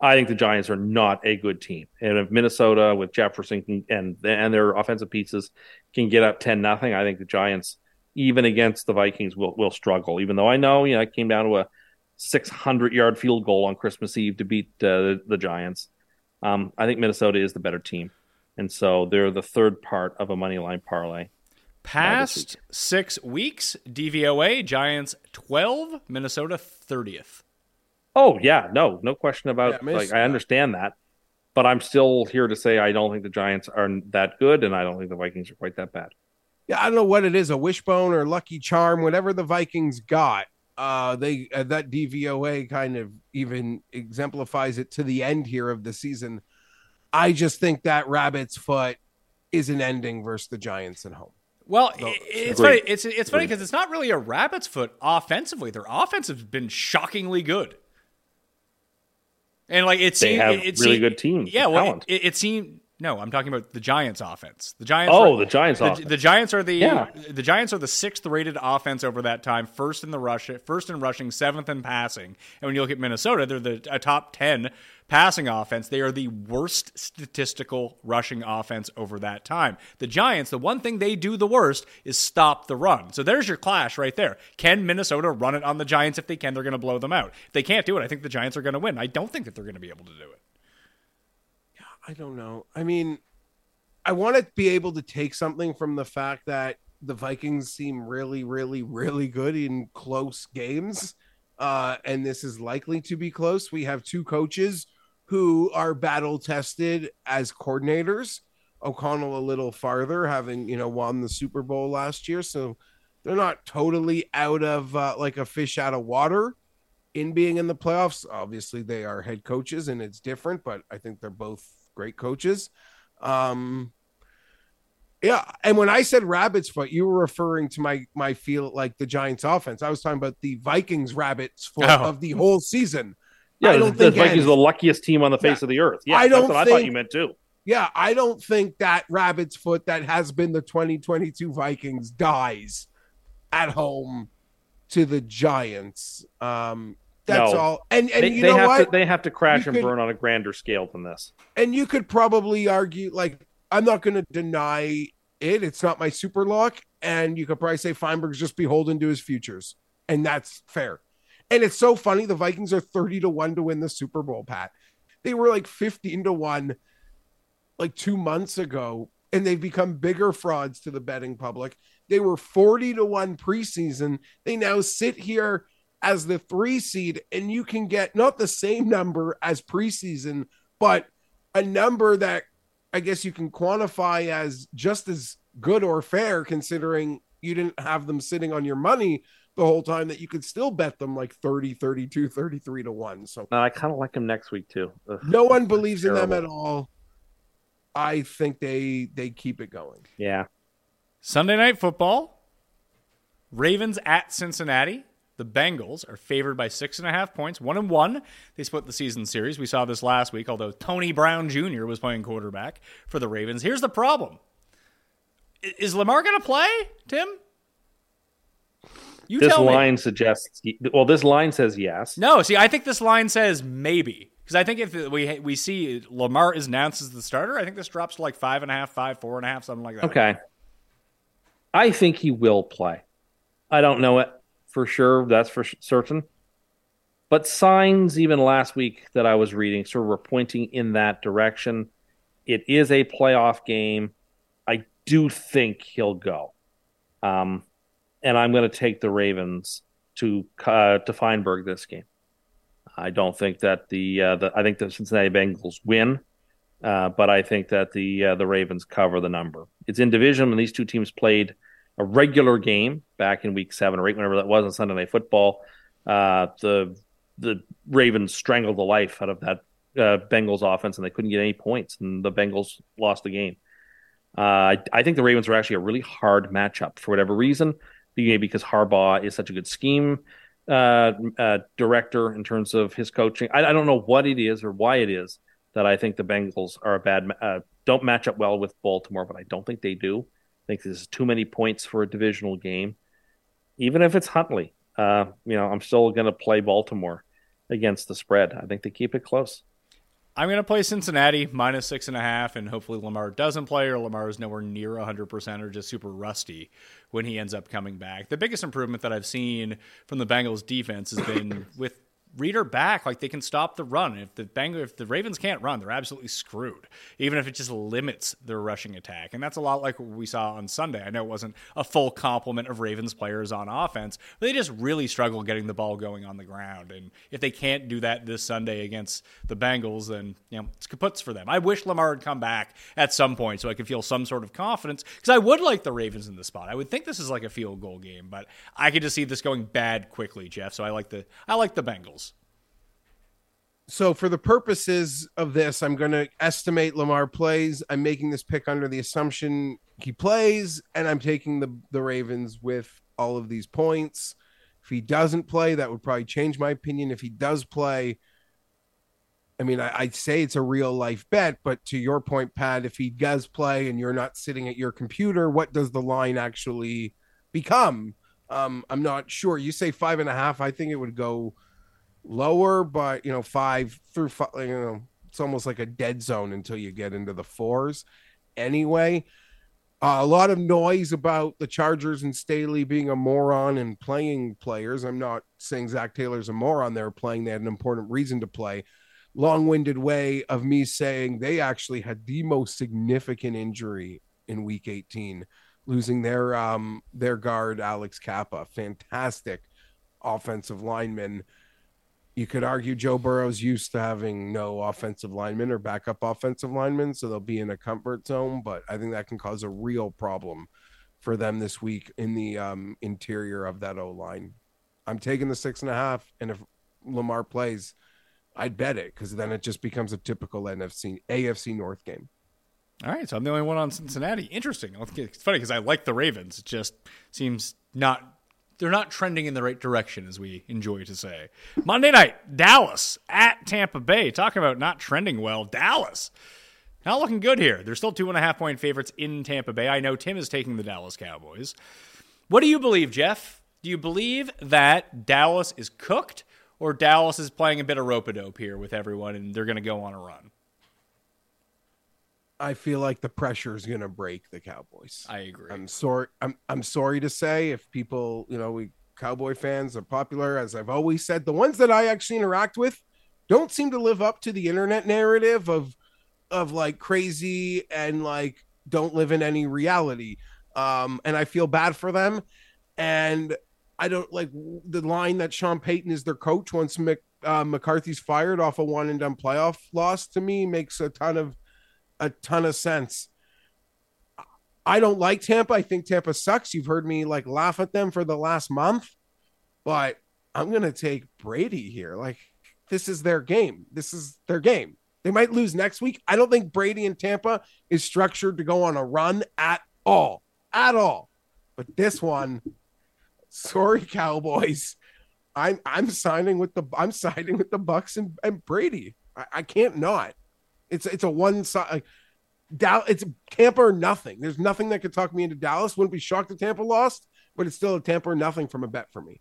I think the Giants are not a good team. And if Minnesota with Jefferson can, and and their offensive pieces can get up ten nothing, I think the Giants, even against the Vikings, will will struggle. Even though I know, you know, it came down to a six hundred yard field goal on Christmas Eve to beat uh, the, the Giants. Um, I think Minnesota is the better team. And so they're the third part of a money line parlay. Past uh, six weeks, D V O A, Giants twelve, Minnesota thirtieth. Oh, yeah, no, no question about it. Yeah, like, I understand that, but I'm still here to say I don't think the Giants are that good, and I don't think the Vikings are quite that bad. Yeah, I don't know what it is, a wishbone or lucky charm, whatever the Vikings got. Uh, they uh, that D V O A kind of even exemplifies it to the end here of the season. I just think that rabbit's foot isn't ending versus the Giants at home. Well, no, it's agreed. funny. It's it's funny because it's not really a rabbit's foot offensively. Their offense has been shockingly good, and like it seemed, they have it, it really seemed, good teams. Yeah, well, it, it, it seemed. No, I'm talking about the Giants' offense. The Giants. Oh, are, the Giants. The, offense. the Giants are the yeah. the Giants are the sixth rated offense over that time. First in the rush, first in rushing, seventh in passing. And when you look at Minnesota, they're the a top ten passing offense. They are the worst statistical rushing offense over that time. The Giants, the one thing they do the worst is stop the run. So there's your clash right there. Can Minnesota run it on the Giants? If they can, they're going to blow them out. If they can't do it, I think the Giants are going to win. I don't think that they're going to be able to do it. I don't know. I mean, I want to be able to take something from the fact that the Vikings seem really, really, really good in close games. Uh, and this is likely to be close. We have two coaches who are battle tested as coordinators. O'Connell a little farther, having, you know, won the Super Bowl last year. So they're not totally out of uh, like a fish out of water in being in the playoffs. Obviously they are head coaches and it's different, but I think they're both great coaches. Um, yeah. And when I said rabbit's foot, you were referring to my, my feel like the Giants offense. I was talking about the Vikings rabbit's foot oh. of the whole season. Yeah. I don't the, think the Vikings any, are the luckiest team on the face yeah, of the earth. Yeah. I don't that's what think, I thought you meant too. Yeah. I don't think that rabbit's foot that has been the twenty twenty-two Vikings dies at home to the Giants. Um, That's no. all. And, and they, you know they have what? To, they have to crash you and could, burn on a grander scale than this. And you could probably argue, like, I'm not going to deny it. It's not my super lock. And you could probably say Feinberg's just beholden to his futures. And that's fair. And it's so funny. The Vikings are thirty to one to win the Super Bowl, Pat. They were like fifteen to one like two months ago. And they've become bigger frauds to the betting public. They were forty to one preseason. They now sit here as the three seed, and you can get not the same number as preseason, but a number that I guess you can quantify as just as good or fair, considering you didn't have them sitting on your money the whole time, that you could still bet them like thirty, thirty-two, thirty-three to one. So no, I kind of like them next week too. Ugh, no one believes terrible. in them at all. I think they, they keep it going. Yeah. Sunday Night Football, Ravens at Cincinnati. The Bengals are favored by six and a half points, one and one. They split the season series. We saw this last week, although Tony Brown Junior was playing quarterback for the Ravens. Here's the problem. Is Lamar going to play, Tim? You this line me. suggests – well, this line says yes. No, see, I think this line says maybe. Because I think if we we see Lamar is announced as the starter, I think this drops to like five and a half, five, four and a half, something like that. Okay. I think he will play. I don't know it for sure. That's for certain. But signs even last week that I was reading sort of were pointing in that direction. It is a playoff game. I do think he'll go. Um, and I'm going to take the Ravens to uh, to Feinberg this game. I don't think that the, uh, the I think the Cincinnati Bengals win, uh, but I think that the uh, the Ravens cover the number. It's in division when these two teams played a regular game back in week seven or eight, whenever that was, on Sunday Night Football. Uh, the the Ravens strangled the life out of that uh, Bengals offense, and they couldn't get any points, and the Bengals lost the game. Uh, I, I think the Ravens are actually a really hard matchup for whatever reason, maybe because Harbaugh is such a good scheme Uh, uh, director in terms of his coaching. I, I don't know what it is or why it is that I think the Bengals are a bad uh, don't match up well with Baltimore, but I don't think they do. I think this is too many points for a divisional game, even if it's Huntley. Uh, you know, I'm still going to play Baltimore against the spread. I think they keep it close. I'm going to play Cincinnati minus six and a half, and hopefully Lamar doesn't play, or Lamar is nowhere near one hundred percent or just super rusty when he ends up coming back. The biggest improvement that I've seen from the Bengals defense has been with Reader back, like they can stop the run. If the Bengals, if the Ravens can't run, they're absolutely screwed, even if it just limits their rushing attack. And that's a lot like what we saw on Sunday. I know it wasn't a full complement of Ravens players on offense, but they just really struggle getting the ball going on the ground. And if they can't do that this Sunday against the Bengals, then, you know, it's kaputs for them. I wish Lamar had come back at some point so I could feel some sort of confidence, because I would like the Ravens in the spot. I would think this is like a field goal game, but I could just see this going bad quickly, Jeff. So I like the I like the Bengals. So for the purposes of this, I'm going to estimate Lamar plays. I'm making this pick under the assumption he plays, and I'm taking the, the Ravens with all of these points. If he doesn't play, that would probably change my opinion. If he does play, I mean, I, I'd say it's a real life bet, but to your point, Pat, if he does play and you're not sitting at your computer, what does the line actually become? Um, I'm not sure. You say five and a half. I think it would go lower, but, you know, five through five, you know, it's almost like a dead zone until you get into the fours. Anyway, uh, a lot of noise about the Chargers and Staley being a moron and playing players. I'm not saying Zach Taylor's a moron. They're playing. They had an important reason to play. Long-winded way of me saying they actually had the most significant injury in week eighteen, losing their um their guard Alex Kappa, fantastic offensive lineman. You could argue Joe Burrow's used to having no offensive linemen or backup offensive linemen, so they'll be in a comfort zone, but I think that can cause a real problem for them this week in the um, interior of that O-line. I'm taking the six and a half, and if Lamar plays, I'd bet it, because then it just becomes a typical N F C A F C North game. All right, so I'm the only one on Cincinnati. Interesting. It's funny because I like the Ravens. It just seems not – they're not trending in the right direction, as we enjoy to say. Monday night, Dallas at Tampa Bay. Talking about not trending well. Dallas, not looking good here. They're still two and a half point favorites in Tampa Bay. I know Tim is taking the Dallas Cowboys. What do you believe, Jeff? Do you believe that Dallas is cooked, or Dallas is playing a bit of rope-a-dope here with everyone and they're going to go on a run? I feel like the pressure is going to break the Cowboys. I agree. I'm sorry. I'm I'm sorry to say, if people, you know, we Cowboy fans are popular, as I've always said, the ones that I actually interact with don't seem to live up to the internet narrative of, of like crazy and like don't live in any reality. Um, and I feel bad for them. And I don't like the line that Sean Payton is their coach once Mc, uh, McCarthy's fired off a one and done playoff loss, to me makes a ton of, a ton of sense. I don't like Tampa. I think Tampa sucks. You've heard me like laugh at them for the last month, but I'm going to take Brady here. Like, this is their game. This is their game. They might lose next week. I don't think Brady and Tampa is structured to go on a run at all, at all. But this one, sorry, Cowboys, I'm I'm signing with the I'm siding with the Bucks and, and Brady. I, I can't not. It's it's a one side. Like, Dallas, it's Tampa or nothing. There's nothing that could talk me into Dallas. Wouldn't be shocked if Tampa lost, but it's still a Tampa or nothing from a bet for me.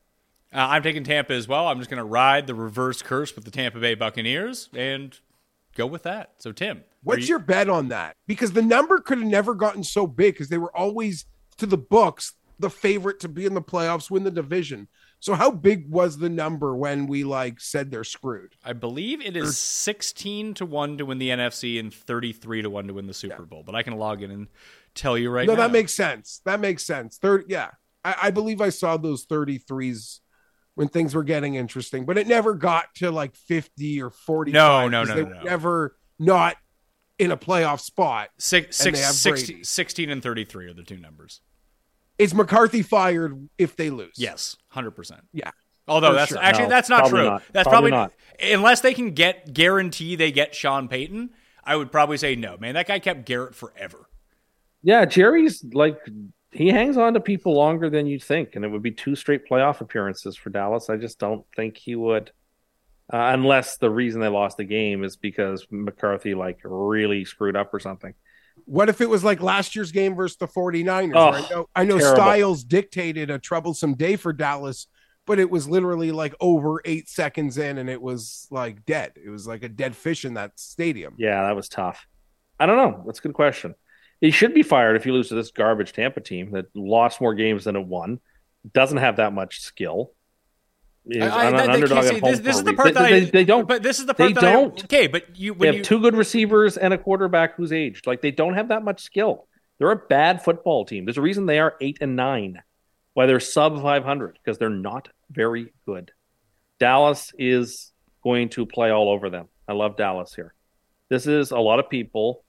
Uh, I'm taking Tampa as well. I'm just going to ride the reverse curse with the Tampa Bay Buccaneers and go with that. So, Tim, what's you- your bet on that? Because the number could have never gotten so big because they were always, to the books, the favorite to be in the playoffs, win the division. So how big was the number when we like said they're screwed? I believe it is sixteen to one to win the N F C and thirty-three to one to win the Super yeah. Bowl. But I can log in and tell you right no, now. No, that makes sense. That makes sense. Third, yeah, I, I believe I saw those thirty-threes when things were getting interesting, but it never got to like fifty or forty. No, no, no, they no, were no. Never not in a playoff spot. Six, six, sixty, sixteen and thirty-three are the two numbers. Is McCarthy fired if they lose? Yes, one hundred percent. Yeah. Although that's sure. actually, no, that's not true. Not. That's probably, probably not. Unless they can get guarantee they get Sean Payton, I would probably say no, man. That guy kept Garrett forever. Yeah, Jerry's like, he hangs on to people longer than you think, and it would be two straight playoff appearances for Dallas. I just don't think he would, uh, unless the reason they lost the game is because McCarthy like really screwed up or something. What if it was like last year's game versus the 49ers? Oh, I know, I know Styles dictated a troublesome day for Dallas, but it was literally like over eight seconds in and it was like dead. It was like a dead fish in that stadium. Yeah, that was tough. I don't know. That's a good question. He should be fired if you lose to this garbage Tampa team that lost more games than it won, doesn't have that much skill. Is I, an I, underdog at home. This, this is the part they, that they, I, they don't. But this is the part they that don't. I, okay, but you when they have you, two good receivers and a quarterback who's aged. Like they don't have that much skill. They're a bad football team. There's a reason they are eight and nine. Why they're sub five hundred because they're not very good. Dallas is going to play all over them. I love Dallas here. This is a lot of people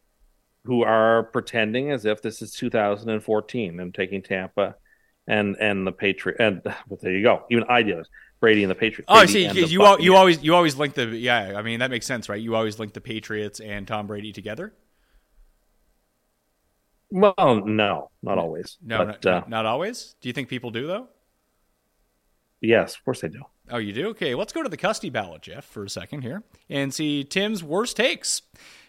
who are pretending as if this is two thousand fourteen and taking Tampa and and the Patriot and well, there you go. Even I did it. Brady and the Patriots. Oh, Brady see, you all, you always you always link the yeah. I mean that makes sense, right? You always link the Patriots and Tom Brady together. Well, no, not always. No, but, not, uh, not always. Do you think people do though? Yes, of course they do. Oh, you do? Okay, let's go to the Custy ballot, Jeff, for a second here, and see Tim's worst takes.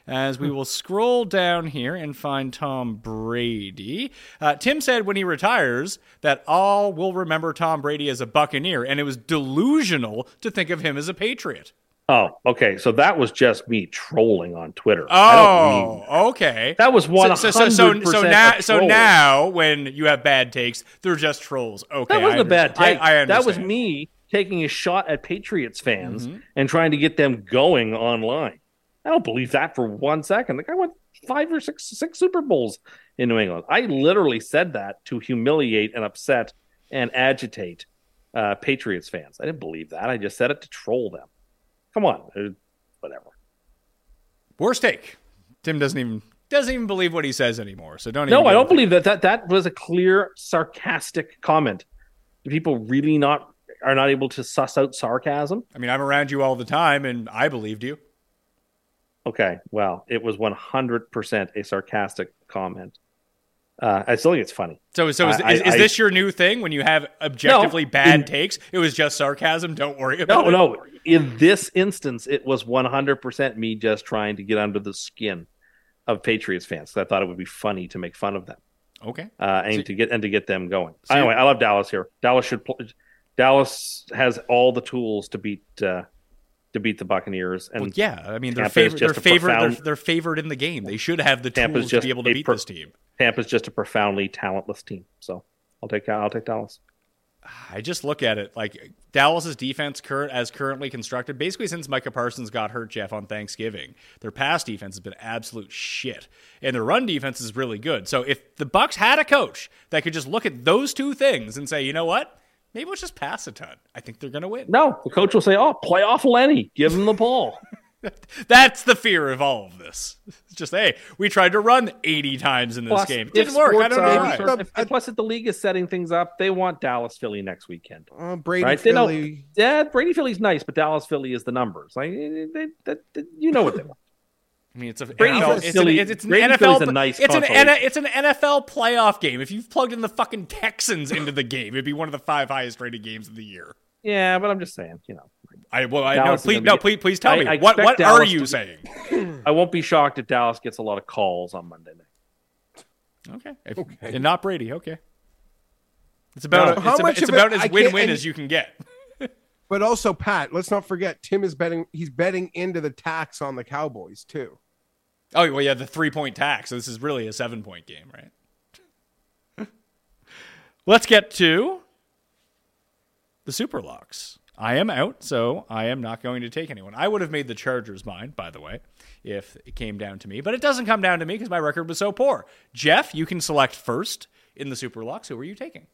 As we will scroll down here and find Tom Brady. Uh, Tim said when he retires that all will remember Tom Brady as a Buccaneer, and it was delusional to think of him as a Patriot. Oh, okay. So that was just me trolling on Twitter. Oh, that. okay. That was one hundred percent so, so, so, so, so now, so now when you have bad takes, they're just trolls. Okay, that wasn't a bad take. I, I understand. That was me taking a shot at Patriots fans mm-hmm. and trying to get them going online. I don't believe that for one second. The guy won five or six six Super Bowls in New England. I literally said that to humiliate and upset and agitate uh, Patriots fans. I didn't believe that. I just said it to troll them. Come on, whatever. Worst take. Tim doesn't even doesn't even believe what he says anymore. So don't. No, even I don't believe that. that. That was a clear sarcastic comment. Do people really not are not able to suss out sarcasm? I mean, I'm around you all the time, and I believed you. Okay, well, it was one hundred percent a sarcastic comment. Uh, I still think it's funny. So so is, I, is, is I, this your new thing when you have objectively no, bad in, takes? It was just sarcasm? Don't worry about no, it? No, no. In this instance, it was one hundred percent me just trying to get under the skin of Patriots fans. So I thought it would be funny to make fun of them. Okay. Uh, and, so, to get, and to get them going. So anyway, I love Dallas here. Dallas should. Pl- Dallas has all the tools to beat uh, to beat the Buccaneers. And well, yeah, I mean, they're favored, they're, favored, profound... they're, they're favored in the game. They should have the tools to be able to beat per... this team. Tampa's just a profoundly talentless team. So I'll take I'll take Dallas. I just look at it like Dallas's defense current as currently constructed, basically since Micah Parsons got hurt, Jeff, on Thanksgiving, their pass defense has been absolute shit. And their run defense is really good. So if the Bucs had a coach that could just look at those two things and say, you know what? Maybe let's just pass a ton. I think they're going to win. No, the coach will say, oh, play off Lenny. Give him the ball. That's the fear of all of this. It's just, hey, we tried to run eighty times in this plus, game. It didn't work. I don't know. Right. If, if, plus, if the league is setting things up, they want Dallas-Philly next weekend. Uh, Brady-Philly. Right? Yeah, Brady-Philly's nice, but Dallas-Philly is the numbers. Like, they, they, they, they, you know what they want. I mean, it's a N F L playoff game. If you've plugged in the fucking Texans into the game, it'd be one of the five highest rated games of the year. Yeah, but I'm just saying, you know. I well, I no, please, no, please, please tell I, me I what what Dallas are you to, saying? I won't be shocked if Dallas gets a lot of calls on Monday night. Okay, if, okay. and not Brady. Okay, it's about no, how it's much a, it's about it, as win win as you can get. But also, Pat, let's not forget Tim is betting. He's betting into the tax on the Cowboys too. Oh well, yeah, the three point tax. So this is really a seven point game, right? Let's get to the Super Locks. I am out, so I am not going to take anyone. I would have made the Chargers mine, by the way, if it came down to me. But it doesn't come down to me because my record was so poor. Jeff, you can select first in the Super Locks. Who are you taking?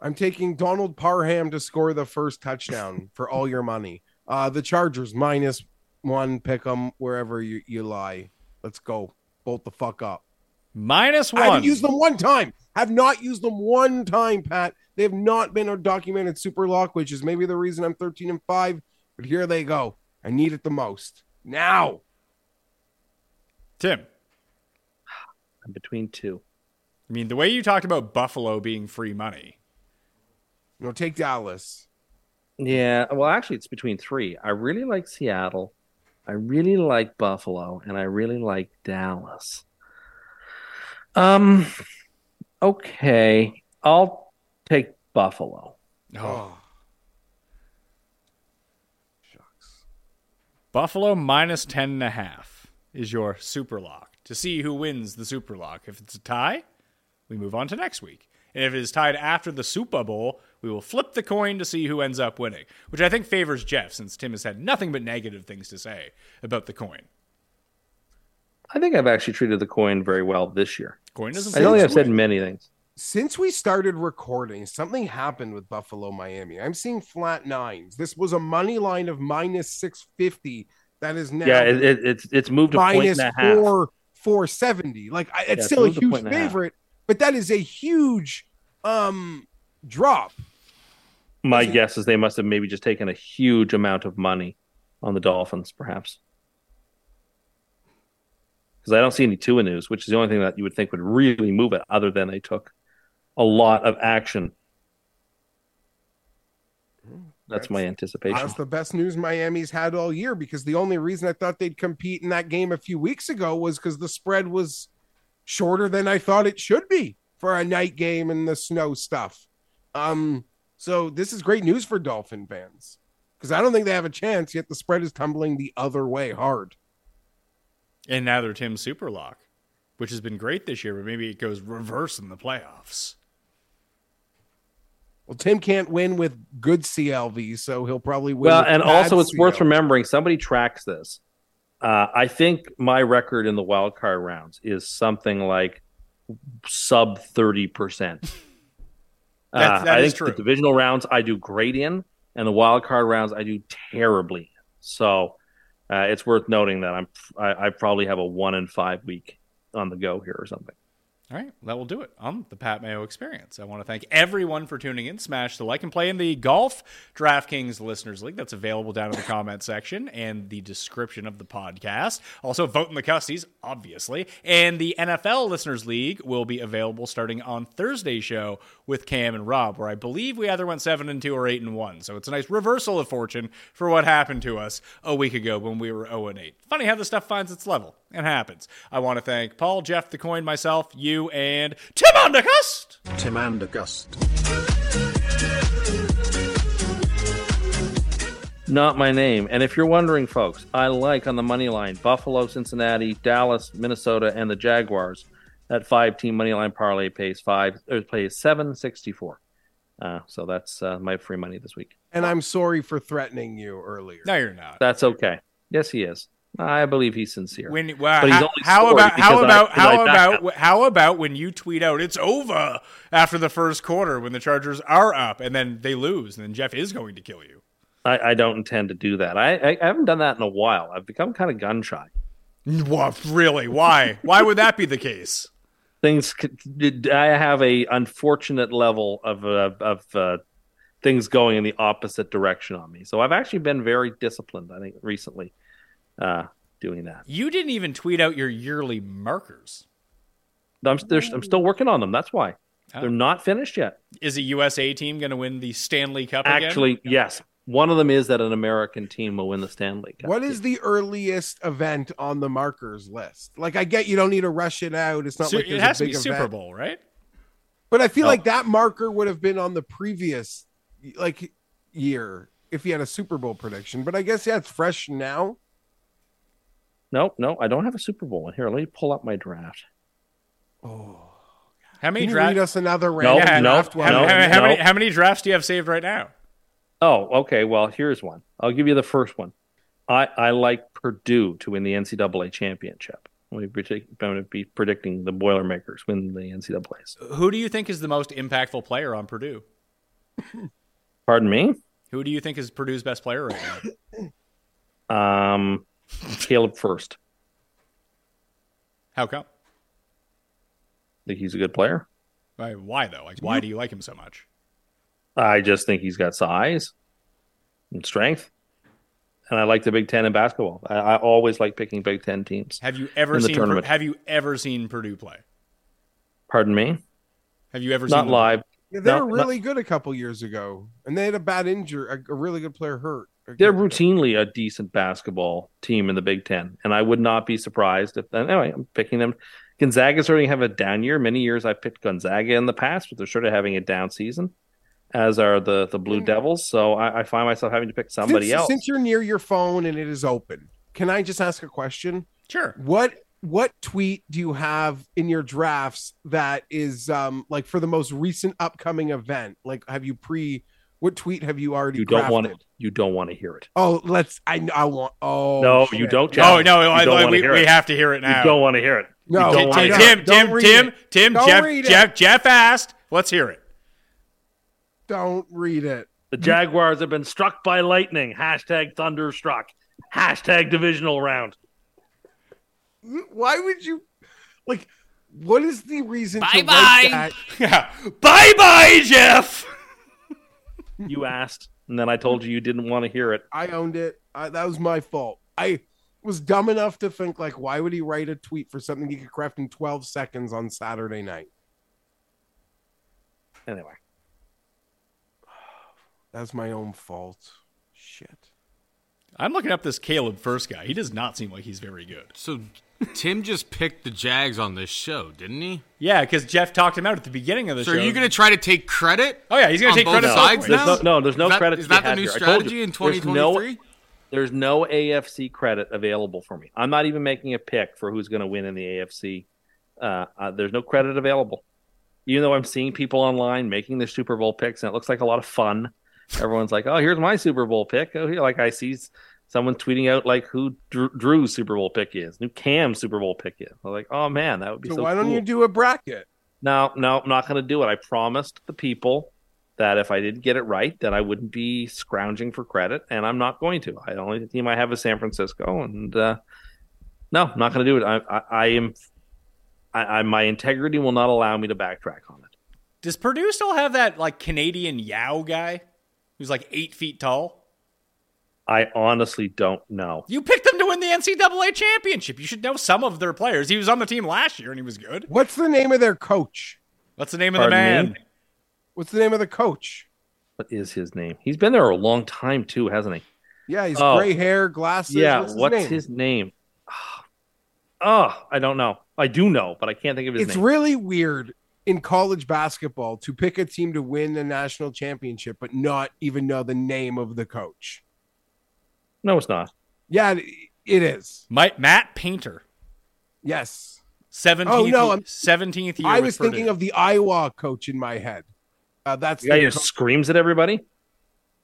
I'm taking Donald Parham to score the first touchdown for all your money. Uh, the Chargers, minus one, pick them wherever you, you lie. Let's go. Bolt the fuck up. Minus one. I haven't used them one time. Have not used them one time, Pat. They have not been a documented super lock, which is maybe the reason I'm thirteen and five. But here they go. I need it the most. Now. Tim. I'm between two. I mean, the way you talked about Buffalo being free money. No, take Dallas. Yeah. Well, actually, it's between three. I really like Seattle. I really like Buffalo. And I really like Dallas. Um, okay, I'll take Buffalo. Oh. Shucks. Buffalo minus ten and a half is your super lock. To see who wins the super lock. If it's a tie, we move on to next week. And if it is tied after the Super Bowl, we will flip the coin to see who ends up winning, which I think favors Jeff since Tim has had nothing but negative things to say about the coin. I think I've actually treated the coin very well this year. Coin doesn't. I don't think I've said many things. Since we started recording, something happened with Buffalo, Miami. I'm seeing flat nines. This was a money line of minus six fifty. That is now. Yeah, it, it, it's it's moved to minus four four seventy. Like I, it's yeah, still it's a huge favorite, but that is a huge um drop. My Isn't guess it? is they must have maybe just taken a huge amount of money on the Dolphins, perhaps. I don't see any Tua news, which is the only thing that you would think would really move it, other than they took a lot of action. That's, that's my anticipation. That's the best news Miami's had all year, because the only reason I thought they'd compete in that game a few weeks ago was because the spread was shorter than I thought it should be for a night game and the snow stuff. Um, so this is great news for Dolphin fans, because I don't think they have a chance, yet the spread is tumbling the other way hard. And now they're Tim's Super Lock, which has been great this year, but maybe it goes reverse in the playoffs. Well, Tim can't win with good C L V, so he'll probably win. Well, and also it's C L V. Worth remembering, somebody tracks this. Uh, I think my record in the wildcard rounds is something like sub thirty percent. uh, that that I is think true. The divisional rounds I do great in, and the wildcard rounds I do terribly in. So... Uh, it's worth noting that I'm I, I probably have a one in five week on the go here or something. All right, that will do it on the Pat Mayo Experience. I want to thank everyone for tuning in. Smash the like and play in the Golf DraftKings Listeners League. That's available down in the comment section and the description of the podcast. Also, vote in the Custies, obviously. And the N F L Listeners League will be available starting on Thursday's show with Cam and Rob, where I believe we either went seven and two or eight and one. So it's a nice reversal of fortune for what happened to us a week ago when we were oh and eight. Funny how this stuff finds its level. It happens. I want to thank Paul, Jeff, the coin, myself, you, and Tim Andergust. Tim Andergust. Not my name. And if you're wondering, folks, I like on the money line Buffalo, Cincinnati, Dallas, Minnesota, and the Jaguars. That five-team money line parlay pays five or pays seven sixty-four. Uh, so that's uh, my free money this week. And I'm sorry for threatening you earlier. No, you're not. That's okay. Yes, he is. I believe he's sincere. When, well, he's how, how about how about I, how about how about when you tweet out it's over after the first quarter when the Chargers are up and then they lose and then Jeff is going to kill you? I, I don't intend to do that. I, I, I haven't done that in a while. I've become kind of gun shy. What, really? Why? Why would that be the case? Things I have a unfortunate level of uh, of uh, things going in the opposite direction on me. So I've actually been very disciplined, I think, recently. Uh, doing that. You didn't even tweet out your yearly markers. I'm, I'm still working on them. That's why. Oh. They're not finished yet. Is a U S A team going to win the Stanley Cup again? Actually, yes. One of them is that an American team will win the Stanley Cup. What is the earliest event on the markers list? Like, I get you don't need to rush it out. It's not so like there's it has a big to be Super event. Bowl, right? But I feel oh. like that marker would have been on the previous like year if you had a Super Bowl prediction. But I guess, yeah, it's fresh now. No, no, I don't have a Super Bowl one. Here, let me pull up my draft. Oh. How many drafts? Read us another round. No, no, draft no, how, no, how, how no. Many, how many drafts do you have saved right now? Oh, okay. Well, here's one. I'll give you the first one. I, I like Purdue to win the N C double A championship. We predict, I'm going to be predicting the Boilermakers win the N C double A's. Who do you think is the most impactful player on Purdue? Pardon me? Who do you think is Purdue's best player right now? um, Caleb First. How come? Think he's a good player. Why though? Like, why do you like him so much? I just think he's got size and strength, and I like the Big Ten in basketball. I, I always like picking Big Ten teams. Have you ever in the seen tournament. Have you ever seen Purdue play? Pardon me. Have you ever not seen live? Yeah, they no, were really not... good a couple years ago, and they had a bad injury. A, a really good player hurt. They're routinely a decent basketball team in the Big Ten, and I would not be surprised if. Anyway, I'm picking them. Gonzaga sort of have a down year. Many years I've picked Gonzaga in the past, but they're sort of having a down season, as are the, the Blue Devils. So I, I find myself having to pick somebody since, else. Since you're near your phone and it is open, can I just ask a question? Sure. What what tweet do you have in your drafts that is um like for the most recent upcoming event? Like, have you pre? What tweet have you already? You don't crafted? want it. You don't want to hear it. Oh, let's. I I want. Oh no, shit. you don't. Jeff. Oh no, you I, don't I, we, we have to hear it now. You don't want to hear it. No, Tim, Tim, Tim, Tim, Tim, Jeff, Jeff, Jeff asked. Let's hear it. Don't read it. The Jaguars have been struck by lightning. Hashtag thunderstruck. Hashtag divisional round. Why would you, like, what is the reason bye to bye. Like that? Yeah. Bye-bye, Jeff. You asked, and then I told you you didn't want to hear it. I owned it. I, that was my fault. I... was dumb enough to think, like, why would he write a tweet for something he could craft in twelve seconds on Saturday night? Anyway. That's my own fault. Shit. I'm looking up this Caleb First guy. He does not seem like he's very good. So Tim just picked the Jags on this show, didn't he? Yeah, because Jeff talked him out at the beginning of the so show. So are you going to try to take credit? Oh, yeah, he's going to take credit. Sides now? There's no, no, there's no that, credit. Is that the new here. strategy in twenty twenty-three? There's no A F C credit available for me. I'm not even making a pick for who's going to win in the A F C. Uh, uh, there's no credit available. Even though I'm seeing people online making their Super Bowl picks, and it looks like a lot of fun. Everyone's like, oh, here's my Super Bowl pick. Oh, here, like I see someone tweeting out like who Drew, Drew's Super Bowl pick is, who Cam's Super Bowl pick is. I'm like, oh, man, that would be so, so why cool. don't you do a bracket? No, no, I'm not going to do it. I promised the people that if I didn't get it right, then I wouldn't be scrounging for credit, and I'm not going to. I the only team I have is San Francisco, and uh, no, I'm not going to do it. I, I, I am, I, I, my integrity will not allow me to backtrack on it. Does Purdue still have that like Canadian Yao guy who's like eight feet tall? I honestly don't know. You picked them to win the N C double A championship. You should know some of their players. He was on the team last year, and he was good. What's the name of their coach? What's the name Pardon of the man? Me? What's the name of the coach? What is his name? He's been there a long time, too, hasn't he? Yeah, he's oh. gray hair, glasses. Yeah, what's, what's his name? His name? Oh, I don't know. I do know, but I can't think of his it's name. It's really weird in college basketball to pick a team to win the national championship but not even know the name of the coach. No, it's not. Yeah, it is. My, Matt Painter. Yes. seventeenth, oh, no, I'm, seventeenth year I was thinking Purdue. Of the Iowa coach in my head. Uh, that's the guy who screams at everybody.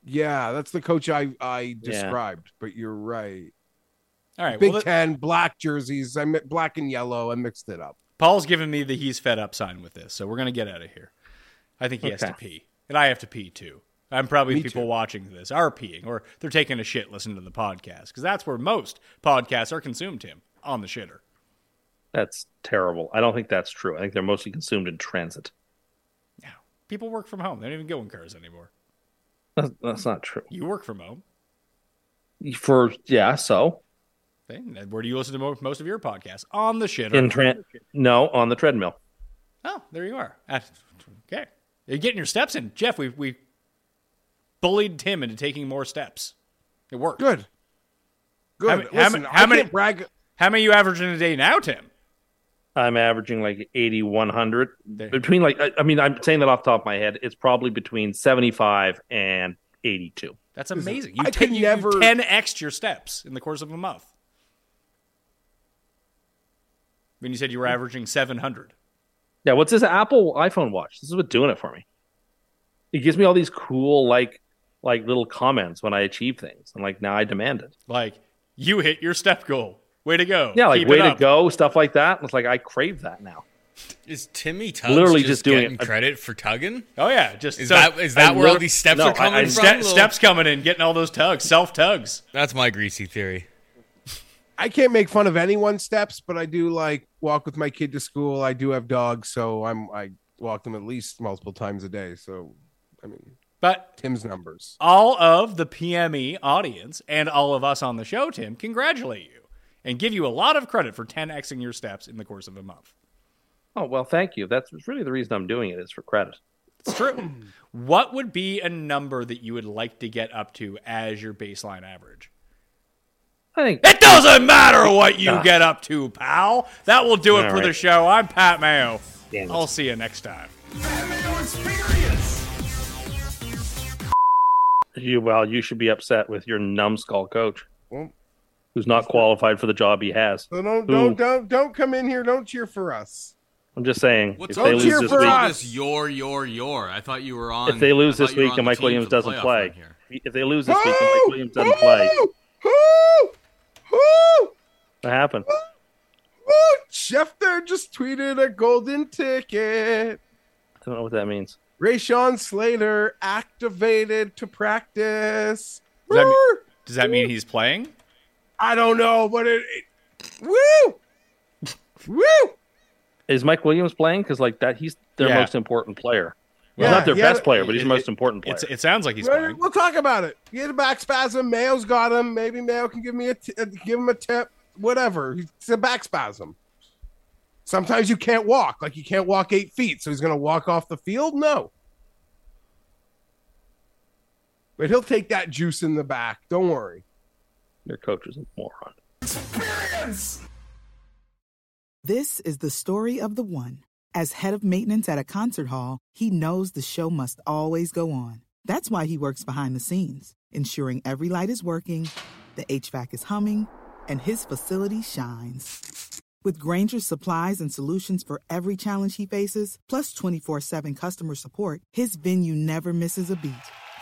Yeah, that's the coach I, I described, yeah. But you're right. All right. Big well, Ten, black jerseys. I meant black and yellow. I mixed it up. Paul's giving me the he's fed up sign with this, so we're going to get out of here. I think he okay. has to pee, and I have to pee too. I'm probably me people too. watching this are peeing, or they're taking a shit listening to the podcast, because that's where most podcasts are consumed, Tim, on the shitter. That's terrible. I don't think that's true. I think they're mostly consumed in transit. People work from home. They don't even go in cars anymore. That's, that's not true. You work from home. For yeah, so. Where do you listen to most of your podcasts? On the shitter. In tra- no, on the treadmill. Oh, there you are. Okay. You're getting your steps in. Jeff, we we bullied Tim into taking more steps. It worked. Good. Good. How, Listen, how, how, many, brag. how many are you averaging a day now, Tim? I'm averaging like eighty, one hundred. Between like, I, I mean, I'm saying that off the top of my head. It's probably between seventy-five and eighty-two. That's amazing. You, I t- can you never... ten X'd your steps in the course of a month. When you said you were averaging seven hundred. Yeah, what's this Apple iPhone watch? This is what's doing it for me. It gives me all these cool, like, like little comments when I achieve things. And like, now I demand it. Like, you hit your step goal. Way to go. Yeah, like, Keep way to go, stuff like that. It's like, I crave that now. Is Timmy Tubbs literally just, just doing getting it. credit for tugging? Oh, yeah. Just Is so, that, is that where all these steps no, are coming I, I, from? Ste- steps coming in, getting all those tugs, self-tugs. That's my greasy theory. I can't make fun of anyone's steps, but I do, like, walk with my kid to school. I do have dogs, so I'm I walk them at least multiple times a day. So, I mean, but Tim's numbers. All of the P M E audience and all of us on the show, Tim, congratulate you and give you a lot of credit for ten Xing your steps in the course of a month. Oh, well, thank you. That's really the reason I'm doing it, is for credit. It's true. What would be a number that you would like to get up to as your baseline average? I think it doesn't matter what you uh, get up to, pal. That will do it for right. the show. I'm Pat Mayo. I'll see you next time. Pat Mayo Experience. You, well, you should be upset with your numbskull coach, well, who's not qualified for the job he has. So don't, don't, don't, don't come in here. Don't cheer for us. I'm just saying. What's if they lose this week, your, your, your. I thought you were on. If they lose this week and Mike Williams doesn't play, if they lose this week and Mike Williams doesn't play, what happened? Oh, Jeff there just tweeted a golden ticket. I don't know what that means. Rayshawn Slater activated to practice. Does that, mean, does that mean he's playing? I don't know, but it. it woo! Woo! Is Mike Williams playing? Because like that, he's their yeah. most important player. Well, yeah, not their best a, player, but he's it, the most important player. It sounds like he's we'll, playing. We'll talk about it. He had a back spasm. Mayo's got him. Maybe Mayo can give me a t- give him a tip. Whatever. It's a back spasm. Sometimes you can't walk. Like you can't walk eight feet. So he's going to walk off the field? No. But he'll take that juice in the back. Don't worry. Your coach is a moron. Experience. This is the story of the one. As head of maintenance at a concert hall, he knows the show must always go on. That's why he works behind the scenes, ensuring every light is working, the H V A C is humming, and his facility shines. With Grainger's supplies and solutions for every challenge he faces, plus twenty-four seven customer support, his venue never misses a beat.